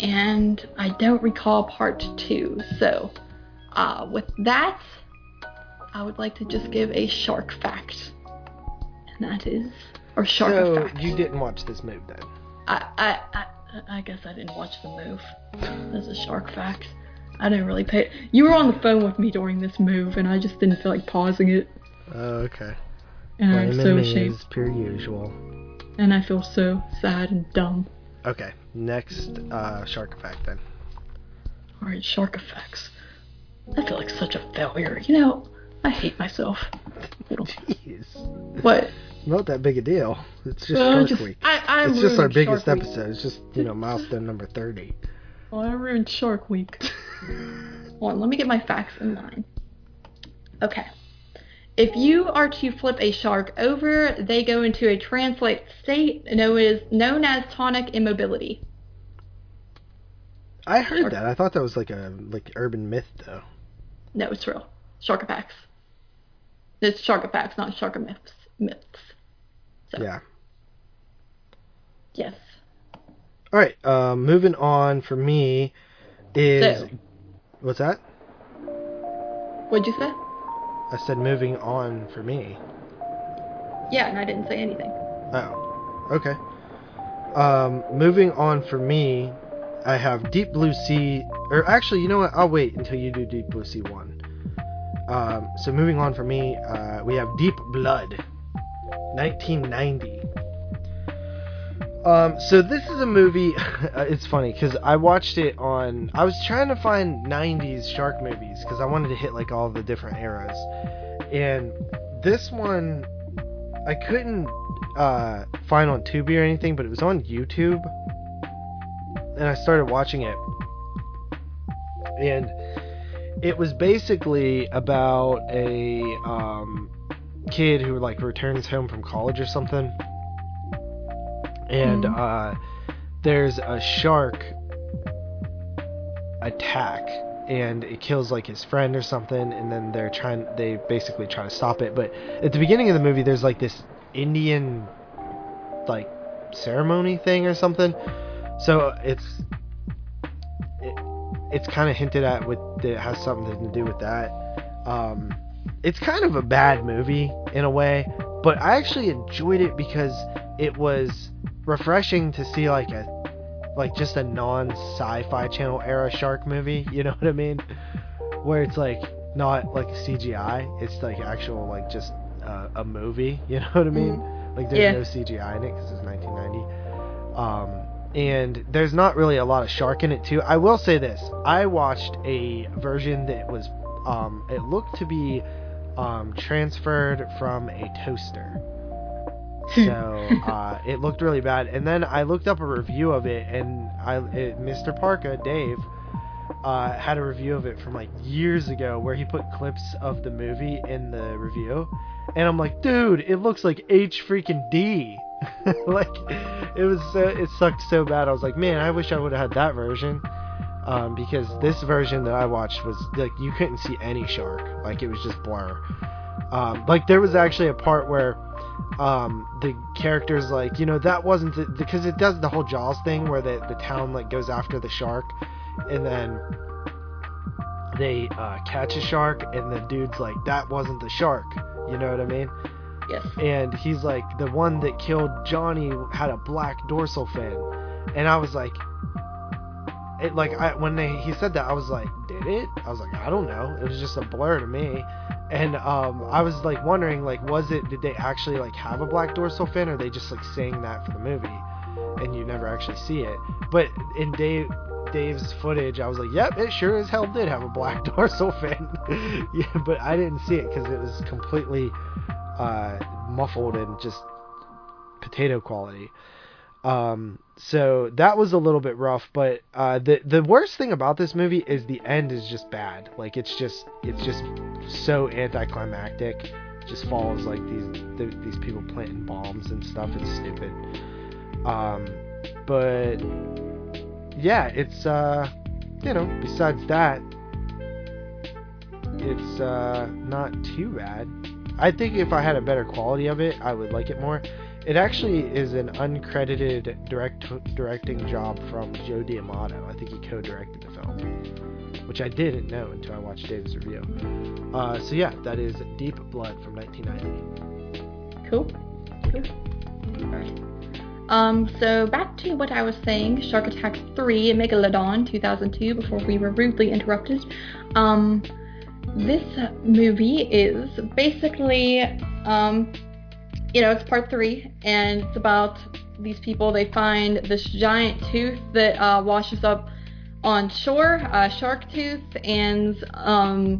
and I don't recall part two. So, uh, with that, I would like to just give a shark fact. that is. Or Shark so Attack. So, you didn't watch this move, then? I, I, I, I guess I didn't watch the move. That's a shark fact. I didn't really pay... You were on the phone with me during this move, and I just didn't feel like pausing it. Oh, okay. And I'm so ashamed. As per usual. And I feel so sad and dumb. Okay, next uh, shark effect, then. Alright, shark effects. I feel like such a failure. You know, I hate myself. Jeez. What? Not that big a deal. It's just well, Shark just, Week. I, I it's just our biggest shark episode. Week. It's just, you know, milestone number thirty. Well, I ruined Shark Week. Hold on, let me get my facts in line. Okay. If you are to flip a shark over, they go into a trance-like state known as tonic immobility. I heard shark. that. I thought that was like a like urban myth, though. No, it's real. Shark effects. It's shark effects, not shark myths. myths. So. Yeah. Yes. All right. Uh, moving on for me is so, what's that? What'd you say? I said moving on for me. Yeah, and I didn't say anything. Oh, okay. Um, moving on for me, I have Deep Blue Sea, or actually, you know what? I'll wait until you do Deep Blue Sea one. Um, so moving on for me, uh, we have Deep Blood, nineteen ninety. Um, so this is a movie. It's funny because I watched it on. I was trying to find nineties shark movies because I wanted to hit like all the different eras, and this one I couldn't uh, find on Tubi or anything, but it was on YouTube, and I started watching it, and it was basically about a um, kid who like returns home from college or something. And uh, there's a shark attack, and it kills like his friend or something. And then they're trying, they basically try to stop it. But at the beginning of the movie, there's like this Indian like ceremony thing or something. So it's it, it's kind of hinted at with that it has something to do with that. Um, it's kind of a bad movie in a way, but I actually enjoyed it because it was refreshing to see like a like just a non sci-fi channel era shark movie, you know what I mean, where it's like not like C G I, it's like actual like just uh, a movie, you know what I mean, mm-hmm. like there's yeah. no C G I in it because it's nineteen ninety, um and there's not really a lot of shark in it too. I will say this, I watched a version that was um it looked to be um transferred from a toaster. So uh, it looked really bad, and then I looked up a review of it, and I, it, Mister Parka, Dave, uh, had a review of it from like years ago where he put clips of the movie in the review, and I'm like, dude, it looks like H freaking D. Like it was so, it sucked so bad. I was like, man, I wish I would have had that version, um, because this version that I watched was like you couldn't see any shark, like it was just blur. Um, like there was actually a part where. Um, the characters like, you know, that wasn't the, because it does the whole Jaws thing where the, the town like goes after the shark, and then they uh, catch a shark, and the dude's like, that wasn't the shark, you know what I mean? Yes. And he's like, the one that killed Johnny had a black dorsal fin, and I was like, it like I when they, he said that I was like, did it? I was like, I don't know, it was just a blur to me. And um, I was like wondering, like, was it, did they actually like have a black dorsal fin, or they just like saying that for the movie, and you never actually see it? But in Dave, Dave's footage, I was like, yep, it sure as hell did have a black dorsal fin. Yeah, but I didn't see it because it was completely uh, muffled and just potato quality. Um, so that was a little bit rough, but uh, the the worst thing about this movie is the end is just bad. Like it's just it's just so anticlimactic. It just follows like these th- these people planting bombs and stuff. It's stupid. Um, but yeah, it's uh, you know, besides that, it's uh, not too bad. I think if I had a better quality of it, I would like it more. It actually is an uncredited direct directing job from Joe D'Amato. I think he co-directed the film, which I didn't know until I watched Dave's review. Uh, so yeah, that is Deep Blood from nineteen ninety. Cool. Good. Um, so back to what I was saying, Shark Attack three, Megalodon, two thousand two, before we were rudely interrupted. Um, this movie is basically, um, you know, it's part three, and it's about these people. They find this giant tooth that uh, washes up on shore, uh, shark tooth, and um,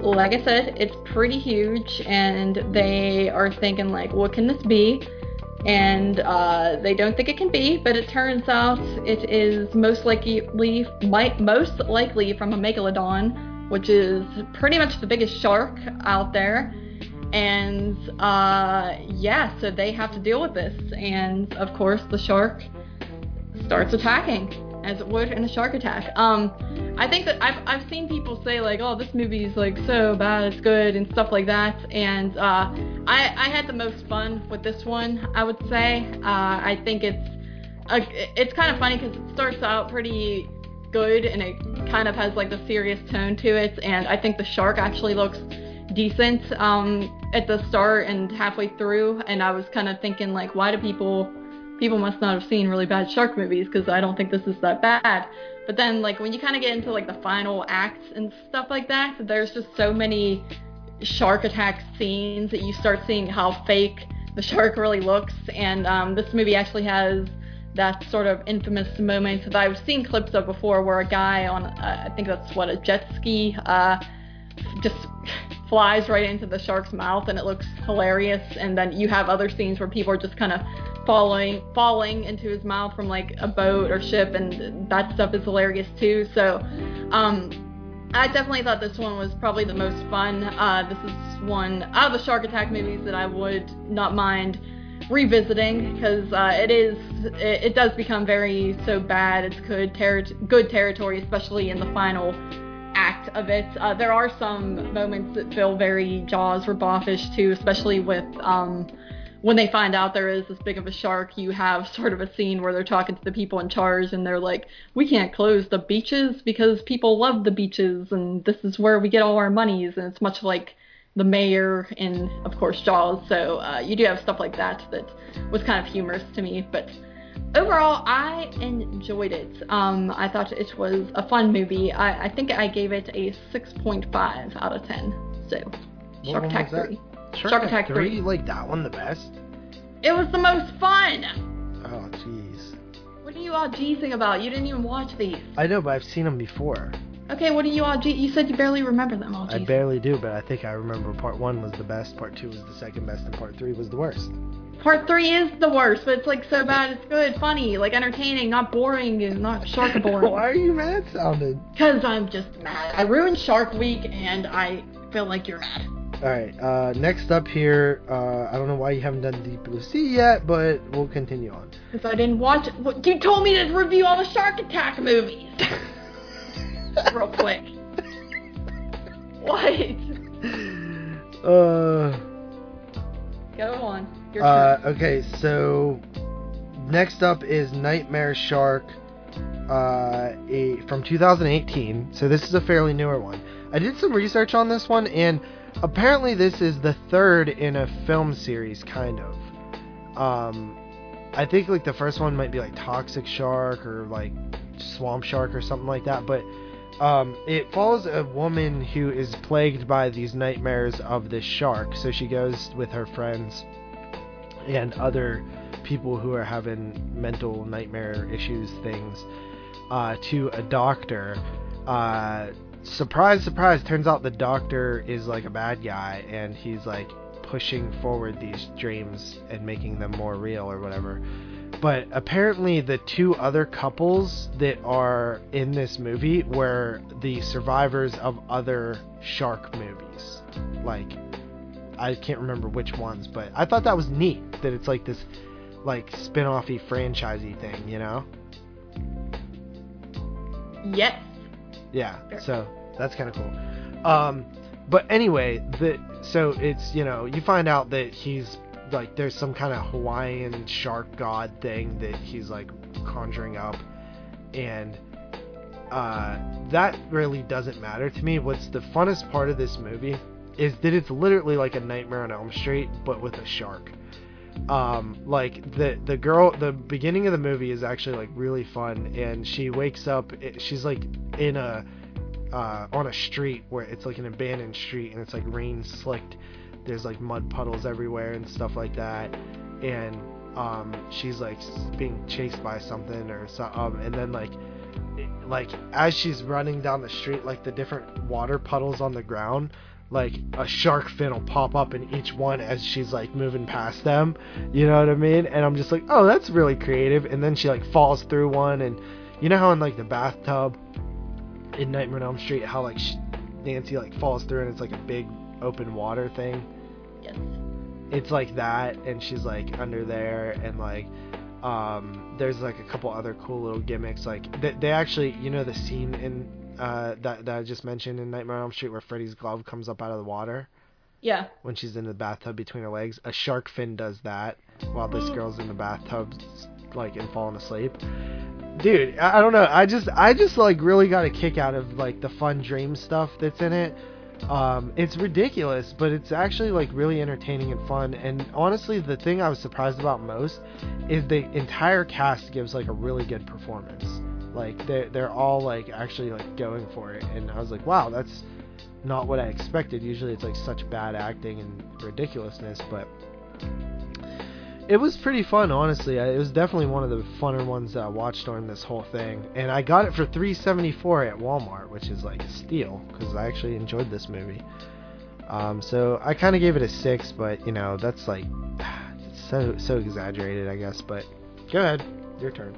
like I said, it's pretty huge, and they are thinking, like, what can this be? And uh, they don't think it can be, but it turns out it is most likely, might, most likely from a megalodon, which is pretty much the biggest shark out there. And uh, yeah, so they have to deal with this. And of course, the shark starts attacking, as it would in a shark attack. Um, I think that I've I've seen people say, like, oh, this movie is, like, so bad, it's good, and stuff like that, and uh, I, I had the most fun with this one, I would say. Uh, I think it's, a, it's kind of funny, because it starts out pretty good, and it kind of has, like, the serious tone to it, and I think the shark actually looks decent um, at the start and halfway through, and I was kind of thinking, like, why do people... People must not have seen really bad shark movies, because I don't think this is that bad. But then, like, when you kind of get into, like, the final acts and stuff like that, there's just so many shark attack scenes that you start seeing how fake the shark really looks. And um, this movie actually has that sort of infamous moment that I've seen clips of before, where a guy on, uh, I think that's, what, a jet ski, uh, just... flies right into the shark's mouth, and it looks hilarious. And then you have other scenes where people are just kind of falling falling into his mouth from, like, a boat or ship, and that stuff is hilarious too. So um I definitely thought this one was probably the most fun. Uh this is one out of the shark attack movies that I would not mind revisiting, because uh it is it, it does become very so bad it's good ter- good territory, especially in the final act of it. Uh, there are some moments that feel very Jaws reboffish too, especially with um, when they find out there is this big of a shark. You have sort of a scene where they're talking to the people in charge, and they're like, we can't close the beaches because people love the beaches, and this is where we get all our monies. And it's much like the mayor in, of course, Jaws. So uh, you do have stuff like that that was kind of humorous to me, but overall, I enjoyed it. Um, I thought it was a fun movie. I, I think I gave it a six point five out of ten. So, Shark Attack three. Shark, Shark Attack three? You like that one the best? It was the most fun! Oh, jeez. What are you all jeezing about? You didn't even watch these. I know, but I've seen them before. Okay, what are you all jeezing? You said you barely remember them all. Geez. I barely do, but I think I remember part one was the best, part two was the second best, and part three was the worst. Part three is the worst, but it's, like, so bad, it's good, funny, like, entertaining, not boring, and not shark boring. Why are you mad sounding? Because I'm just mad. I ruined Shark Week, and I feel like you're mad. Alright, uh, next up here, uh, I don't know why you haven't done Deep Blue Sea yet, but we'll continue on. Because I didn't watch it. Well, you told me to review all the Shark Attack movies. Real quick. What? Uh... Go on. Uh, okay, so next up is Nightmare Shark uh, a, from two thousand eighteen. So this is a fairly newer one. I did some research on this one, and apparently this is the third in a film series, kind of. Um, I think, like, the first one might be, like, Toxic Shark or, like, Swamp Shark or something like that. But um, it follows a woman who is plagued by these nightmares of this shark. So she goes with her friends and other people who are having mental nightmare issues things uh, to a doctor. Uh, surprise, surprise, turns out the doctor is, like, a bad guy, and he's, like, pushing forward these dreams and making them more real or whatever. But apparently the two other couples that are in this movie were the survivors of other shark movies. Like, I can't remember which ones, but I thought that was neat, that it's, like, this, like, spin-offy franchisey thing, you know? Yes. Yeah, so that's kind of cool. Um, but anyway, the so it's, you know, you find out that he's, like, there's some kind of Hawaiian shark god thing that he's, like, conjuring up, and uh, that really doesn't matter to me. What's the funnest part of this movie is that it's literally like a Nightmare on Elm Street, but with a shark. um, like the the girl, the beginning of the movie is actually like really fun, and she wakes up, she's like in a uh, on a street where it's like an abandoned street, and it's like rain slicked. There's like mud puddles everywhere and stuff like that, and um, she's like being chased by something or something, um, and then like like as she's running down the street, like the different water puddles on the ground, like a shark fin will pop up in each one as she's like moving past them, you know what I mean? And I'm just like, oh, that's really creative. And then she like falls through one, and you know how in like the bathtub in Nightmare on Elm Street, how like she, Nancy like falls through and it's like a big open water thing? Yes. It's like that, and she's like under there, and like um there's like a couple other cool little gimmicks, like they, they actually, you know the scene in uh that, that I just mentioned in Nightmare on Elm Street where Freddy's glove comes up out of the water, yeah, when she's in the bathtub between her legs, a shark fin does that while this girl's in the bathtub like and falling asleep. Dude, I, I don't know, I just I just like really got a kick out of like the fun dream stuff that's in it. Um, it's ridiculous, but it's actually like really entertaining and fun. And honestly, the thing I was surprised about most is the entire cast gives like a really good performance. Like they're, they're all like actually like going for it, and I was like, wow, that's not what I expected. Usually it's like such bad acting and ridiculousness, but it was pretty fun, honestly. I, it was definitely one of the funner ones that I watched during this whole thing, and I got it for three dollars and seventy-four cents at Walmart, which is like a steal because I actually enjoyed this movie. Um, so I kind of gave it a six, but you know that's like so so exaggerated, I guess. But go ahead, your turn.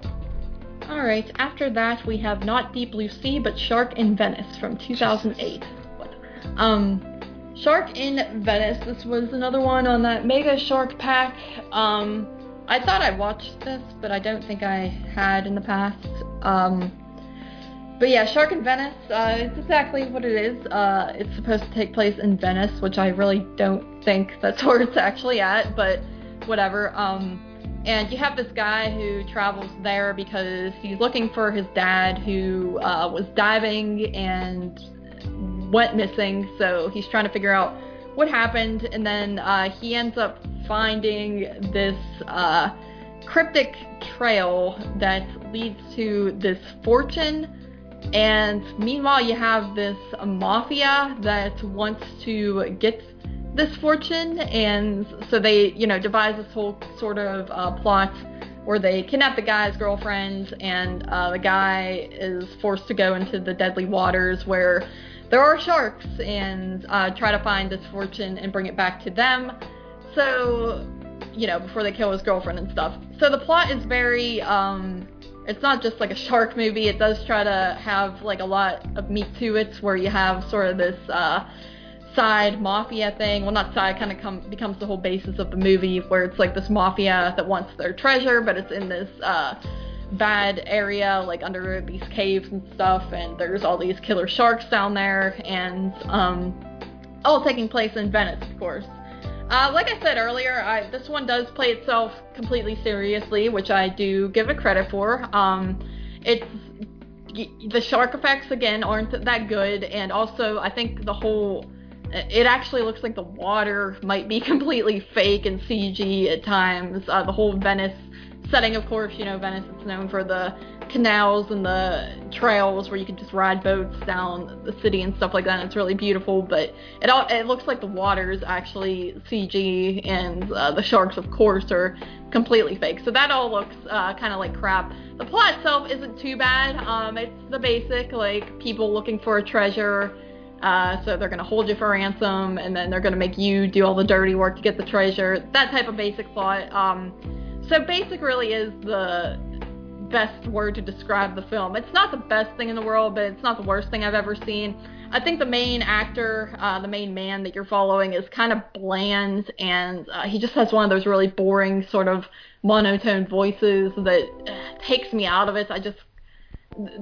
All right. After that, we have not Deep Blue Sea, but Shark in Venice from two thousand eight. Um. Shark in Venice. This was another one on that Mega Shark pack. Um, I thought I watched this, but I don't think I had in the past. Um, but yeah, Shark in Venice, uh, it's exactly what it is. Uh, it's supposed to take place in Venice, which I really don't think that's where it's actually at, but whatever. Um, and you have this guy who travels there because he's looking for his dad who uh, was diving and went missing, so he's trying to figure out what happened, and then uh, he ends up finding this uh, cryptic trail that leads to this fortune, and meanwhile you have this mafia that wants to get this fortune, and so they, you know, devise this whole sort of uh, plot where they kidnap the guy's girlfriend, and uh, the guy is forced to go into the deadly waters where there are sharks, and uh, try to find this fortune and bring it back to them. So, you know, before they kill his girlfriend and stuff. So the plot is very, um, it's not just like a shark movie. It does try to have like a lot of meat to it, where you have sort of this uh, side mafia thing. Well, not side, kind of com- becomes the whole basis of the movie, where it's like this mafia that wants their treasure, but it's in this uh, bad area, like under these caves and stuff, and there's all these killer sharks down there, and um all taking place in Venice, of course. Uh like I said earlier, I this one does play itself completely seriously, which I do give it credit for. Um it's the shark effects again aren't that good, and also I think the whole it actually looks like the water might be completely fake and C G at times. Uh the whole Venice setting, of course, you know, Venice is known for the canals and the trails where you can just ride boats down the city and stuff like that, and it's really beautiful, but it all it looks like the water is actually C G, and uh, the sharks, of course, are completely fake, so that all looks uh, kind of like crap. The plot itself isn't too bad. Um, it's the basic, like, people looking for a treasure, uh, so they're going to hold you for ransom, and then they're going to make you do all the dirty work to get the treasure, that type of basic plot. Um, So basic really is the best word to describe the film. It's not the best thing in the world, but it's not the worst thing I've ever seen. I think the main actor, uh, the main man that you're following is kind of bland, and uh, he just has one of those really boring sort of monotone voices that uh, takes me out of it. I just,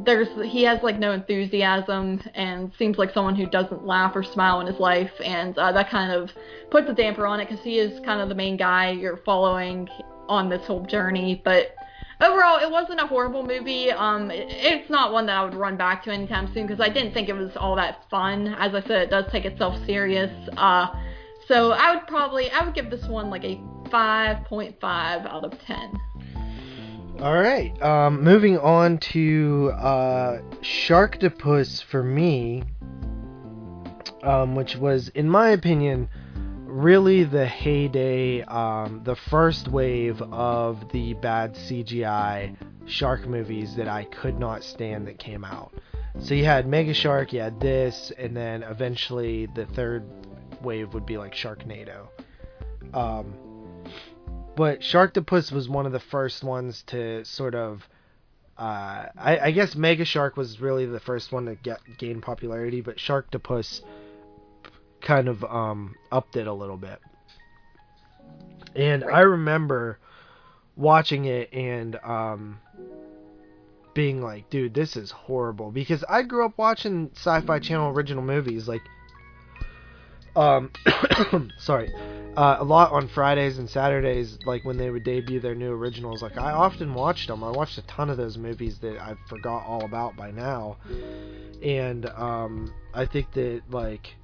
there's, he has like no enthusiasm and seems like someone who doesn't laugh or smile in his life, and uh, that kind of puts a damper on it because he is kind of the main guy you're following on this whole journey. But overall, it wasn't a horrible movie. Um, it, it's not one that I would run back to anytime soon, because I didn't think it was all that fun. As I said, it does take itself serious. Uh, so I would probably, I would give this one like a five point five out of ten. All right. Um, moving on to uh, Sharktopus for me, um, which was, in my opinion, really the heyday, um, the first wave of the bad C G I shark movies that I could not stand that came out. So you had Mega Shark, you had this, and then eventually the third wave would be like Sharknado. Um, but Sharktopus was one of the first ones to sort of, uh, I, I guess Mega Shark was really the first one to get, gain popularity, but Sharktopus kind of um, upped it a little bit. And I remember watching it and um, being like, dude, this is horrible, because I grew up watching Sci-Fi Channel original movies, like, um, sorry, uh, a lot on Fridays and Saturdays, like when they would debut their new originals. Like, I often watched them. I watched a ton of those movies that I forgot all about by now. And um, I think that, like,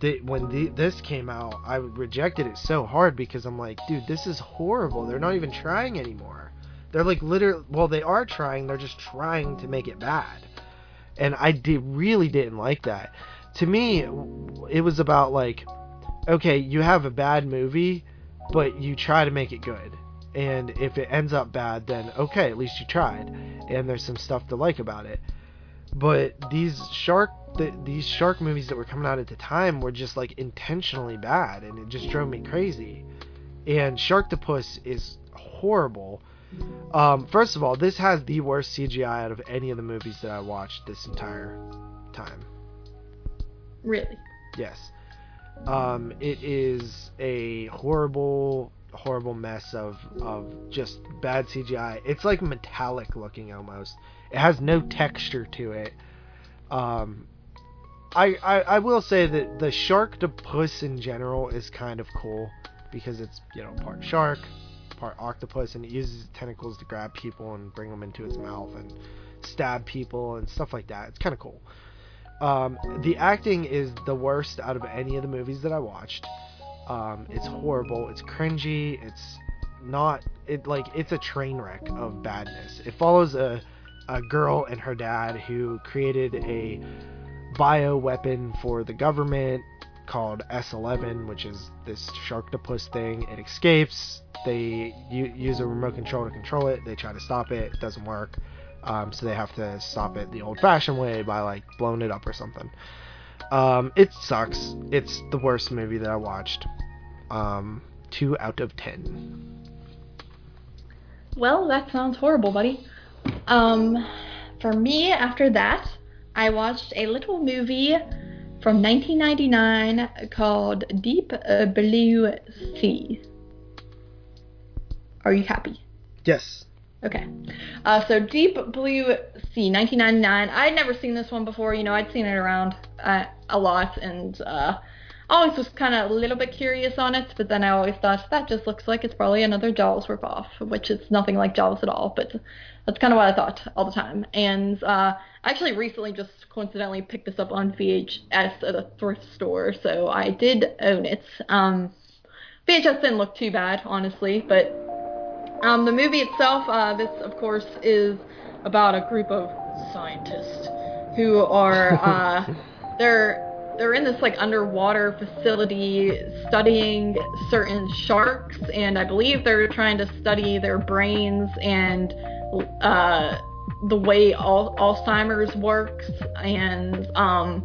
They, when the, this came out, I rejected it so hard because I'm like, dude, this is horrible. They're not even trying anymore. They're like literally, well, they are trying. They're just trying to make it bad. And I did, really didn't like that. To me, it was about like, okay, you have a bad movie, but you try to make it good. And if it ends up bad, then okay, at least you tried. And there's some stuff to like about it. But these shark the, these shark movies that were coming out at the time were just like intentionally bad, and it just drove me crazy. And Sharktopus is horrible. Um, first of all, this has the worst C G I out of any of the movies that I watched this entire time. Really? Yes. Um, it is a horrible, horrible mess of of just bad C G I. It's like metallic looking almost. It has no texture to it. Um, I, I I will say that the Sharktopus in general is kind of cool because it's, you know, part shark, part octopus, and it uses tentacles to grab people and bring them into its mouth and stab people and stuff like that. It's kind of cool. Um, the acting is the worst out of any of the movies that I watched. Um, it's horrible. It's cringy. It's not it like it's a train wreck of badness. It follows a a girl and her dad who created a bioweapon for the government called S eleven, which is this Sharktopus thing. It escapes. They u- use a remote control to control it. They try to stop it. It doesn't work. Um, so they have to stop it the old-fashioned way by, like, blowing it up or something. Um, it sucks. It's the worst movie that I watched. Um, two out of ten. Well, that sounds horrible, buddy. Um, for me, after that, I watched a little movie from nineteen ninety-nine called Deep Blue Sea. Are you happy? Yes. Okay. Uh, so Deep Blue Sea, nineteen ninety-nine. I had never seen this one before. You know, I'd seen it around uh, a lot, and uh, always was kind of a little bit curious on it, but then I always thought, that just looks like it's probably another Jaws ripoff, which is nothing like Jaws at all, but that's kind of what I thought all the time. And uh, I actually recently just coincidentally picked this up on V H S at a thrift store, so I did own it. Um, V H S didn't look too bad, honestly, but um, the movie itself, uh, this, of course, is about a group of scientists who are, uh, they're... They're in this, like, underwater facility studying certain sharks, and I believe they're trying to study their brains and uh, the way al- Alzheimer's works, and, um,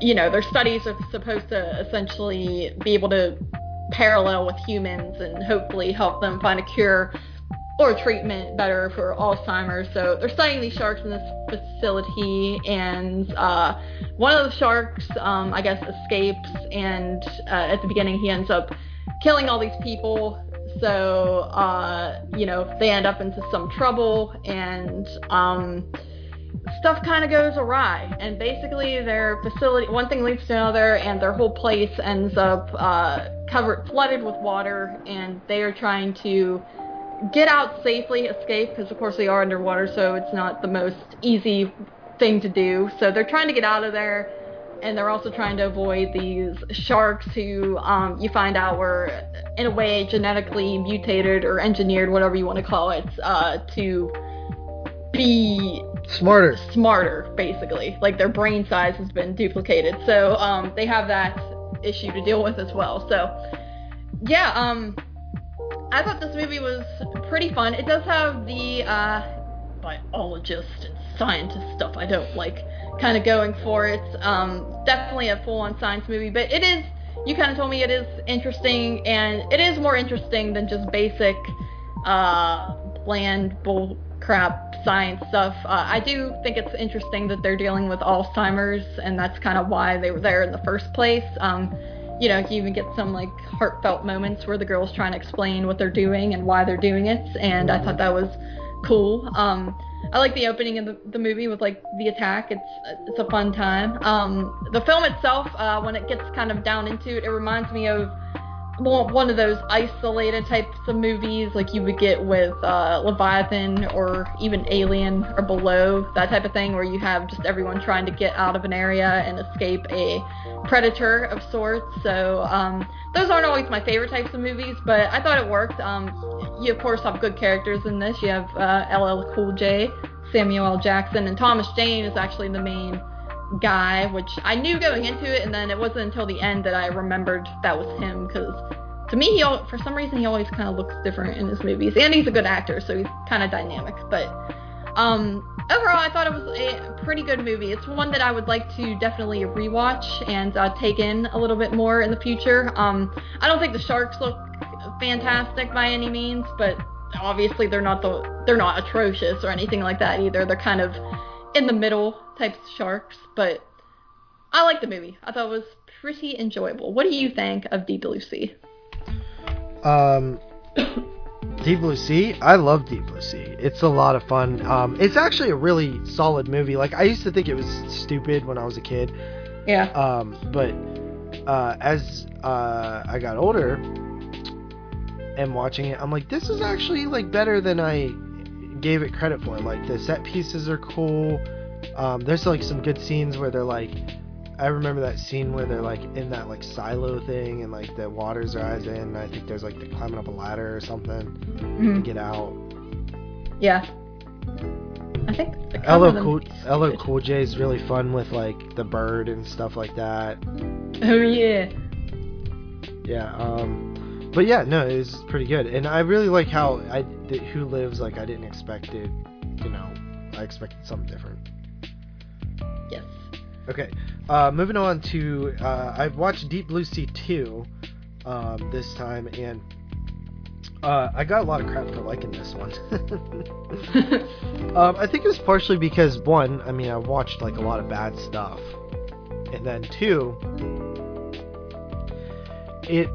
you know, their studies are supposed to essentially be able to parallel with humans and hopefully help them find a cure or treatment better for Alzheimer's. So they're studying these sharks in this facility, and uh, one of the sharks, um, I guess, escapes, and uh, at the beginning he ends up killing all these people, so, uh, you know, they end up into some trouble, and um, stuff kind of goes awry, and basically their facility, one thing leads to another, and their whole place ends up uh, covered, flooded with water, and they are trying to get out safely, escape, because of course they are underwater, so it's not the most easy thing to do. So they're trying to get out of there, and they're also trying to avoid these sharks who um, you find out were, in a way, genetically mutated or engineered, whatever you want to call it, uh, to be... Smarter. Smarter, basically. Like, their brain size has been duplicated. So, um, they have that issue to deal with as well. So, yeah, um, I thought this movie was pretty fun. It does have the, uh, biologist and scientist stuff I don't like, kind of going for it. Um, definitely a full-on science movie, but it is, you kind of told me it is interesting, and it is more interesting than just basic, uh, bland bull crap science stuff. Uh, I do think it's interesting that they're dealing with Alzheimer's, and that's kind of why they were there in the first place. Um, you know, you even get some, like, heartfelt moments where the girl's trying to explain what they're doing and why they're doing it, and I thought that was cool. Um, I like the opening of the, the movie with, like, the attack. It's it's a fun time. Um, the film itself, uh, when it gets kind of down into it, it reminds me of one of those isolated types of movies, like you would get with uh, Leviathan or even Alien or Below, that type of thing, where you have just everyone trying to get out of an area and escape a predator of sorts. So um, those aren't always my favorite types of movies, but I thought it worked. Um, you, of course, have good characters in this. You have uh, L L Cool J, Samuel L. Jackson, and Thomas Jane is actually the main guy, which I knew going into it, and then it wasn't until the end that I remembered that was him, because to me, he all, for some reason, he always kind of looks different in his movies, and he's a good actor, so he's kind of dynamic, but um, overall, I thought it was a pretty good movie. It's one that I would like to definitely rewatch and uh, take in a little bit more in the future. Um, I don't think the sharks look fantastic by any means, but obviously they're not the, they're not atrocious or anything like that either. They're kind of in the middle types of sharks, but I like the movie. I thought it was pretty enjoyable. What do you think of Deep Blue Sea? Um, Deep Blue Sea? I love Deep Blue Sea. It's a lot of fun. Um, it's actually a really solid movie. Like, I used to think it was stupid when I was a kid. Yeah. Um, but uh, as uh, I got older and watching it, I'm like, this is actually, like, better than I gave it credit for. Like, the set pieces are cool. Um, there's like some good scenes where they're like, I remember that scene where they're like in that like silo thing and like the water's rising, and I think there's like they're climbing up a ladder or something mm-hmm. to get out. Yeah, I think L L Cool J is really fun with like the bird and stuff like that. Oh yeah. Yeah. Um but yeah, no, it was pretty good, and I really like how I the, Who Lives, like, I didn't expect it, you know, I expected something different. Yes. Okay, uh, moving on to uh, I've watched Deep Blue Sea two um, this time, and uh, I got a lot of crap for liking this one. um, I think it was partially because, one, I mean, I watched like a lot of bad stuff, and then two, it.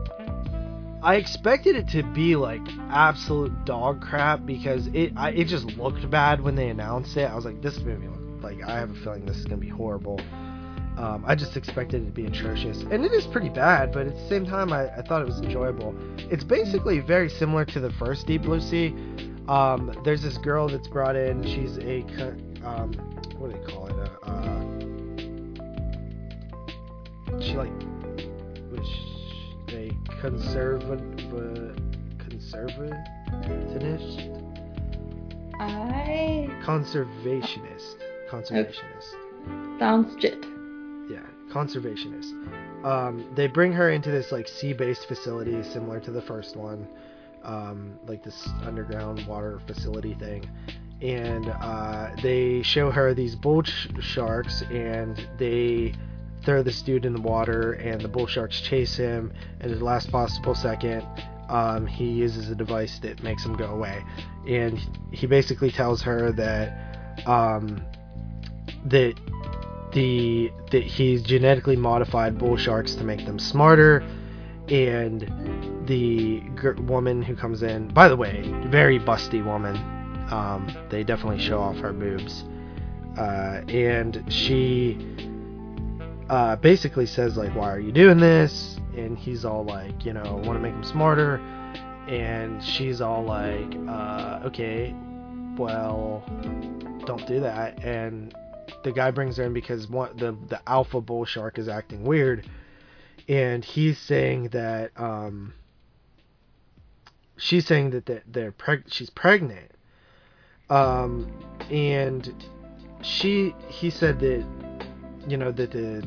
I expected it to be like absolute dog crap because it I, it just looked bad when they announced it. I was like, this movie, like, I have a feeling this is gonna be horrible. Um, I just expected it to be atrocious, and it is pretty bad. But at the same time, I, I thought it was enjoyable. It's basically very similar to the first Deep Blue Sea. Um, there's this girl that's brought in. She's a um, what do they call it? Uh, uh, she like which. A conservative, conservationist. I conservationist, conservationist. Okay. Sounds legit. Yeah, conservationist. Um, they bring her into this like sea-based facility similar to the first one, um, like this underground water facility thing, and uh, they show her these bull sh- sharks, and they throw this dude in the water, and the bull sharks chase him, and at the last possible second um, he uses a device that makes him go away, and he basically tells her that um, that the that he's genetically modified bull sharks to make them smarter. And the g- woman who comes in, by the way, very busty woman, um, they definitely show off her boobs, uh, and she Uh, basically says, like, why are you doing this? And he's all like, you know, want to make him smarter. And she's all like, uh, okay, well, don't do that. And the guy brings her in because one, the the alpha bull shark is acting weird, and he's saying that um she's saying that they're, they're preg- she's pregnant, um and she he said that, you know, that the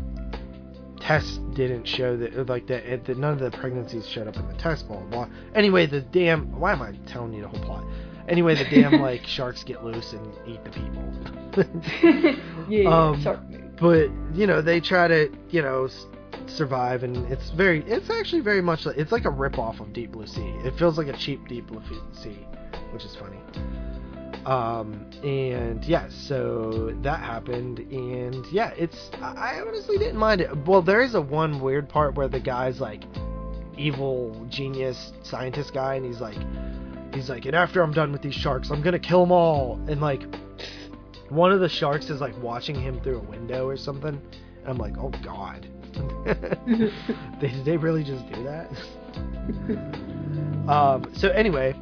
test didn't show that, like, that, that none of the pregnancies showed up in the test, blah, blah, blah. Anyway, the damn, why am I telling you the whole plot? Anyway, the damn, like, sharks get loose and eat the people. yeah, um, shark But, you know, they try to, you know, s- survive, and it's very, it's actually very much, like, it's like a ripoff of Deep Blue Sea. It feels like a cheap Deep Blue Sea, which is funny. Um, and yeah, so that happened, and yeah, it's, I honestly didn't mind it. Well, there is a one weird part where the guy's like evil genius scientist guy, and he's like, he's like, and after I'm done with these sharks, I'm gonna kill them all. And like, one of the sharks is like watching him through a window or something. And I'm like, oh God, did they really just do that? um, so anyway,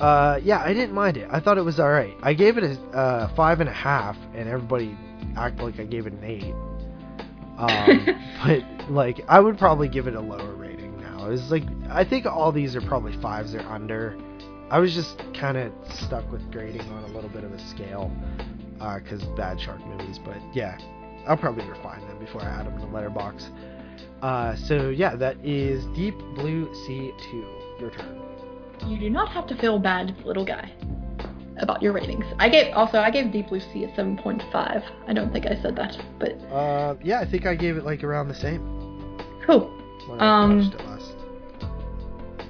Uh, yeah, I didn't mind it. I thought it was alright. I gave it a uh, five and a half, and everybody acted like I gave it an eight. Um, but, like, I would probably give it a lower rating now. It was like, I think all these are probably fives or under. I was just kind of stuck with grading on a little bit of a scale, uh, because bad shark movies. But, yeah, I'll probably refine them before I add them to Letterboxd. Uh, so, yeah, that is Deep Blue Sea two. Your turn. You do not have to feel bad, little guy, about your ratings. I gave also I gave Deep Blue Sea a seven point five. I don't think I said that, but uh, yeah, I think I gave it like around the same. Cool. When um. I watched it last.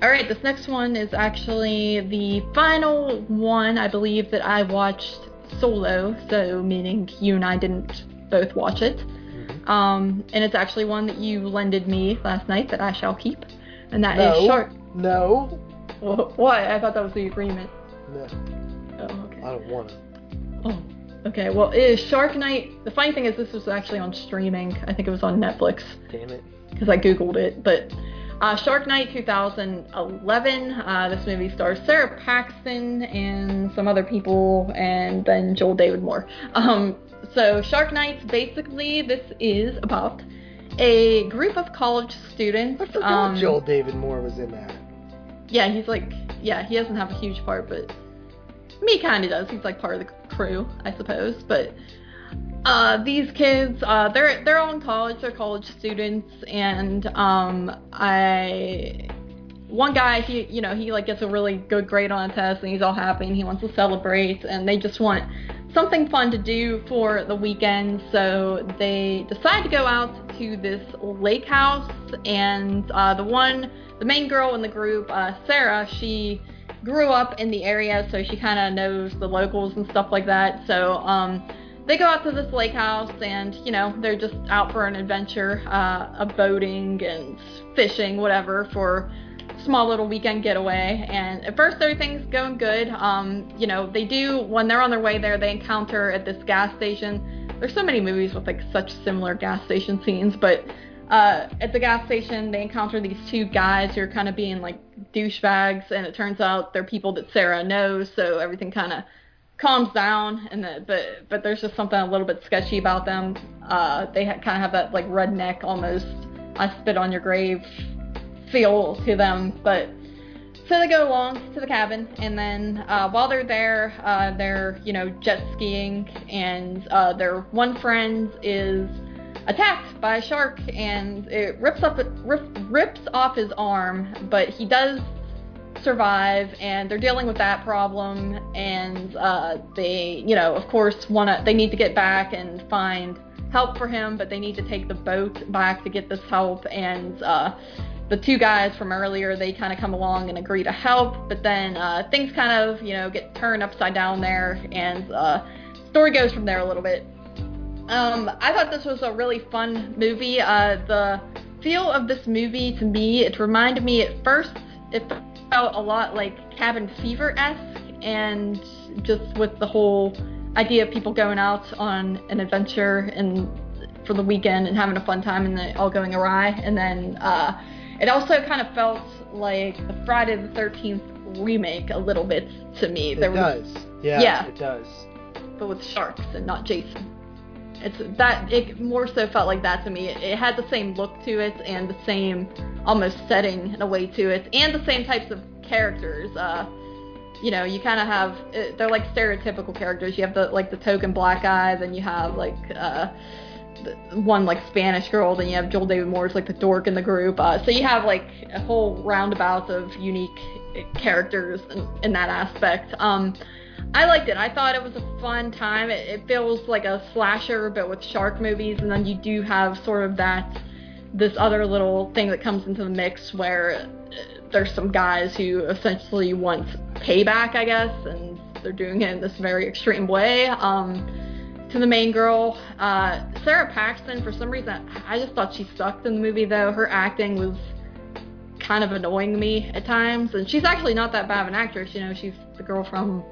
All right, this next one is actually the final one I believe that I watched solo, so meaning you and I didn't both watch it. Mm-hmm. Um, and it's actually one that you lended me last night that I shall keep, and that no, is Shark. No. What? I thought that was the agreement. No. Oh, okay. I don't want it. Oh, okay. Well, it is Shark Night. The funny thing is this was actually on streaming. I think it was on Netflix. Damn it. Because I Googled it. But uh, Shark Night twenty eleven. Uh, this movie stars Sarah Paxton and some other people, and then Joel David Moore. Um, so Shark Night, basically, this is about a group of college students. I forgot um, Joel David Moore was in that. Yeah, he's like, yeah, he doesn't have a huge part, but me kind of does. He's like part of the crew, I suppose. But uh, these kids, uh, they're they're all in college. They're college students, and um, I, one guy, he you know he like gets a really good grade on a test, and he's all happy, and he wants to celebrate, and they just want something fun to do for the weekend, so they decide to go out to this lake house, and uh, the one. The main girl in the group, uh, Sarah, she grew up in the area, so she kind of knows the locals and stuff like that. So um, they go out to this lake house, and, you know, they're just out for an adventure, uh, a boating and fishing, whatever, for a small little weekend getaway. And at first, everything's going good. Um, you know, they do, when they're on their way there, they encounter at this gas station. There's so many movies with, like, such similar gas station scenes, but... Uh, at the gas station, they encounter these two guys who are kind of being, like, douchebags, and it turns out they're people that Sarah knows, so everything kind of calms down, and the, but but there's just something a little bit sketchy about them. Uh, they ha- kind of have that, like, redneck, almost, I spit on your grave feel to them, but... So they go along to the cabin, and then uh, while they're there, uh, they're, you know, jet skiing, and uh, their one friend is... attacked by a shark, and it rips up rip, rips off his arm, but he does survive, and they're dealing with that problem, and uh, they, you know, of course, wanna they need to get back and find help for him, but they need to take the boat back to get this help, and uh, the two guys from earlier, they kind of come along and agree to help, but then uh, things kind of, you know, get turned upside down there, and uh, story goes from there a little bit. Um, I thought this was a really fun movie. Uh, the feel of this movie, to me, it reminded me at first, it felt a lot like Cabin Fever-esque, and just with the whole idea of people going out on an adventure and for the weekend and having a fun time and then all going awry. And then uh, it also kind of felt like the Friday the thirteenth remake a little bit to me. There it was, does. Yeah, yeah, it does. But with sharks and not Jason. It's that it more so felt like that to me. It, it had the same look to it and the same almost setting in a way to it, and the same types of characters. Uh, you know, you kind of have, they're like stereotypical characters. You have the like the token black guy, then you have like uh, the one like Spanish girl, then you have Joel David Moore's like the dork in the group. Uh, so you have like a whole roundabout of unique characters in, in that aspect. Um, I liked it. I thought it was a fun time. It, it feels like a slasher, but with shark movies, and then you do have sort of that, this other little thing that comes into the mix where there's some guys who essentially want payback, I guess, and they're doing it in this very extreme way. Um, to the main girl, uh, Sarah Paxton, for some reason, I just thought she sucked in the movie, though. Her acting was kind of annoying me at times, and she's actually not that bad of an actress. You know, she's the girl from...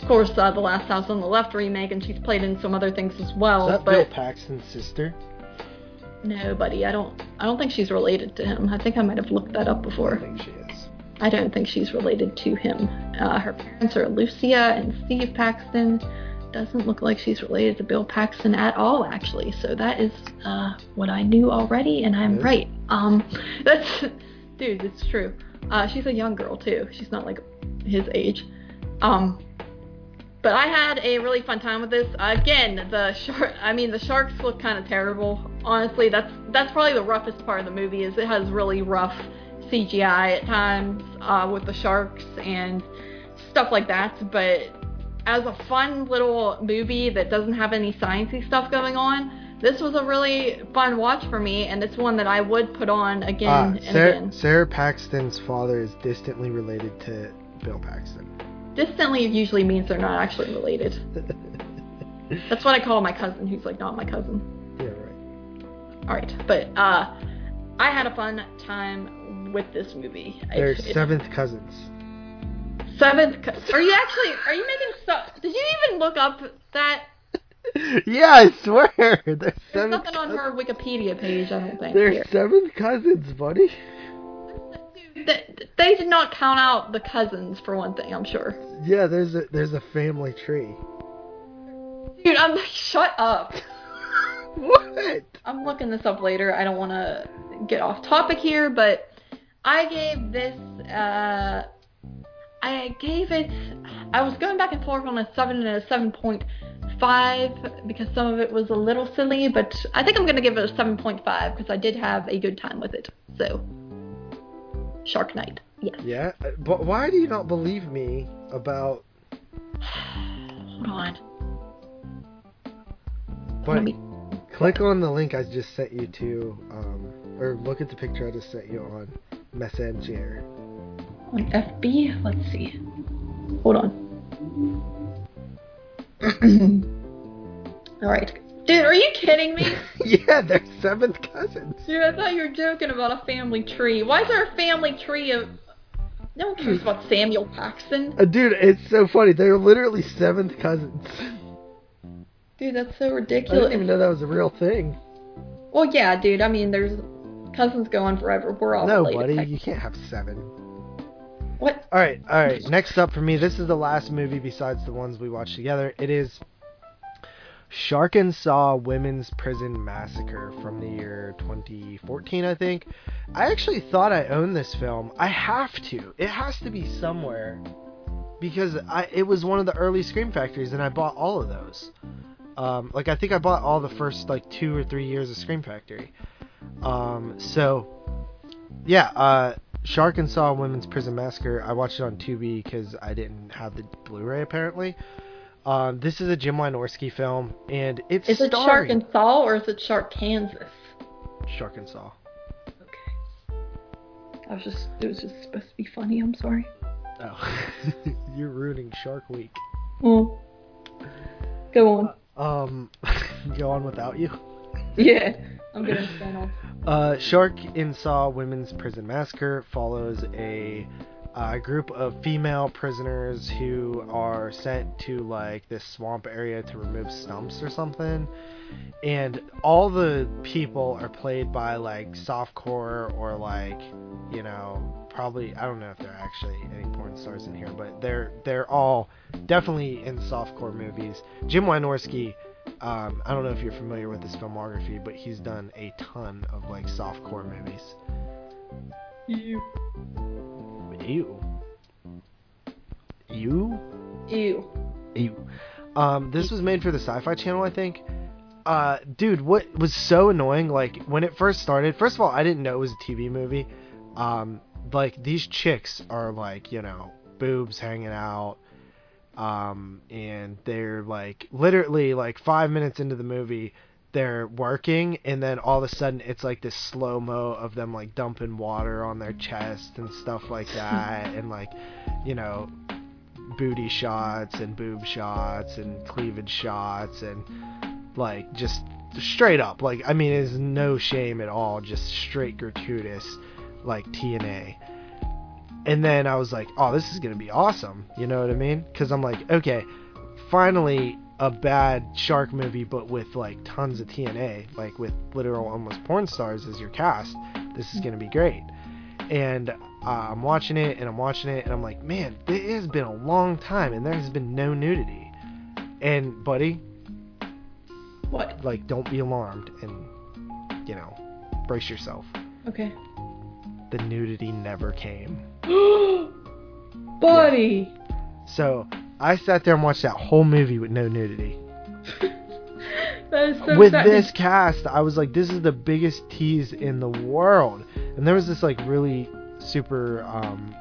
Of course, uh, The Last House on the Left remake, and she's played in some other things as well. Is that but... Bill Paxton's sister? No, buddy. I don't. I don't think she's related to him. I think I might have looked that up before. I don't think she is. I don't think she's related to him. Uh, her parents are Lucia and Steve Paxton. Doesn't look like she's related to Bill Paxton at all, actually. So that is uh, what I knew already, and I'm right. Um, that's, dude. It's true. Uh, she's a young girl too. She's not like his age. Um. But I had a really fun time with this. Again, the shark, I mean, the sharks look kind of terrible. Honestly, that's that's probably the roughest part of the movie, is it has really rough C G I at times uh, with the sharks and stuff like that. But as a fun little movie that doesn't have any sciencey stuff going on, this was a really fun watch for me, and it's one that I would put on again uh, and Sarah, again. Sarah Paxton's father is distantly related to Bill Paxton. Distantly usually means they're not actually related. That's what I call my cousin, who's like not my cousin. Yeah, right. All right, but uh, I had a fun time with this movie. They're it, seventh it, cousins. Seventh cousins. Are you actually? Are you making stuff? Did you even look up that? Yeah, I swear. There's nothing on her Wikipedia page. I don't think. They're here. Seventh cousins, buddy. They did not count out the cousins, for one thing, I'm sure. Yeah, there's a there's a family tree. Dude, I'm like, shut up. What? I'm looking this up later. I don't want to get off topic here, but I gave this, uh, I gave it, I was going back and forth on a seven and a seven point five because some of it was a little silly, but I think I'm going to give it a seven point five because I did have a good time with it, so... Shark Night. Yes. Yeah, but why do you not believe me about... Hold on. But me... click on the link I just sent you to, um, or look at the picture I just sent you on Messenger. On F B? Let's see. Hold on. Alright. Dude, are you kidding me? Yeah, they're seventh cousins. Dude, I thought you were joking about a family tree. Why is there a family tree of... No one cares about Samuel Paxton. Uh, dude, it's so funny. They're literally seventh cousins. Dude, that's so ridiculous. I didn't even know that was a real thing. Well, yeah, dude. I mean, there's cousins going forever. We're all no, related. No, buddy. You can't have seven. What? All right, all right. Next up for me, this is the last movie besides the ones we watched together. It is... Shark and Saw Women's Prison Massacre from the year twenty fourteen, I think. I actually thought I owned this film. I have to. It has to be somewhere. Because I, it was one of the early Scream Factories, and I bought all of those. Um, like, I think I bought all the first, like, two or three years of Scream Factory. Um, so, yeah, uh, Shark and Saw Women's Prison Massacre. I watched it on Tubi because I didn't have the Blu-ray, apparently. Um, this is a Jim Wynorski film, and it's Is it starring... Shark and Saw, or is it Shark Kansas? Shark and Saw. Okay. I was just... It was just supposed to be funny, I'm sorry. Oh. You're ruining Shark Week. Mm. Go on. Uh, um, go on without you? Yeah. I'm gonna stand off. Uh, Shark and Saw Women's Prison Massacre follows a... a group of female prisoners who are sent to, like, this swamp area to remove stumps or something. And all the people are played by, like, softcore or, like, you know, probably... I don't know if there are actually any porn stars in here, but they're, they're all definitely in softcore movies. Jim Wynorski Um, I don't know if you're familiar with his filmography, but he's done a ton of, like, softcore movies. Ew. Ew. Ew? Ew. Ew. Um, this was made for the Sci-Fi Channel, I think. Uh, dude, what was so annoying, like, when it first started, first of all, I didn't know it was a T V movie. Um, like, these chicks are, like, you know, boobs hanging out. Um, and they're, like, literally, like, five minutes into the movie, they're working, and then all of a sudden, it's, like, this slow-mo of them, like, dumping water on their chest and stuff like that, and, like, you know, booty shots and boob shots and cleavage shots and, like, just straight up, like, I mean, there's no shame at all, just straight gratuitous, like, T N A. And then I was like, oh, this is going to be awesome. You know what I mean? Because I'm like, okay, finally a bad shark movie, but with, like, tons of T N A, like, with literal almost porn stars as your cast. This is going to be great. And uh, I'm watching it, and I'm watching it, and I'm like, man, it has been a long time, and there has been no nudity. And, buddy, what? Like, don't be alarmed and, you know, brace yourself. Okay. The nudity never came. Buddy! Yeah. So, I sat there and watched that whole movie with no nudity. That is so with sad. This cast, I was like, this is the biggest tease in the world. And there was this, like, really super um,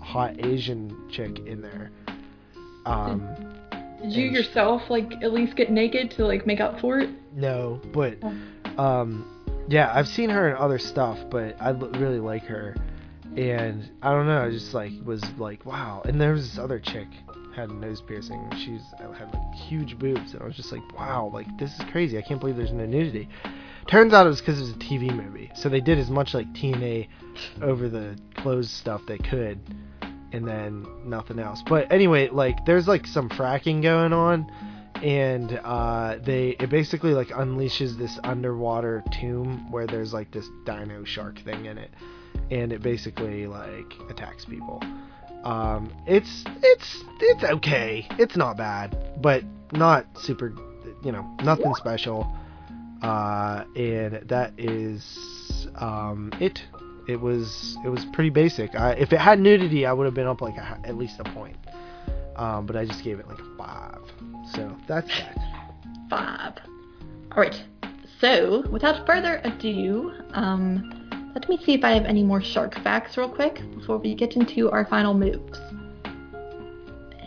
hot Asian chick in there. Um, did, did you yourself, like, at least get naked to, like, make up for it? No, but, oh. um, yeah, I've seen her in other stuff, but I l- really like her. And I don't know, I just like was like, wow. And there was this other chick had a nose piercing. She's had like huge boobs, and I was just like, wow, like this is crazy. I can't believe there's no nudity. Turns out it was because it was a T V movie, so they did as much like T N A over the clothes stuff they could, and then nothing else. But anyway, like there's like some fracking going on, and uh, they it basically like unleashes this underwater tomb where there's like this dino shark thing in it. And it basically, like, attacks people. Um, it's, it's, it's okay. It's not bad. But not super, you know, nothing special. Uh, and that is, um, it. It was, it was pretty basic. I, if it had nudity, I would have been up, like, a, at least a point. Um, but I just gave it, like, a five. So, that's that. Five. Alright. So, without further ado, um... let me see if I have any more shark facts real quick before we get into our final moves.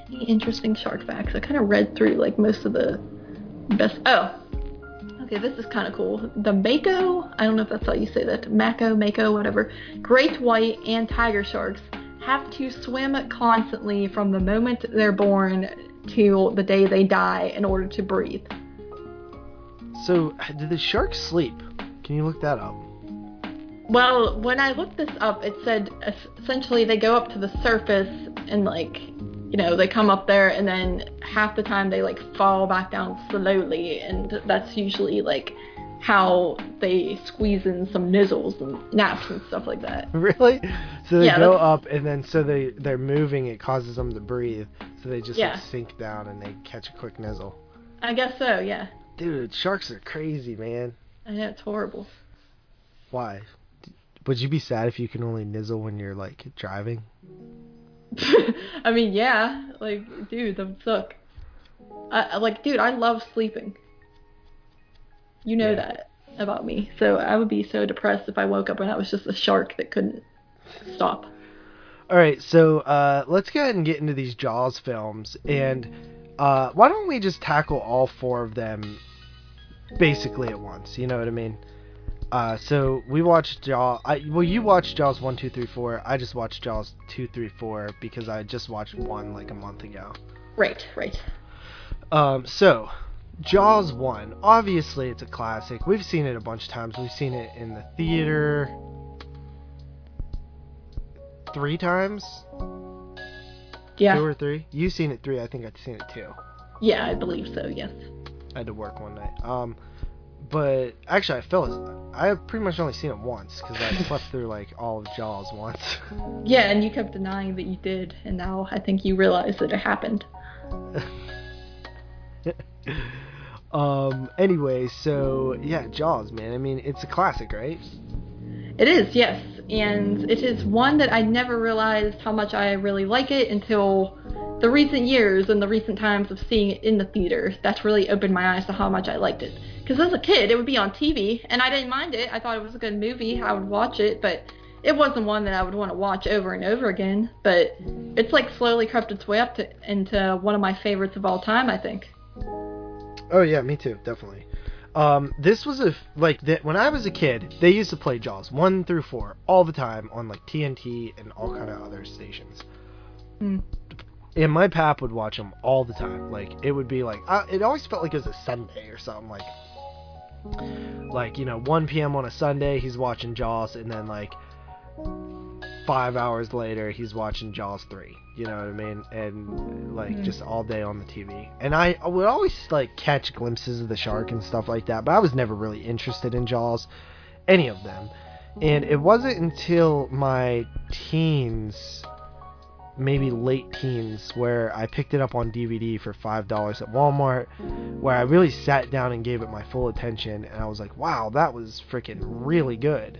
Any interesting shark facts? I kind of read through like most of the best. Oh, okay, this is kind of cool. The mako, I don't know if that's how you say that, mako, mako, whatever, great white and tiger sharks have to swim constantly from the moment they're born till the day they die in order to breathe. So, do the sharks sleep? Can you look that up? Well, when I looked this up, it said essentially they go up to the surface and, like, you know, they come up there and then half the time they, like, fall back down slowly. And that's usually, like, how they squeeze in some nizzles and naps and stuff like that. Really? So they yeah, go that's... up and then so they, they're moving, it causes them to breathe. So they just, yeah. like, sink down and they catch a quick nizzle. I guess so, yeah. Dude, sharks are crazy, man. I know, it's horrible. Why? Would you be sad if you can only nizzle when you're, like, driving? I mean, yeah. Like, dude, that would suck. I, like, dude, I love sleeping. You know yeah. that about me. So I would be so depressed if I woke up and I was just a shark that couldn't stop. All right, so uh, let's go ahead and get into these Jaws films. And uh, why don't we just tackle all four of them basically at once? You know what I mean? Uh, so we watched Jaws. I, well, you watched Jaws one, two, three, four. I just watched Jaws two, three, four because I just watched one like a month ago. Right, right. Um, so Jaws one. Obviously, it's a classic. We've seen it a bunch of times. We've seen it in the theater three times. Yeah. Two or three. You've seen it three. I think I've seen it two. Yeah, I believe so. Yes. I had to work one night. Um. But actually, I felt I've pretty much only seen it once because I slept through like all of Jaws once. Yeah, and you kept denying that you did, and now I think you realize that it happened. Um, anyway, so, yeah, Jaws, man. I mean, it's a classic, right? It is, yes. And it is one that I never realized how much I really like it until the recent years and the recent times of seeing it in the theater. That's really opened my eyes to how much I liked it. Because as a kid, it would be on T V, and I didn't mind it. I thought it was a good movie. I would watch it, but it wasn't one that I would want to watch over and over again. But it's, like, slowly crept its way up to, into one of my favorites of all time, I think. Oh, yeah, me too, definitely. Um, this was a, like, the, when I was a kid, they used to play Jaws one through four all the time on, like, T N T and all kind of other stations. Mm. And my pap would watch them all the time. Like, it would be, like, I, it always felt like it was a Sunday or something, like, like, you know, one p.m. on a Sunday, he's watching Jaws, and then, like, five hours later, he's watching Jaws three. You know what I mean? And, like, mm-hmm. just all day on the T V. And I would always, like, catch glimpses of the shark and stuff like that, but I was never really interested in Jaws, any of them. And it wasn't until my teens, maybe late teens, where I picked it up on D V D for five dollars at Walmart, where I really sat down and gave it my full attention, and I was like, wow, that was freaking really good.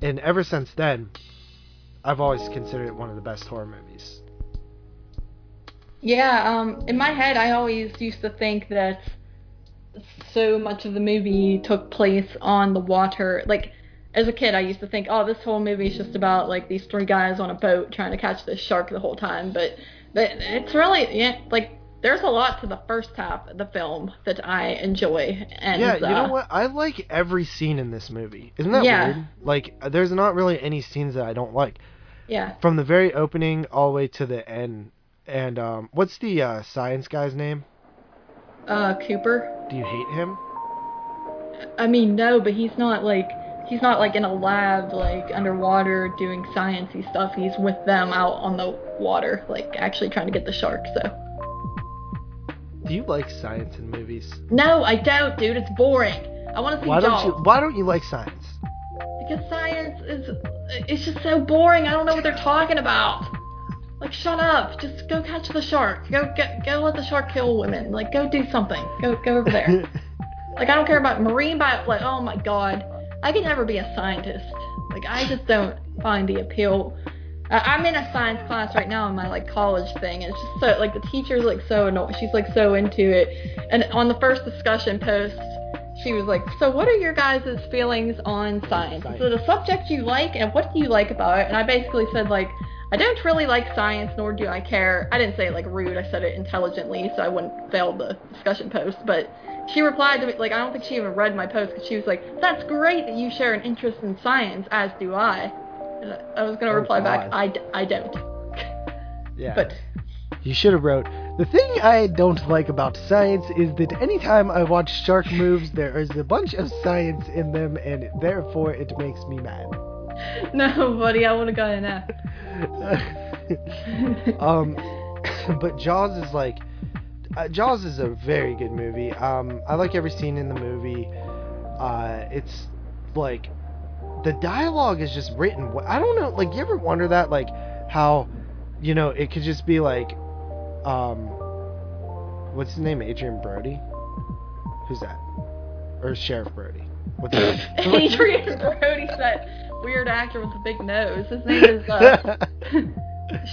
And ever since then, I've always considered it one of the best horror movies. Yeah, um, in my head, I always used to think that so much of the movie took place on the water. Like, as a kid, I used to think, oh, this whole movie is just about, like, these three guys on a boat trying to catch this shark the whole time. But, but it's really, yeah, like, there's a lot to the first half of the film that I enjoy. And, yeah, you uh, know what? I like every scene in this movie. Isn't that yeah. weird? Like, there's not really any scenes that I don't like. Yeah. From the very opening all the way to the end. And um, what's the uh, science guy's name? Uh, Cooper. Do you hate him? I mean, no, but he's not like he's not like in a lab, like underwater doing sciencey stuff. He's with them out on the water, like actually trying to get the shark. So. Do you like science in movies? No, I don't, dude. It's boring. I want to see why Jaws. Don't you, why don't you like science? Because science is, it's just so boring. I don't know what they're talking about. Like, shut up. Just go catch the shark. Go get, go let the shark kill women. Like, go do something. Go go over there. Like, I don't care about marine bio. Like, oh my god, I could never be a scientist. Like, I just don't find the appeal. Uh, I'm in a science class right now in my, like, college thing, and it's just so, like, the teacher's, like, so annoyed. She's, like, so into it. And on the first discussion post, she was like, so what are your guys' feelings on science? Is it a subject you like, and what do you like about it? And I basically said, like, I don't really like science, nor do I care. I didn't say it, like, rude. I said it intelligently, so I wouldn't fail the discussion post. But she replied to me, like, I don't think she even read my post, because she was like, that's great that you share an interest in science, as do I. I was going to oh, reply God. back, I, d- I don't. Yeah. But you should have wrote, the thing I don't like about science is that anytime I watch shark moves, there is a bunch of science in them, and therefore it makes me mad. No, buddy, I would have gotten that. um, But Jaws is like, uh, Jaws is a very good movie. Um, I like every scene in the movie. Uh, It's like, the dialogue is just written. I don't know, like, you ever wonder that, like, how, you know, it could just be like, um, what's his name, Adrian Brody? Who's that? Or Sheriff Brody? What's his name? Adrian Brody's that weird actor with the big nose. His name is uh,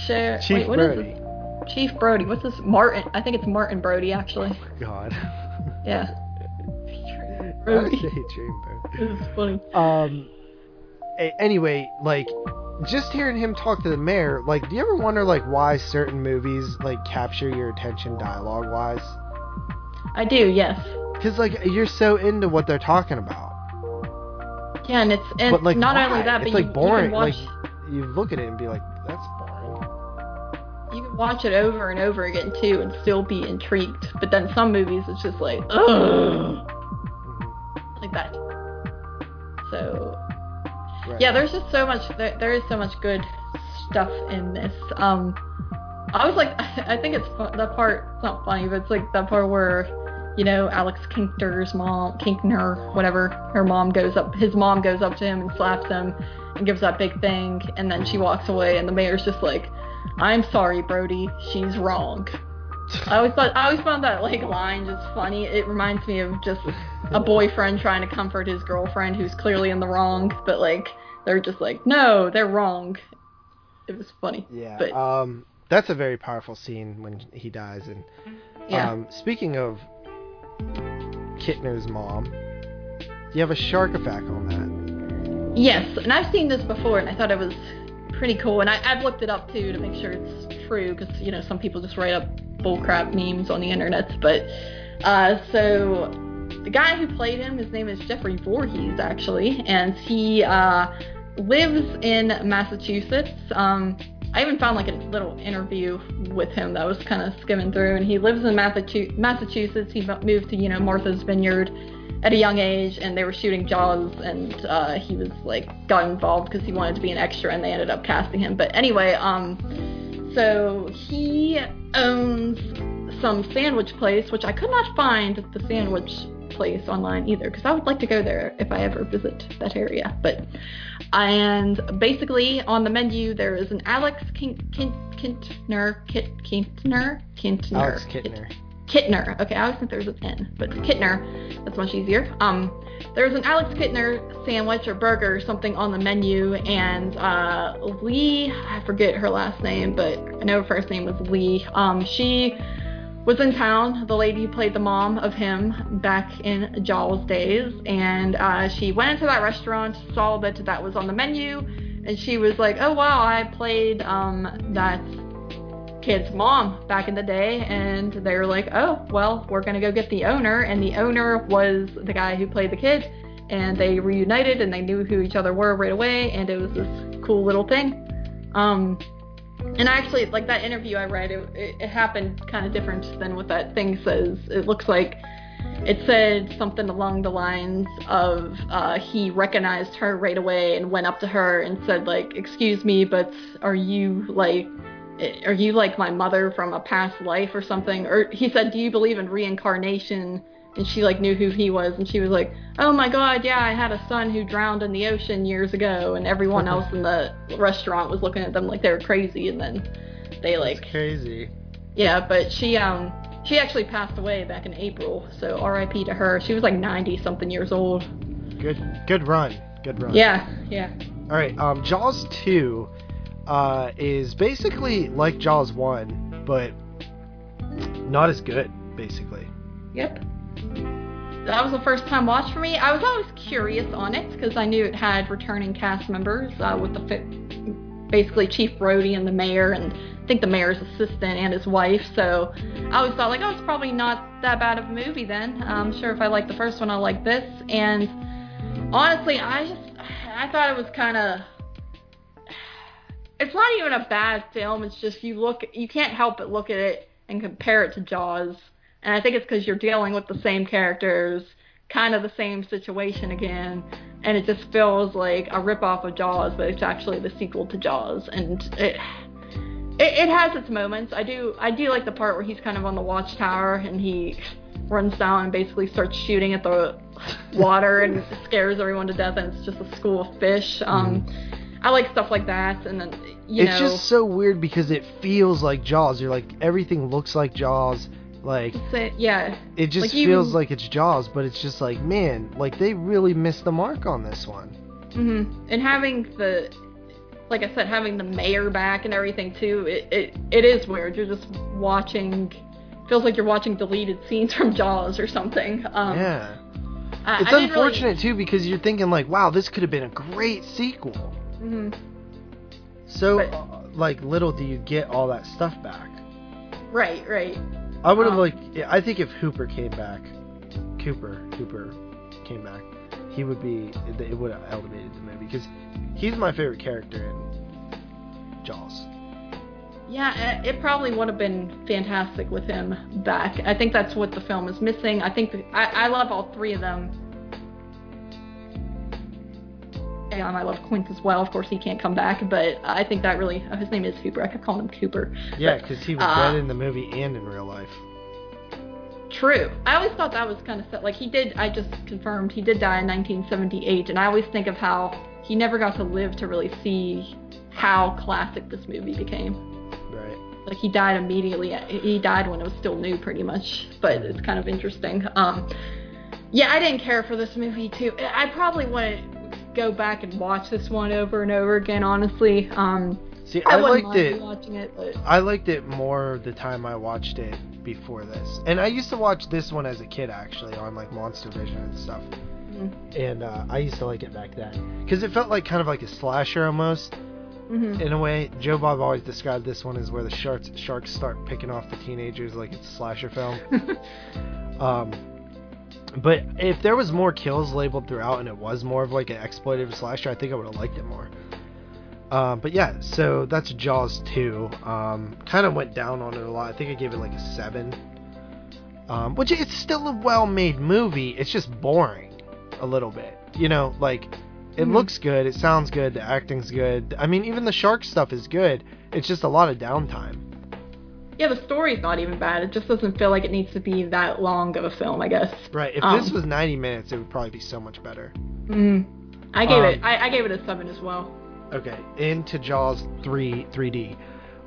Sheriff Chief Wait, what Brody. Is this? Chief Brody. What's this? Martin. I think it's Martin Brody, actually. Oh my god. Yeah. Adrian Brody. Adrian Brody. This is funny. Um. Anyway, like, just hearing him talk to the mayor, like, do you ever wonder, like, why certain movies, like, capture your attention dialogue-wise? I do, yes. Because, like, you're so into what they're talking about. Yeah, and it's, and but, like, not why? only that, but it's, you, like, boring. You can watch, like, you look at it and be like, that's boring. You can watch it over and over again, too, and still be intrigued. But then some movies, it's just like, ugh. Like that. So... Right. Yeah, there's just so much, there, there is so much good stuff in this. Um, I was like, I think it's fu- the part, it's not funny, but it's like the part where, you know, Alex Kinkner's mom, Kinkner, whatever, her mom goes up, his mom goes up to him and slaps him and gives that big thing, and then she walks away, and the mayor's just like, I'm sorry, Brody, she's wrong. I always thought I always found that like line just funny. It reminds me of just a boyfriend trying to comfort his girlfriend who's clearly in the wrong, but like they're just like, no, they're wrong. It was funny. Yeah. But, um, that's a very powerful scene when he dies. And yeah. um, speaking of Kitner's mom, you have a shark effect on that. Yes, and I've seen this before, and I thought it was pretty cool. And I, I've looked it up too to make sure it's true, because you know some people just write up bullcrap memes on the internet. But uh, so the guy who played him, his name is Jeffrey Voorhees, actually, and he uh, lives in Massachusetts. Um, I even found like a little interview with him that I was kind of skimming through, and he lives in Massachusetts. He moved to you know Martha's Vineyard at a young age, and they were shooting Jaws, and uh, he was like got involved because he wanted to be an extra, and they ended up casting him. But anyway, um, so he owns some sandwich place, which I could not find the sandwich place online either, because I would like to go there if I ever visit that area. But and basically on the menu there is an Alex Kint, Kint, Kintner, Kit, Kintner, Kintner, Alex Kitner. Kit, Kitner. Okay, I always think there's an N, but Kitner. That's much easier. Um, there's an Alex Kitner sandwich or burger or something on the menu, and uh, Lee, I forget her last name, but I know her first name was Lee. Um, she was in town, the lady who played the mom of him back in Jaws days, and uh, she went into that restaurant, saw that that was on the menu, and she was like, oh wow, I played um, that kid's mom back in the day. And they were like, oh well, we're gonna go get the owner, and the owner was the guy who played the kid, and they reunited and they knew who each other were right away, and it was this cool little thing. Um and actually, like that interview I read, it, it, it happened kind of different than what that thing says. It looks like it said something along the lines of uh he recognized her right away and went up to her and said like, excuse me, but are you like are you like my mother from a past life or something? Or he said, do you believe in reincarnation? And she like knew who he was, and she was like, oh my god, yeah, I had a son who drowned in the ocean years ago. And everyone else in the restaurant was looking at them like they were crazy, and then they like That's crazy yeah but she um she actually passed away back in April, so R I P to her. She was like ninety something years old. Good good run good run yeah yeah alright um Jaws two Uh, is basically like Jaws one, but not as good, basically. Yep. That was the first time watch for me. I was always curious on it, because I knew it had returning cast members, uh, with the fi- basically Chief Brody and the mayor, and I think the mayor's assistant and his wife, so I always thought, like, oh, it's probably not that bad of a movie then. I'm sure if I like the first one, I'll like this. And honestly, I just, I thought it was kind of... It's not even a bad film. It's just you look, you can't help but look at it and compare it to Jaws. And I think it's because you're dealing with the same characters, kind of the same situation again, and it just feels like a ripoff of Jaws, but it's actually the sequel to Jaws. And it, it, it has its moments. I do, I do like the part where he's kind of on the watchtower and he runs down and basically starts shooting at the water and scares everyone to death, and it's just a school of fish. Um, mm. I like stuff like that, and then, you it's know... It's just so weird because it feels like Jaws. You're like, everything looks like Jaws, like... It, yeah. It just like feels even, like it's Jaws, but it's just like, man, like, they really missed the mark on this one. Mm-hmm. And having the... Like I said, having the mayor back and everything, too, it, it, it is weird. You're just watching... Feels like you're watching deleted scenes from Jaws or something. Um, yeah. I, it's I unfortunate, really... too, because you're thinking, like, wow, this could have been a great sequel. Mm-hmm. So, but, uh, like, little do you get all that stuff back. Right, right. I would have, um, like, I think if Hooper came back, Cooper, Hooper came back, he would be, it would have elevated the movie, because he's my favorite character in Jaws. Yeah, it probably would have been fantastic with him back. I think that's what the film is missing. I think, the, I, I love all three of them. And I love Quint as well. Of course, he can't come back, but I think that really... Oh, his name is Cooper. I could call him Cooper. Yeah, because he was uh, dead in the movie and in real life. True. I always thought that was kind of... set. Like, he did... I just confirmed he did die in nineteen seventy-eight, and I always think of how he never got to live to really see how classic this movie became. Right. Like, he died immediately. He died when it was still new, pretty much. But it's kind of interesting. Um, yeah, I didn't care for this movie, too. I probably wouldn't go back and watch this one over and over again, honestly. Um, See, I, I liked it. Watching it but. I liked it more the time I watched it before this. And I used to watch this one as a kid, actually, on, like, MonsterVision and stuff. Mm-hmm. And uh, I used to like it back then. Because it felt like kind of like a slasher almost. Mm-hmm. In a way, Joe Bob always described this one as where the sharks sharks start picking off the teenagers like it's a slasher film. um, but if there was more kills labeled throughout and it was more of like an exploitative slasher, I think I would have liked it more. Uh, but yeah, so that's Jaws two. Um, kind of went down on it a lot. I think I gave it like a seven. Um, which it's still a well-made movie. It's just boring a little bit. You know, like... It mm-hmm. looks good, it sounds good, the acting's good. I mean, even the shark stuff is good. It's just a lot of downtime. Yeah, the story's not even bad. It just doesn't feel like it needs to be that long of a film, I guess. Right. If um, this was ninety minutes, it would probably be so much better. Mm. I gave um, it I, I gave it a seven as well. Okay. Into Jaws three, three D.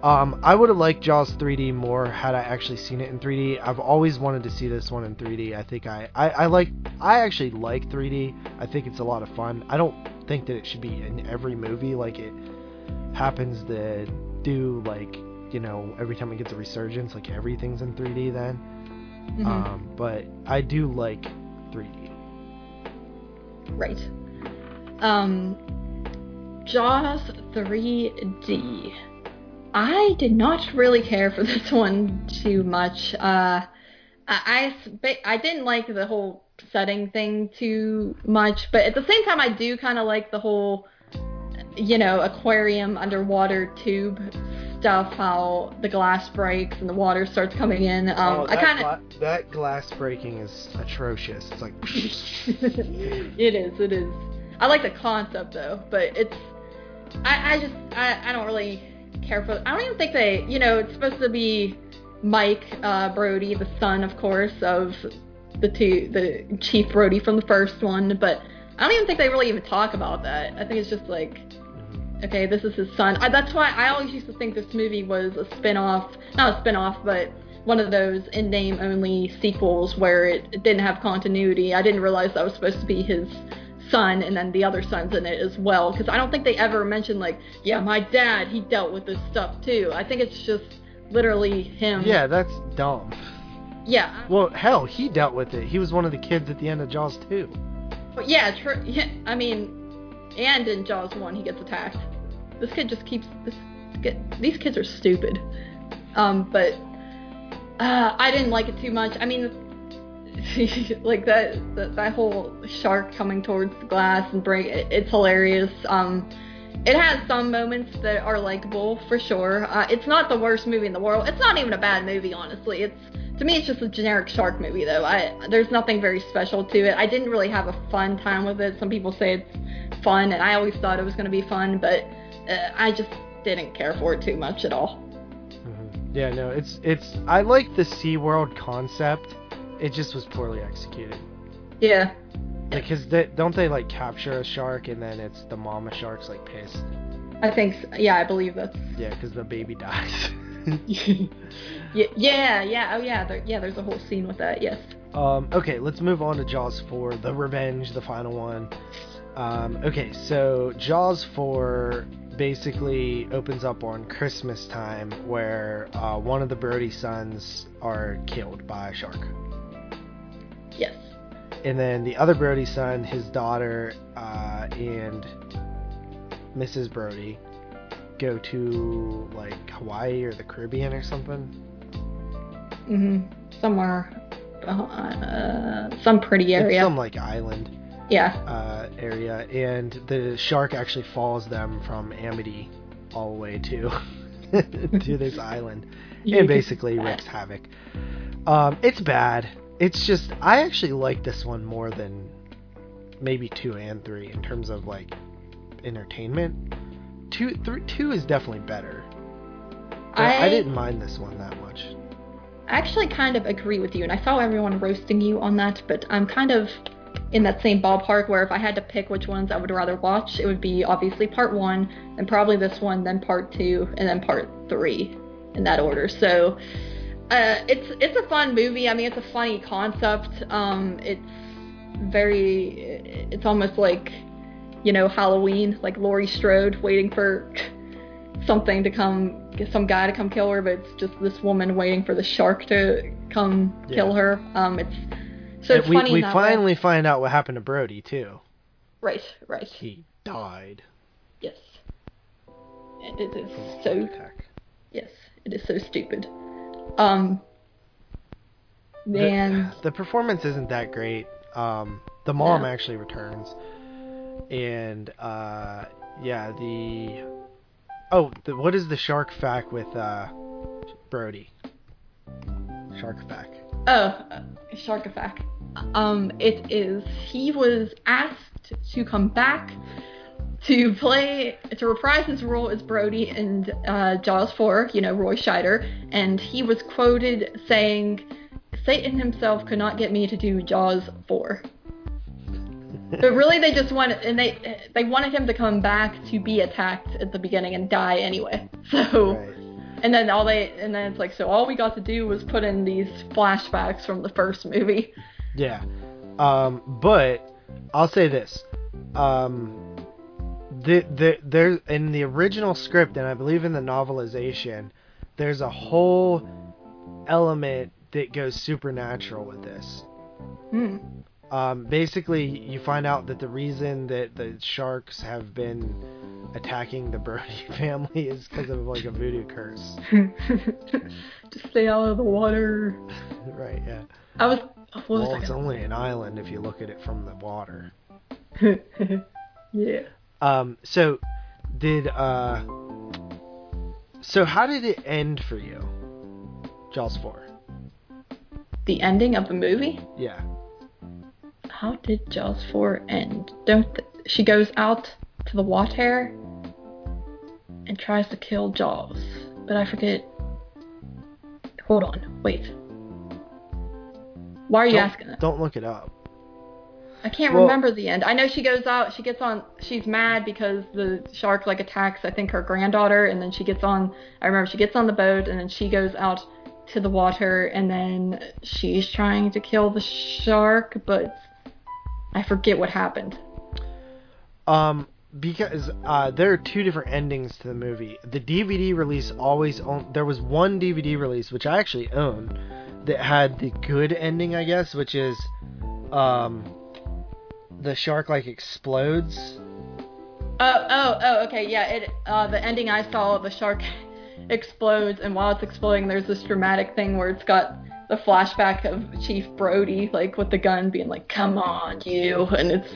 Um, I would have liked Jaws three D more had I actually seen it in three D. I've always wanted to see this one in three D. I think I, I, I like, I actually like three D. I think it's a lot of fun. I don't think that it should be in every movie. Like it happens to do like, you know, every time it gets a resurgence, like everything's in three D then. Mm-hmm. Um, but I do like three D. Right. Um, Jaws three D. I did not really care for this one too much. Uh, I, I, I didn't like the whole setting thing too much, but at the same time, I do kind of like the whole, you know, aquarium underwater tube stuff, how the glass breaks and the water starts coming in. Um, oh, that, I kinda... gla- that glass breaking is atrocious. It's like... It is, it is. I like the concept, though, but it's... I, I just... I, I don't really... Careful. I don't even think they, you know, it's supposed to be Mike uh, Brody, the son, of course, of the two, the Chief Brody from the first one, but I don't even think they really even talk about that. I think it's just like, okay, this is his son. I, that's why I always used to think this movie was a spin-off, not a spin-off, but one of those in-name-only sequels where it, it didn't have continuity. I didn't realize that was supposed to be his son, and then the other son's in it as well, because I don't think they ever mentioned, like, yeah, my dad, he dealt with this stuff too. I think it's just literally him. Yeah, that's dumb. Yeah. Well, hell, he dealt with it. He was one of the kids at the end of Jaws two. But yeah, true. Yeah, I mean, and in Jaws one, he gets attacked. This kid just keeps... This, get, these kids are stupid. Um, but uh, I didn't like it too much. I mean... like that, that that whole shark coming towards the glass and break it, it's hilarious. Um it has some moments that are likable for sure. Uh, it's not the worst movie in the world. It's not even a bad movie, honestly. It's to me it's just a generic shark movie, though. I there's nothing very special to it. I didn't really have a fun time with it. Some people say it's fun, and I always thought it was going to be fun, but uh, I just didn't care for it too much at all. Mm-hmm. Yeah, no, it's it's I like the SeaWorld concept. It just was poorly executed. Yeah. Because like, don't they, like, capture a shark and then it's the mama shark's, like, pissed? I think so. Yeah, I believe that's... Yeah, because the baby dies. yeah, yeah, yeah, oh yeah, there, yeah, there's a whole scene with that, yes. Um, okay, let's move on to Jaws four, The Revenge, the final one. Um, okay, so Jaws four basically opens up on Christmas time where uh, one of the Brody sons are killed by a shark. Yes. And then the other Brody son, his daughter, uh, and Missus Brody go to, like, Hawaii or the Caribbean or something. Mm-hmm. Somewhere. Uh, some pretty area. It's some, like, island. Yeah. Uh, area. And the shark actually follows them from Amity all the way to, to this island. And basically wreaks havoc. Um, it's bad. It's just, I actually like this one more than maybe two and three in terms of, like, entertainment. Two, three, two is definitely better. I, I didn't mind this one that much. I actually kind of agree with you, and I saw everyone roasting you on that, but I'm kind of in that same ballpark where if I had to pick which ones I would rather watch, it would be obviously part one, and probably this one, then part two, and then part three. in that order. So uh, it's it's a fun movie. I mean, it's a funny concept. Um, it's very, it's almost like, you know, Halloween, like Laurie Strode waiting for something to come, some guy to come kill her, but it's just this woman waiting for the shark to come yeah. kill her. Um, it's so it's we, funny. We finally way. find out what happened to Brody too. Right, right. He died. Yes. And it is oh, so. Attack. Yes, it is so stupid. Um. Man. The, the performance isn't that great. Um, the mom no. actually returns, and uh, yeah, the. Oh, the, what is the shark fact with uh, Brody? Shark fact. Oh, uh, shark fact. Um, it is. He was asked to come back to play to reprise his role as Brody in uh, Jaws four. You know, Roy Scheider, and he was quoted saying, "Satan himself could not get me to do Jaws four." But really, they just wanted, and they they wanted him to come back to be attacked at the beginning and die anyway. So, right. and then all they, and then it's like, so all we got to do was put in these flashbacks from the first movie. Yeah, um, but I'll say this: um, the the there in the original script, and I believe in the novelization, there's a whole element that goes supernatural with this. Hmm. Um, basically, you find out that the reason that the sharks have been attacking the Brody family is because of, like, a voodoo curse. Just stay out of the water. Right, yeah. I was... What was well, I it's gonna... only an island if you look at it from the water. Yeah. Um, so, did, uh... So, how did it end for you? Jaws four. The ending of the movie? Yeah. How did Jaws four end? Don't th- she goes out to the water and tries to kill Jaws, but I forget. Hold on, wait. Why are you don't, asking that? Don't look it up. I can't well, remember the end. I know she goes out. She gets on. She's mad because the shark like attacks, I think, her granddaughter, and then she gets on. I remember she gets on the boat and then she goes out to the water, and then she's trying to kill the shark, but I forget what happened. Um, because uh, there are two different endings to the movie. The D V D release always owned... There was one D V D release, which I actually own, that had the good ending, I guess, which is um, the shark, like, explodes. Oh, oh, oh, okay, yeah. It uh, the ending I saw, the shark... explodes, and while it's exploding, there's this dramatic thing where it's got the flashback of Chief Brody, like, with the gun being like, "Come on, you," and it's,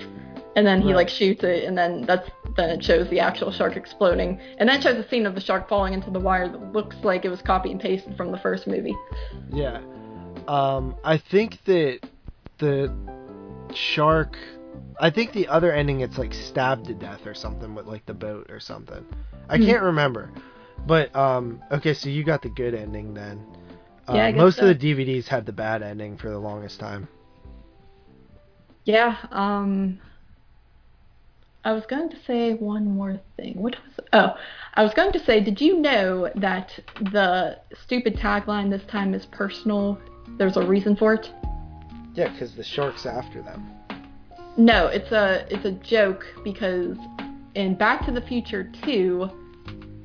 and then he, right. like, shoots it, and then that's, then it shows the actual shark exploding, and that shows a scene of the shark falling into the wire that looks like it was copy and pasted from the first movie. Yeah. Um, I think that the shark, I think the other ending, it's, like, stabbed to death or something with, like, the boat or something. I hmm. can't remember. But, um, okay, so you got the good ending then. Uh, yeah, I guess most so. Of the D V Ds had the bad ending for the longest time. Yeah, um, I was going to say one more thing. What was, oh, I was going to say, did you know that the stupid tagline this time is personal? There's a reason for it? Yeah, because the shark's after them. No, it's a, it's a joke because in Back to the Future two...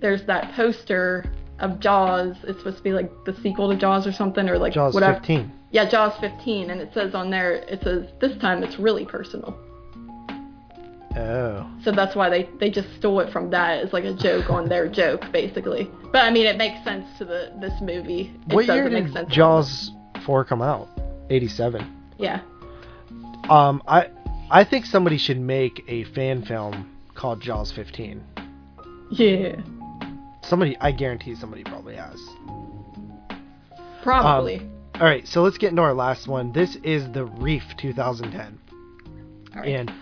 there's that poster of Jaws. It's supposed to be like the sequel to Jaws or something, or like Jaws whatever. fifteen. Yeah, Jaws fifteen, and it says on there, it says this time it's really personal. Oh. So that's why they, they just stole it from that. It's like a joke on their joke, basically. But I mean, it makes sense to the this movie. It what year did sense Jaws four come out? eighty-seven. Yeah. Um, I I think somebody should make a fan film called Jaws fifteen. Yeah. Somebody, I guarantee somebody probably has. Probably. Um, all right, so let's get into our last one. This is The Reef twenty ten. All right. And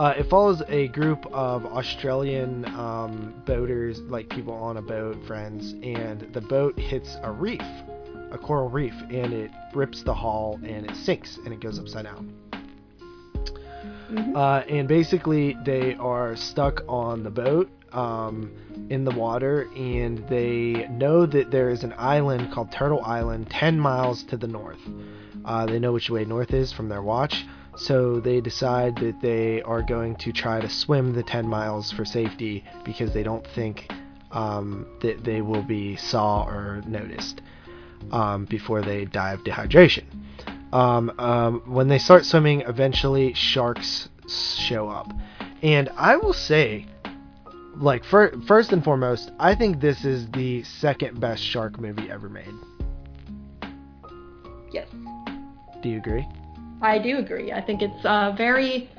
uh, it follows a group of Australian um, boaters, like people on a boat, friends, and the boat hits a reef, a coral reef, and it rips the hull and it sinks and it goes upside down. Mm-hmm. Uh, and basically, they are stuck on the boat. um, in the water, and they know that there is an island called Turtle Island ten miles to the north. Uh, they know which way north is from their watch, so they decide that they are going to try to swim the ten miles for safety because they don't think um, that they will be saw or noticed um, before they die of dehydration. Um, um, when they start swimming, eventually sharks show up. And I will say, like, fir- first and foremost, I think this is the second best shark movie ever made. Yes. Do you agree? I do agree. I think it's uh, very,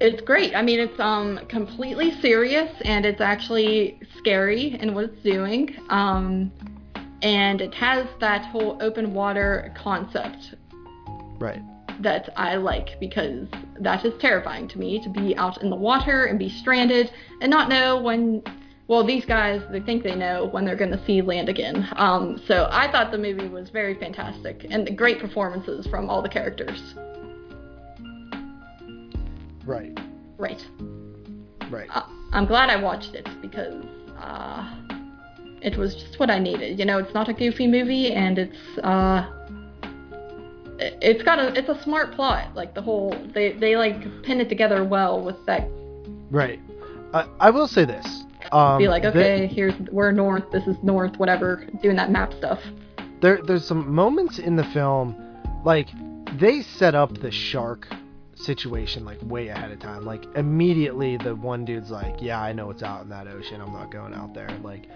it's great. I mean, it's um completely serious, and it's actually scary in what it's doing. Um, and it has that whole open water concept. Right. That I like, because that is terrifying to me, to be out in the water and be stranded and not know when, well, these guys, they think they know when they're going to see land again. Um, so I thought the movie was very fantastic, and great performances from all the characters. Right. Right. Right. Uh, I'm glad I watched it, because uh, it was just what I needed. You know, it's not a goofy movie, and it's... Uh, It's got a, it's a smart plot, like the whole, they, they like pin it together well with that. Right. I, I will say this. Um, Be like, okay, the, here's, we're north, this is north, whatever, doing that map stuff. There, there's some moments in the film, like, they set up the shark situation, like, way ahead of time. Like, immediately the one dude's like, yeah, I know it's out in that ocean, I'm not going out there. Like,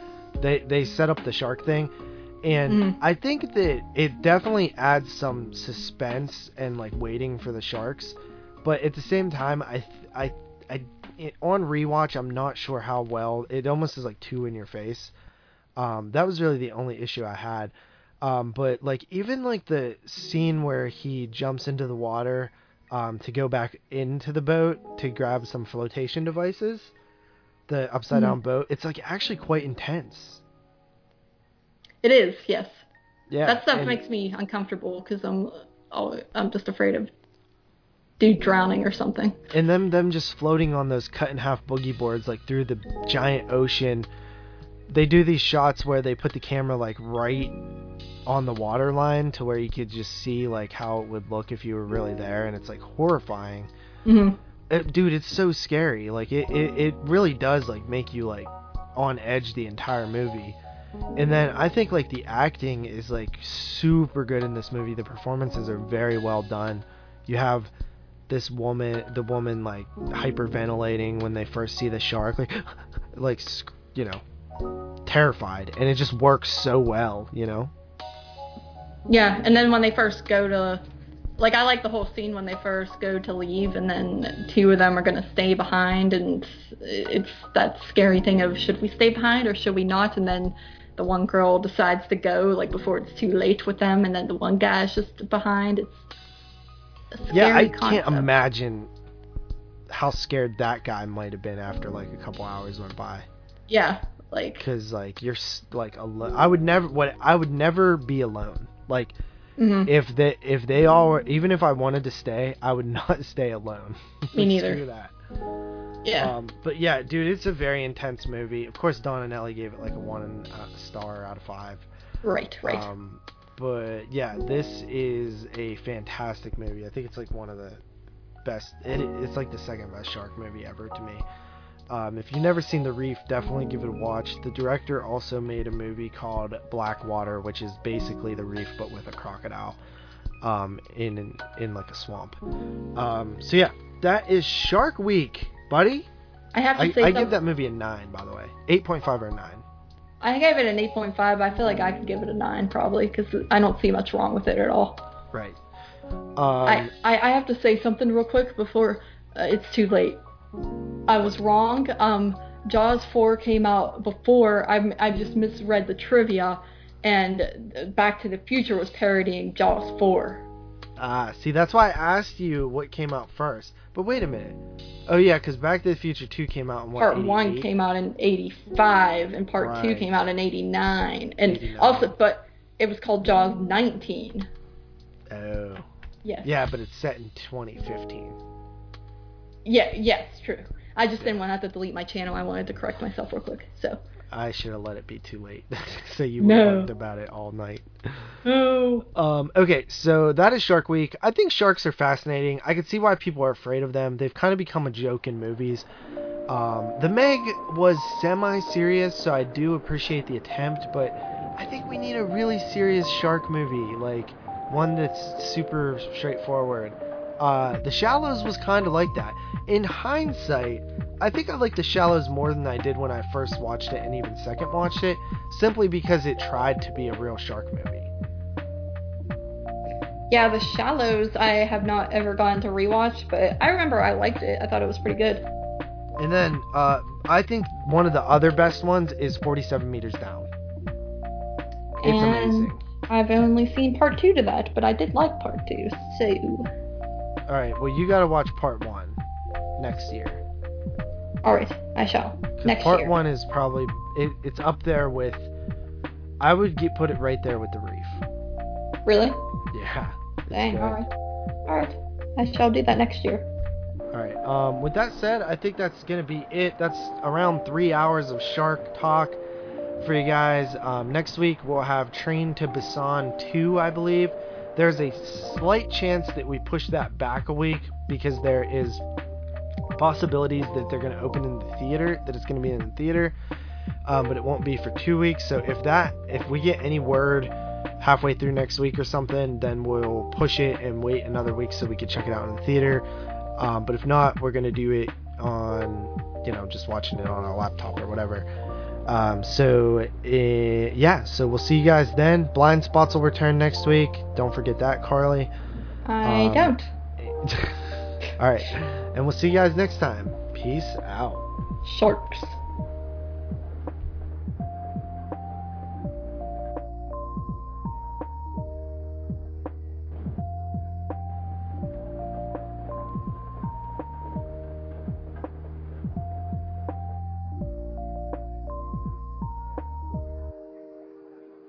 they, they set up the shark thing. And mm. I think that it definitely adds some suspense and, like, waiting for the sharks. But at the same time, I, I, I, it, on rewatch, I'm not sure how well. It almost is, like, two in your face. Um, that was really the only issue I had. Um, but, like, even, like, the scene where he jumps into the water um, to go back into the boat to grab some flotation devices, the upside-down mm. boat, it's, like, actually quite intense. It is, yes. Yeah, that stuff makes me uncomfortable because I'm, oh, I'm just afraid of dude drowning or something. And them, them just floating on those cut in half boogie boards like through the giant ocean. They do these shots where they put the camera like right on the water line to where you could just see like how it would look if you were really there, and it's like horrifying. Mm-hmm. It, dude, it's so scary. Like it, it, it really does like make you like on edge the entire movie. And then I think, like, the acting is, like, super good in this movie. The performances are very well done. You have this woman, the woman, like, hyperventilating when they first see the shark. Like, like you know, terrified. And it just works so well, you know? Yeah, and then when they first go to... Like, I like the whole scene when they first go to leave, and then two of them are going to stay behind, and it's that scary thing of, should we stay behind or should we not? And then the one girl decides to go, like, before it's too late with them, and then the one guy is just behind. It's a scary Yeah, I concept. Can't imagine how scared that guy might have been after, like, a couple hours went by. Yeah, like... Because, like, you're, like, alone. I would never... What I would never be alone. Like... Mm-hmm. If they if they all were, even if I wanted to stay, I would not stay alone. Me neither. Screw that. Yeah. Um, but yeah, dude, it's a very intense movie. Of course, Don and Ellie gave it like a one uh, star out of five. Right, right. Um, but yeah, this is a fantastic movie. I think it's like one of the best. It, it's like the second best shark movie ever to me. Um, if you've never seen The Reef, definitely give it a watch. The director also made a movie called Black Water, which is basically The Reef but with a crocodile um, in, in in like a swamp. Um, so yeah, that is Shark Week, buddy. I have to I, say I something. Give that movie a nine, by the way, eight point five or nine. I gave it an eight point five. I feel like I could give it a nine probably because I don't see much wrong with it at all. Right. Um, I, I I have to say something real quick before uh, it's too late. I was wrong. Um, Jaws four came out before. I I just misread the trivia, and Back to the Future was parodying Jaws four. Ah, see, that's why I asked you what came out first. But wait a minute. Oh yeah, because Back to the Future two came out in what? Part one came out in eighty-five, and Part right. two came out in eighty-nine, and eighty-nine. Also, but it was called Jaws nineteen. Oh. Yes. Yeah, but it's set in twenty fifteen. Yeah, yes, true. I just didn't want to have to delete my channel. I wanted to correct myself real quick. So I should have let it be too late. So you would have learned about it all night. No. Um, okay, so that is Shark Week. I think sharks are fascinating. I can see why people are afraid of them. They've kind of become a joke in movies. Um, the Meg was semi-serious, so I do appreciate the attempt, but I think we need a really serious shark movie, like one that's super straightforward. Uh, The Shallows was kind of like that. In hindsight, I think I liked The Shallows more than I did when I first watched it and even second watched it, simply because it tried to be a real shark movie. Yeah, The Shallows I have not ever gone to rewatch, but I remember I liked it. I thought it was pretty good. And then uh, I think one of the other best ones is forty-seven meters down. It's and amazing. I've only seen part two to that, but I did like part two, so... Alright, well, you gotta watch part one next year. Alright, I shall. Next part year. Part one is probably... It, it's up there with... I would get, put it right there with The Reef. Really? Yeah. Dang, alright. Alright, I shall do that next year. Alright, um, with that said, I think that's gonna be it. That's around three hours of shark talk for you guys. Um, next week, we'll have Train to Busan two, I believe. There's a slight chance that we push that back a week because there is possibilities that they're going to open in the theater, that it's going to be in the theater, um, but it won't be for two weeks. So if that, if we get any word halfway through next week or something, then we'll push it and wait another week so we can check it out in the theater. Um, but if not, we're going to do it on, you know, just watching it on our laptop or whatever. Um, so, uh, yeah, so we'll see you guys then. Blind Spots will return next week. Don't forget that, Carly. I um, don't. All right. And we'll see you guys next time. Peace out. Sharks.